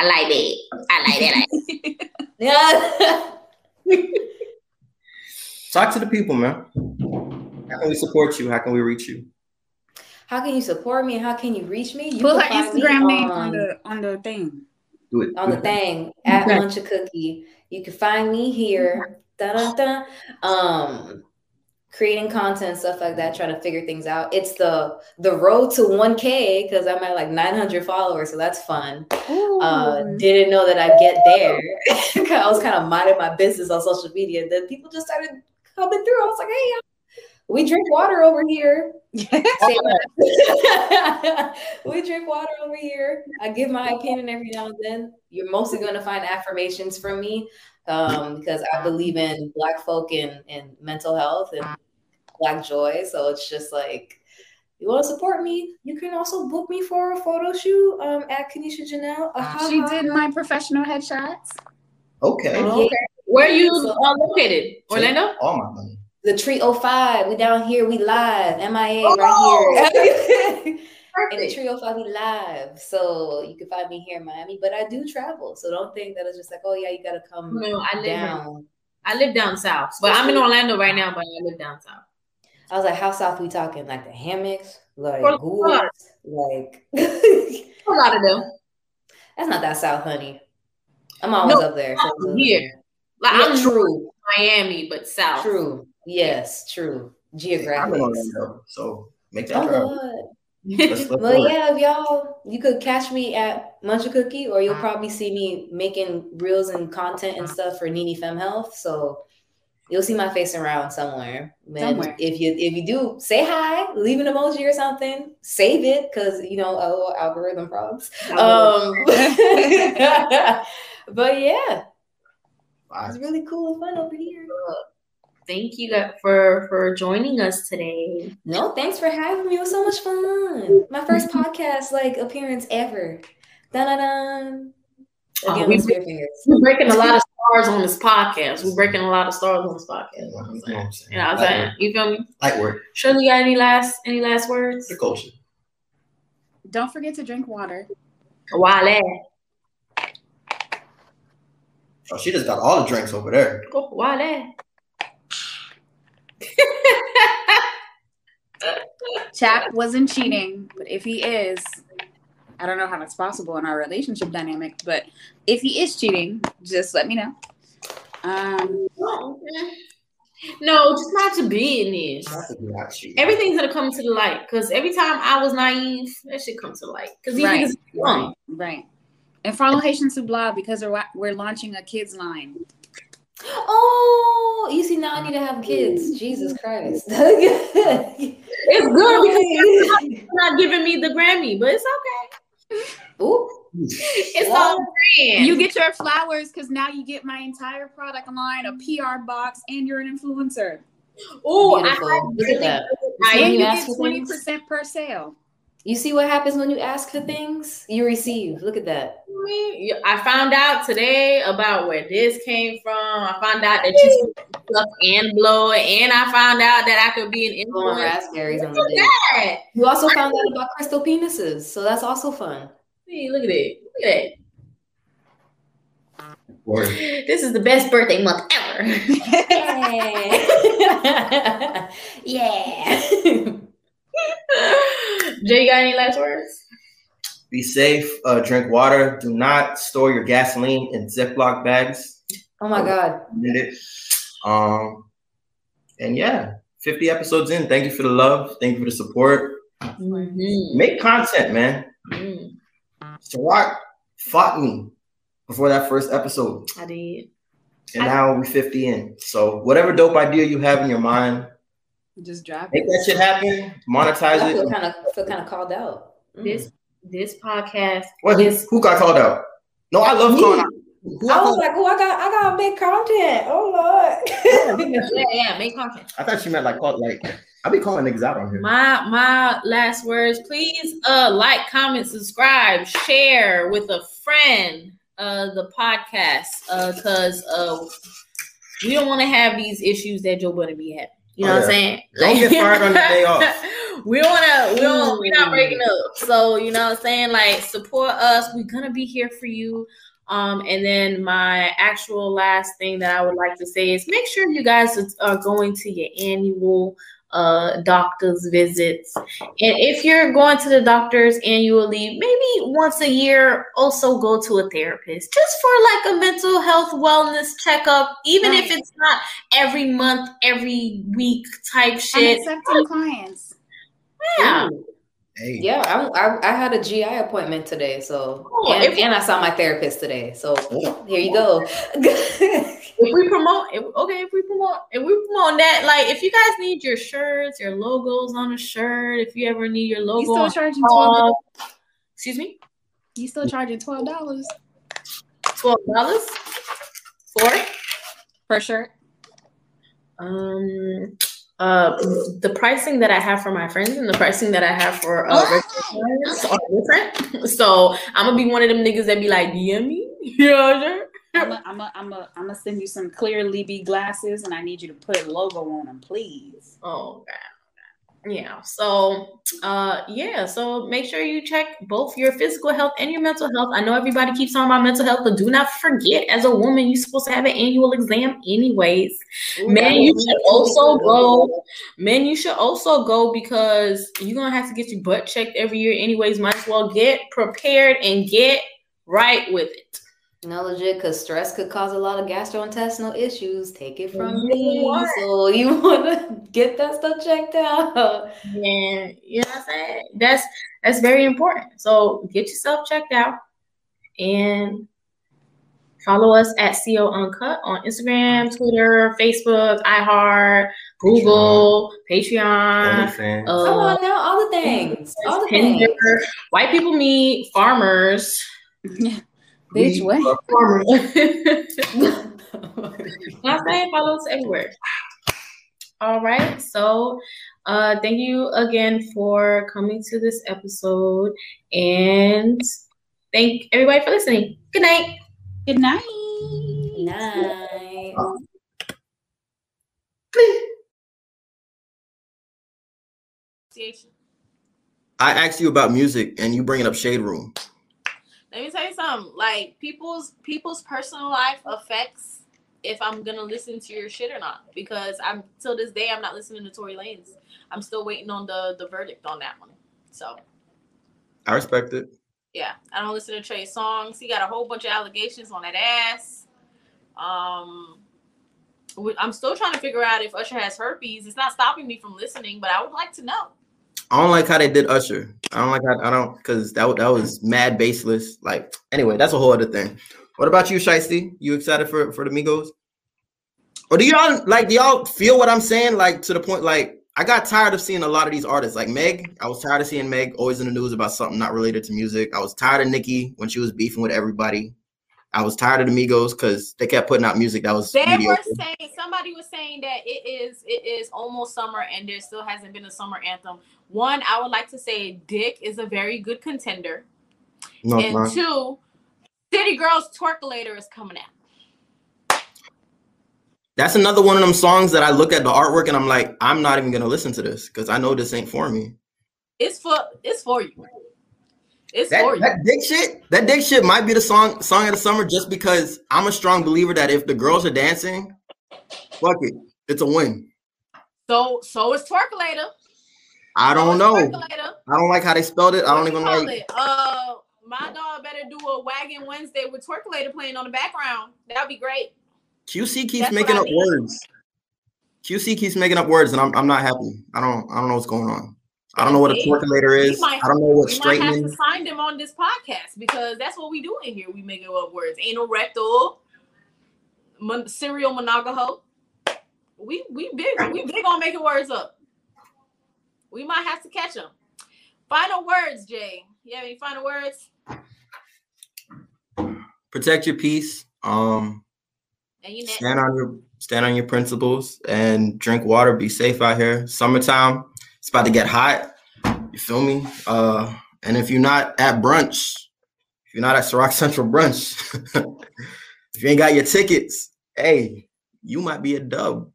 I like it. I like it. I like it. Talk to the people, man. How can we support you? How can we reach you? How can you support me and how can you reach me? You put her Instagram name on, on the on the thing. Do it. On the thing. At Muncha Cookie. You can find me here. Dun, dun, dun. Um creating content, stuff like that, trying to figure things out. It's the the road to one K because I'm at like nine hundred followers, so that's fun. Uh, didn't know that I'd get there. I was kind of minding my business on social media. Then people just started coming through. I was like, hey, we drink water over here. We drink water over here. I give my opinion every now and then. You're mostly going to find affirmations from me um, because I believe in Black folk and, and mental health and Black joy. So it's just like, you want to support me? You can also book me for a photo shoot um, at Kanisha Janelle. Uh-huh. She did my professional headshots. Okay. Oh, okay. Where are you so, uh, located? Orlando? Oh, my God. The three oh five, we down here, we live. M I A oh, right here. And the three oh five, we live. So you can find me here in Miami. But I do travel. So don't think that it's just like, oh, yeah, you got to come no, I live down. Right. I live down south. But I'm in Orlando right now, but I live down south. I was like, how south we talking? Like the hammocks? Like ghouls? Like. A lot of them. That's not that south, honey. I'm always no, up there. So here. Like, yeah, I'm true. Miami, but south. True. Yes, true. Geographic. So make that oh, let's, let's well, yeah, y'all, you could catch me at Muncha Cookie, or you'll probably see me making reels and content and stuff for Nenefem Health. So you'll see my face around somewhere. somewhere. If you if you do, say hi, leave an emoji or something. Save it because you know a little algorithm problems. Um, but yeah, it's really cool and fun over here. Thank you for, for joining us today. No, thanks for having me. It was so much fun. My first podcast like appearance ever. Dun-dun-dun. Again, oh, we break, we're breaking a lot of stars on this podcast. We're breaking a lot of stars on this podcast. You know what I'm saying? You, know what I'm saying? You feel me? Light work. Shirley, you got any last any last words? The culture. Don't forget to drink water. Wale. Oh, she just got all the drinks over there. Go Wale. Chap wasn't cheating, but if he is, I don't know how that's possible in our relationship dynamic, but if he is cheating, just let me know. Um, no, just not to be in this. Everything's gonna come to the light because every time I was naive, that shit comes to light because these niggas wrong. Right. And follow Haitians Who Blog because we're, we're launching a kids line. Oh, you see, now I need to have kids. Jesus Christ. It's good because it's not giving me the Grammy, but it's okay. Ooh. It's all grand. You get your flowers because now you get my entire product line, a P R box, and you're an influencer. Oh, I really that. I you get twenty percent per sale. You see what happens when you ask for things? You receive. Look at that. I found out today about where this came from. I found out that you stuff and blow, and I found out that I could be an influencer. Raspberries on the day. You also found out about crystal penises, so that's also fun. Hey, look at it. Look at it. This is the best birthday month ever. Yeah. Yeah. Jay, got any last words? Be safe. Uh, drink water. Do not store your gasoline in Ziploc bags. Oh my God. Um, and yeah, fifty episodes in. Thank you for the love. Thank you for the support. Mm-hmm. Make content, man. Mm. Serac fought me before that first episode. I did. And I now we're fifty in. So whatever dope idea you have in your mind, just drop make it. Make that shit happen. Monetize I feel it. Kind of, feel kind of called out. Mm. This this podcast. What? Is, who got called out? No, I love calling out. Who I was like, oh, I got, I got big content. Oh Lord. yeah, yeah, make content. I thought she meant like, call, like. I'll be calling niggas out on here. My my last words, please uh like, comment, subscribe, share with a friend uh the podcast. Uh cause uh we don't want to have these issues that Joe Budden be having. You know oh, yeah. what I'm saying? Don't like, get fired on the day off. We don't wanna we don't we're not breaking up. So you know what I'm saying? Like support us. We're gonna be here for you. Um, and then my actual last thing that I would like to say is make sure you guys are going to your annual uh doctor's visits, and if you're going to the doctors annually, maybe once a year, also go to a therapist just for like a mental health wellness checkup, even right. if it's not every month, every week type shit. I'm accepting clients. Yeah. Ooh. Hey. Yeah, I, I I had a G I appointment today, so oh, and, we, and I saw my therapist today. So oh, here you go. if we promote, if, okay, if we promote, if we promote that, like if you guys need your shirts, your logos on a shirt, if you ever need your logo, you still charging twelve. Uh, excuse me. You still charging twelve dollars? Twelve dollars for it per shirt. Um. Uh, the pricing that I have for my friends and the pricing that I have for uh, friends are different. So I'm gonna be one of them niggas that be like, yummy. Yeah, I'm a, I'm a, I'm a, I'm gonna send you some clear Libby glasses, and I need you to put a logo on them, please. Oh God. Yeah. So, uh, yeah. So make sure you check both your physical health and your mental health. I know everybody keeps on about mental health, but do not forget, as a woman, you're supposed to have an annual exam, anyways. Ooh, men, you should also go. Men, you should also go because you're gonna have to get your butt checked every year, anyways. Might as well get prepared and get right with it. No, legit, because stress could cause a lot of gastrointestinal issues. Take it from me. What? So you want to get that stuff checked out. Yeah, you know what I'm saying? That's, that's very important. So get yourself checked out and follow us at C O Uncut on Instagram, Twitter, Facebook, iHeart, Google, Patreon. Patreon. Uh, Come on now, all the things. All the Tinder, things. White people meet, farmers. Yeah. Bitch, what? My saying follows everywhere. All right. So uh thank you again for coming to this episode. And thank everybody for listening. Good night. Good night. Good night. I asked you about music and you bringing up Shade Room. Let me tell you something. Like people's people's personal life affects if I'm gonna listen to your shit or not. Because I'm till this day I'm not listening to Tory Lanez. I'm still waiting on the the verdict on that one. So I respect it. Yeah, I don't listen to Trey Songz. He got a whole bunch of allegations on that ass. Um, I'm still trying to figure out if Usher has herpes. It's not stopping me from listening, but I would like to know. I don't like how they did Usher. I don't like how I don't because that that was mad baseless. Like anyway, that's a whole other thing. What about you, Shiesty? You excited for, for the Migos? Or do y'all like do y'all feel what I'm saying? Like to the point, like I got tired of seeing a lot of these artists. Like Meg, I was tired of seeing Meg always in the news about something not related to music. I was tired of Nicki when she was beefing with everybody. I was tired of the Migos because they kept putting out music that was. They mediocre. Were saying somebody was saying that it is it is almost summer and there still hasn't been a summer anthem. One, I would like to say Dick is a very good contender, no, and not. Two, City Girls Twerk Later is coming out. That's another one of them songs that I look at the artwork and I'm like, I'm not even gonna listen to this because I know this ain't for me. It's for it's for you. It's that, that dick shit. That dick shit might be the song song of the summer, just because I'm a strong believer that if the girls are dancing, fuck it, it's a win. So so is Twerkulator. I don't so know. I don't like how they spelled it. What I don't even like. It? Uh, my dog better do a Wagon Wednesday with Twerkulator playing on the background. That'd be great. Q C keeps That's making up mean. words. Q C keeps making up words, and I'm I'm not happy. I don't I don't know what's going on. I don't know what a twerculator is. Might, I don't know what straightening. We might have to sign them on this podcast, because that's what we do in here. We make up words. Anal, rectal, mon- serial, monogaho. We we big. We big on making words up. We might have to catch them. Final words, Jay. You have any final words? Protect your peace. Um, and you stand next. on your stand on your principles and drink water. Be safe out here. Summertime. It's about to get hot. You feel me? Uh, and if you're not at brunch, if you're not at Serac Central brunch, if you ain't got your tickets, hey, you might be a dub.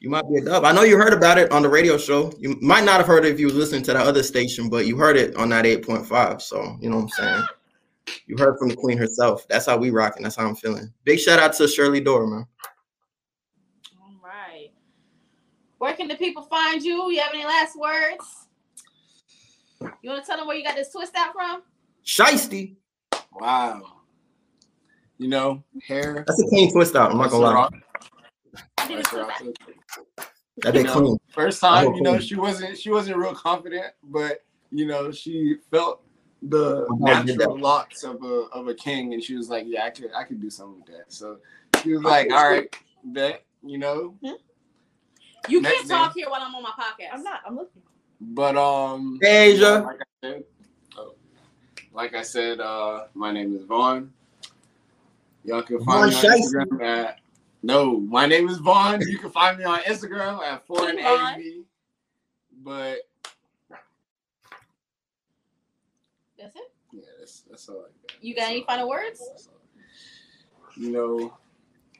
You might be a dub. I know you heard about it on the radio show. You might not have heard it if you was listening to that other station, but you heard it on that eight point five. So, you know what I'm saying? You heard from the queen herself. That's how we rocking. That's how I'm feeling. Big shout out to Shirley Dor, man. Where can the people find you? You have any last words? You want to tell them where you got this twist out from? Shiesty. Wow. You know, hair. That's a clean twist out. I'm not going to lie. That did clean. First time, you know, she wasn't she wasn't real confident, but, you know, she felt the natural locks of a, of a king, and she was like, yeah, I could, I could do something with that. So she was like, all right, bet, you know. Hmm? You Next can't day. talk here while I'm on my podcast. I'm not. I'm looking. But um, Asia. Like I said, oh, like I said uh, my name is Vaughn. Y'all can find Vaughn me on Chase. Instagram at. No, my name is Vaughn. You can find me on Instagram at four and A B. But that's it. Yeah, that's that's all I got. You got that's any final words? You know,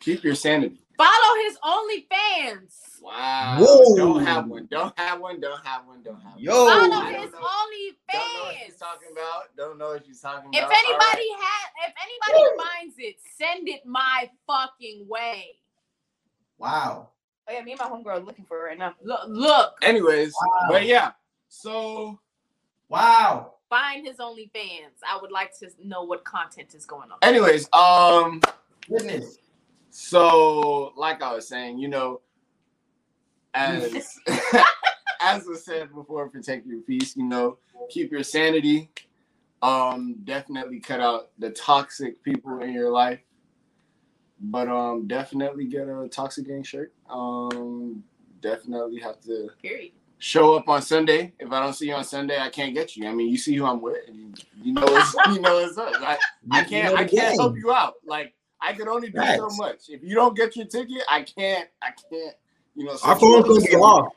keep your sanity. Follow his OnlyFans. Wow. Whoa. Don't have one. Don't have one. Don't have one. Don't have one. Yo. Follow his know, OnlyFans. Don't know what she's talking about. Don't know what she's talking about. If anybody right. has, if anybody Woo. finds it, send it my fucking way. Wow. Oh yeah, me and my homegirl are looking for it right now. Look. Look. Anyways, wow. but yeah. So. Wow. Find his OnlyFans. I would like to know what content is going on. Anyways, um. Goodness. So, like I was saying, you know, as as I said before, protect your peace, you know, keep your sanity. Um, definitely cut out the toxic people in your life. But um, definitely get a toxic gang shirt. Um, definitely have to Period. show up on Sunday. If I don't see you on Sunday, I can't get you. I mean, you see who I'm with, and you, you know it's you know it's up. I, I can't I can't help you out. Like, I could only do That's. so much. If you don't get your ticket, I can't. I can't. You know, our phone's gonna be off.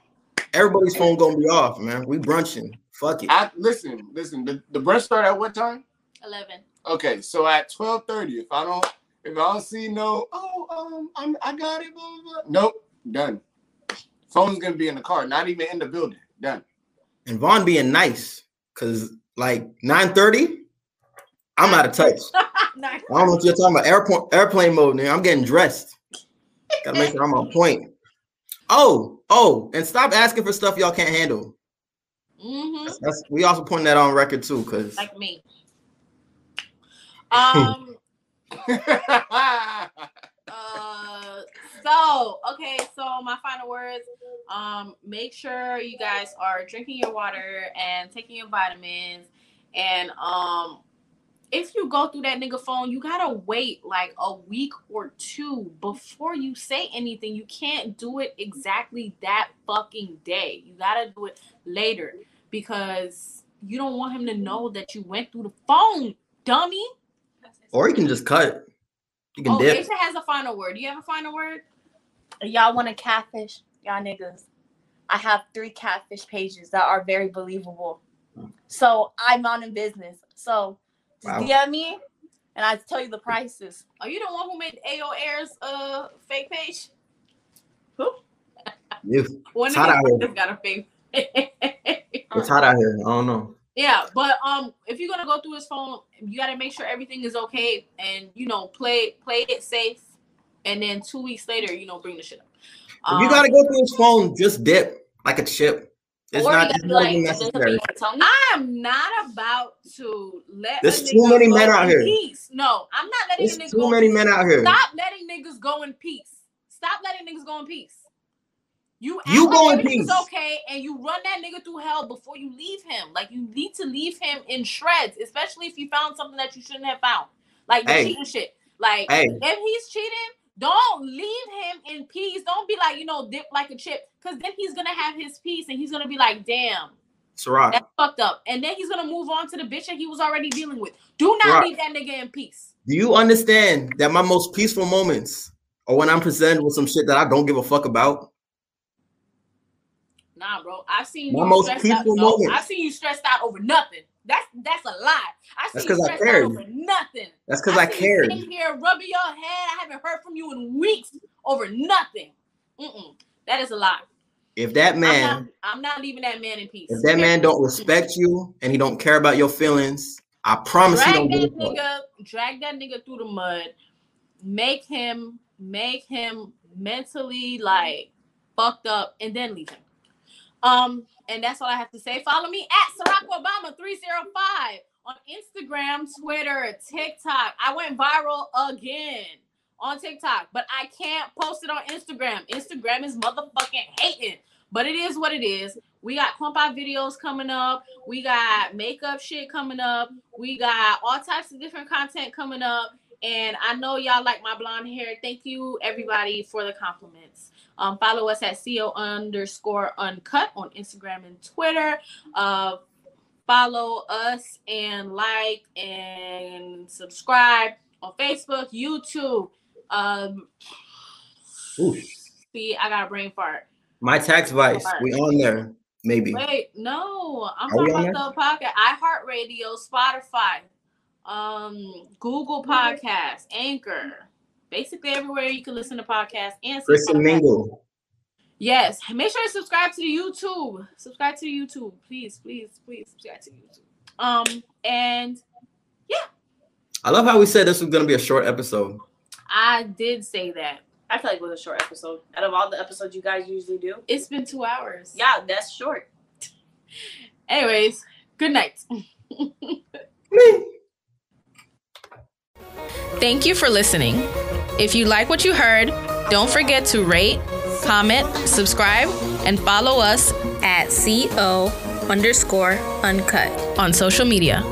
Everybody's phone gonna be off, man. We brunching. Fuck it. I, listen, listen. The, the brunch start at what time? Eleven. Okay, so at twelve thirty. If I don't, if I don't see no, oh, um, I'm, I got it. Blah, blah, blah. Nope, done. Phone's gonna be in the car, not even in the building. Done. And Vaughn being nice, cause like nine thirty, I'm out of touch. I don't know what you're talking about. Airport, airplane mode, man. I'm getting dressed. Gotta make sure I'm on point. Oh, oh, and stop asking for stuff y'all can't handle. Mm-hmm. That's, that's, we also putting that on record too, cause like me. Um. uh. So okay. So my final words. Um. Make sure you guys are drinking your water and taking your vitamins, and um. if you go through that nigga phone, you gotta wait like a week or two before you say anything. You can't do it exactly that fucking day. You gotta do it later, because you don't want him to know that you went through the phone, dummy. Or you can just cut. You can oh, dip. Aisha has a final word. Do you have a final word? Y'all want to catfish? Y'all niggas. I have three catfish pages that are very believable. So I'm out in business. So... Wow. D M me, and I tell you the prices. Are you the one who made A O Air's uh fake page? Who? Yes. One it's of hot out here. Got a fake. It's hot out here. I don't know. Yeah, but um, if you're gonna go through his phone, you gotta make sure everything is okay, and you know, play play it safe, and then two weeks later, you know, bring the shit up. Um, you gotta go through his phone, just dip like a chip. It's not, it's not like, necessary. I'm not about to let. There's too many men out here. Peace. No, I'm not letting There's niggas too go many men out here. Stop letting niggas go in peace. Stop letting niggas go in peace. You, you like go in peace, okay? And you run that nigga through hell before you leave him. Like, you need to leave him in shreds, especially if you found something that you shouldn't have found, like the hey. cheating shit. Like, hey. if he's cheating, don't leave him in peace. Don't be like, you know, dip like a chip, because then he's gonna have his peace and he's gonna be like, damn, Serac, that's fucked up, and then he's gonna move on to the bitch that he was already dealing with. Do not Serac. leave that nigga in peace. Do you understand that my most peaceful moments are when I'm presented with some shit that I don't give a fuck about? Nah, bro. I've seen my you most stressed out. No, I've seen you stressed out over nothing. That's that's a lie. I see you stressed out over nothing. That's because I, I cared. Sitting here rubbing your head. I haven't heard from you in weeks over nothing. Mm-mm. That is a lie. If that man, I'm not, I'm not leaving that man in peace. If that man don't respect you and he don't care about your feelings, I promise you don't give a fuck. Drag that nigga through the mud. Make him, make him mentally like fucked up, and then leave him. Um, and that's all I have to say. Follow me at Serac Obama three oh five on Instagram, Twitter, TikTok. I went viral again on TikTok, but I can't post it on Instagram. Instagram is motherfucking hating, but it is what it is. We got pump out videos coming up. We got makeup shit coming up. We got all types of different content coming up. And I know y'all like my blonde hair. Thank you, everybody, for the compliments. Um, follow us at C O underscore uncut on Instagram and Twitter. Uh, follow us and like and subscribe on Facebook, YouTube. Um, see, I got a brain fart. My tax vice. We on there, maybe. Wait, no. I'm Are talking about the podcast. iHeartRadio, Spotify, um, Google Podcasts, Anchor. Basically everywhere you can listen to podcasts and mingle. Yes, make sure to subscribe to the YouTube. Subscribe to the YouTube, please, please, please subscribe to YouTube. Um, and yeah, I love how we said this was gonna be a short episode. I did say that. I feel like it was a short episode. Out of all the episodes you guys usually do, it's been two hours. Yeah, that's short. Anyways, good night. Thank you for listening. If you like what you heard, don't forget to rate, comment, subscribe, and follow us at C O underscore uncut on social media.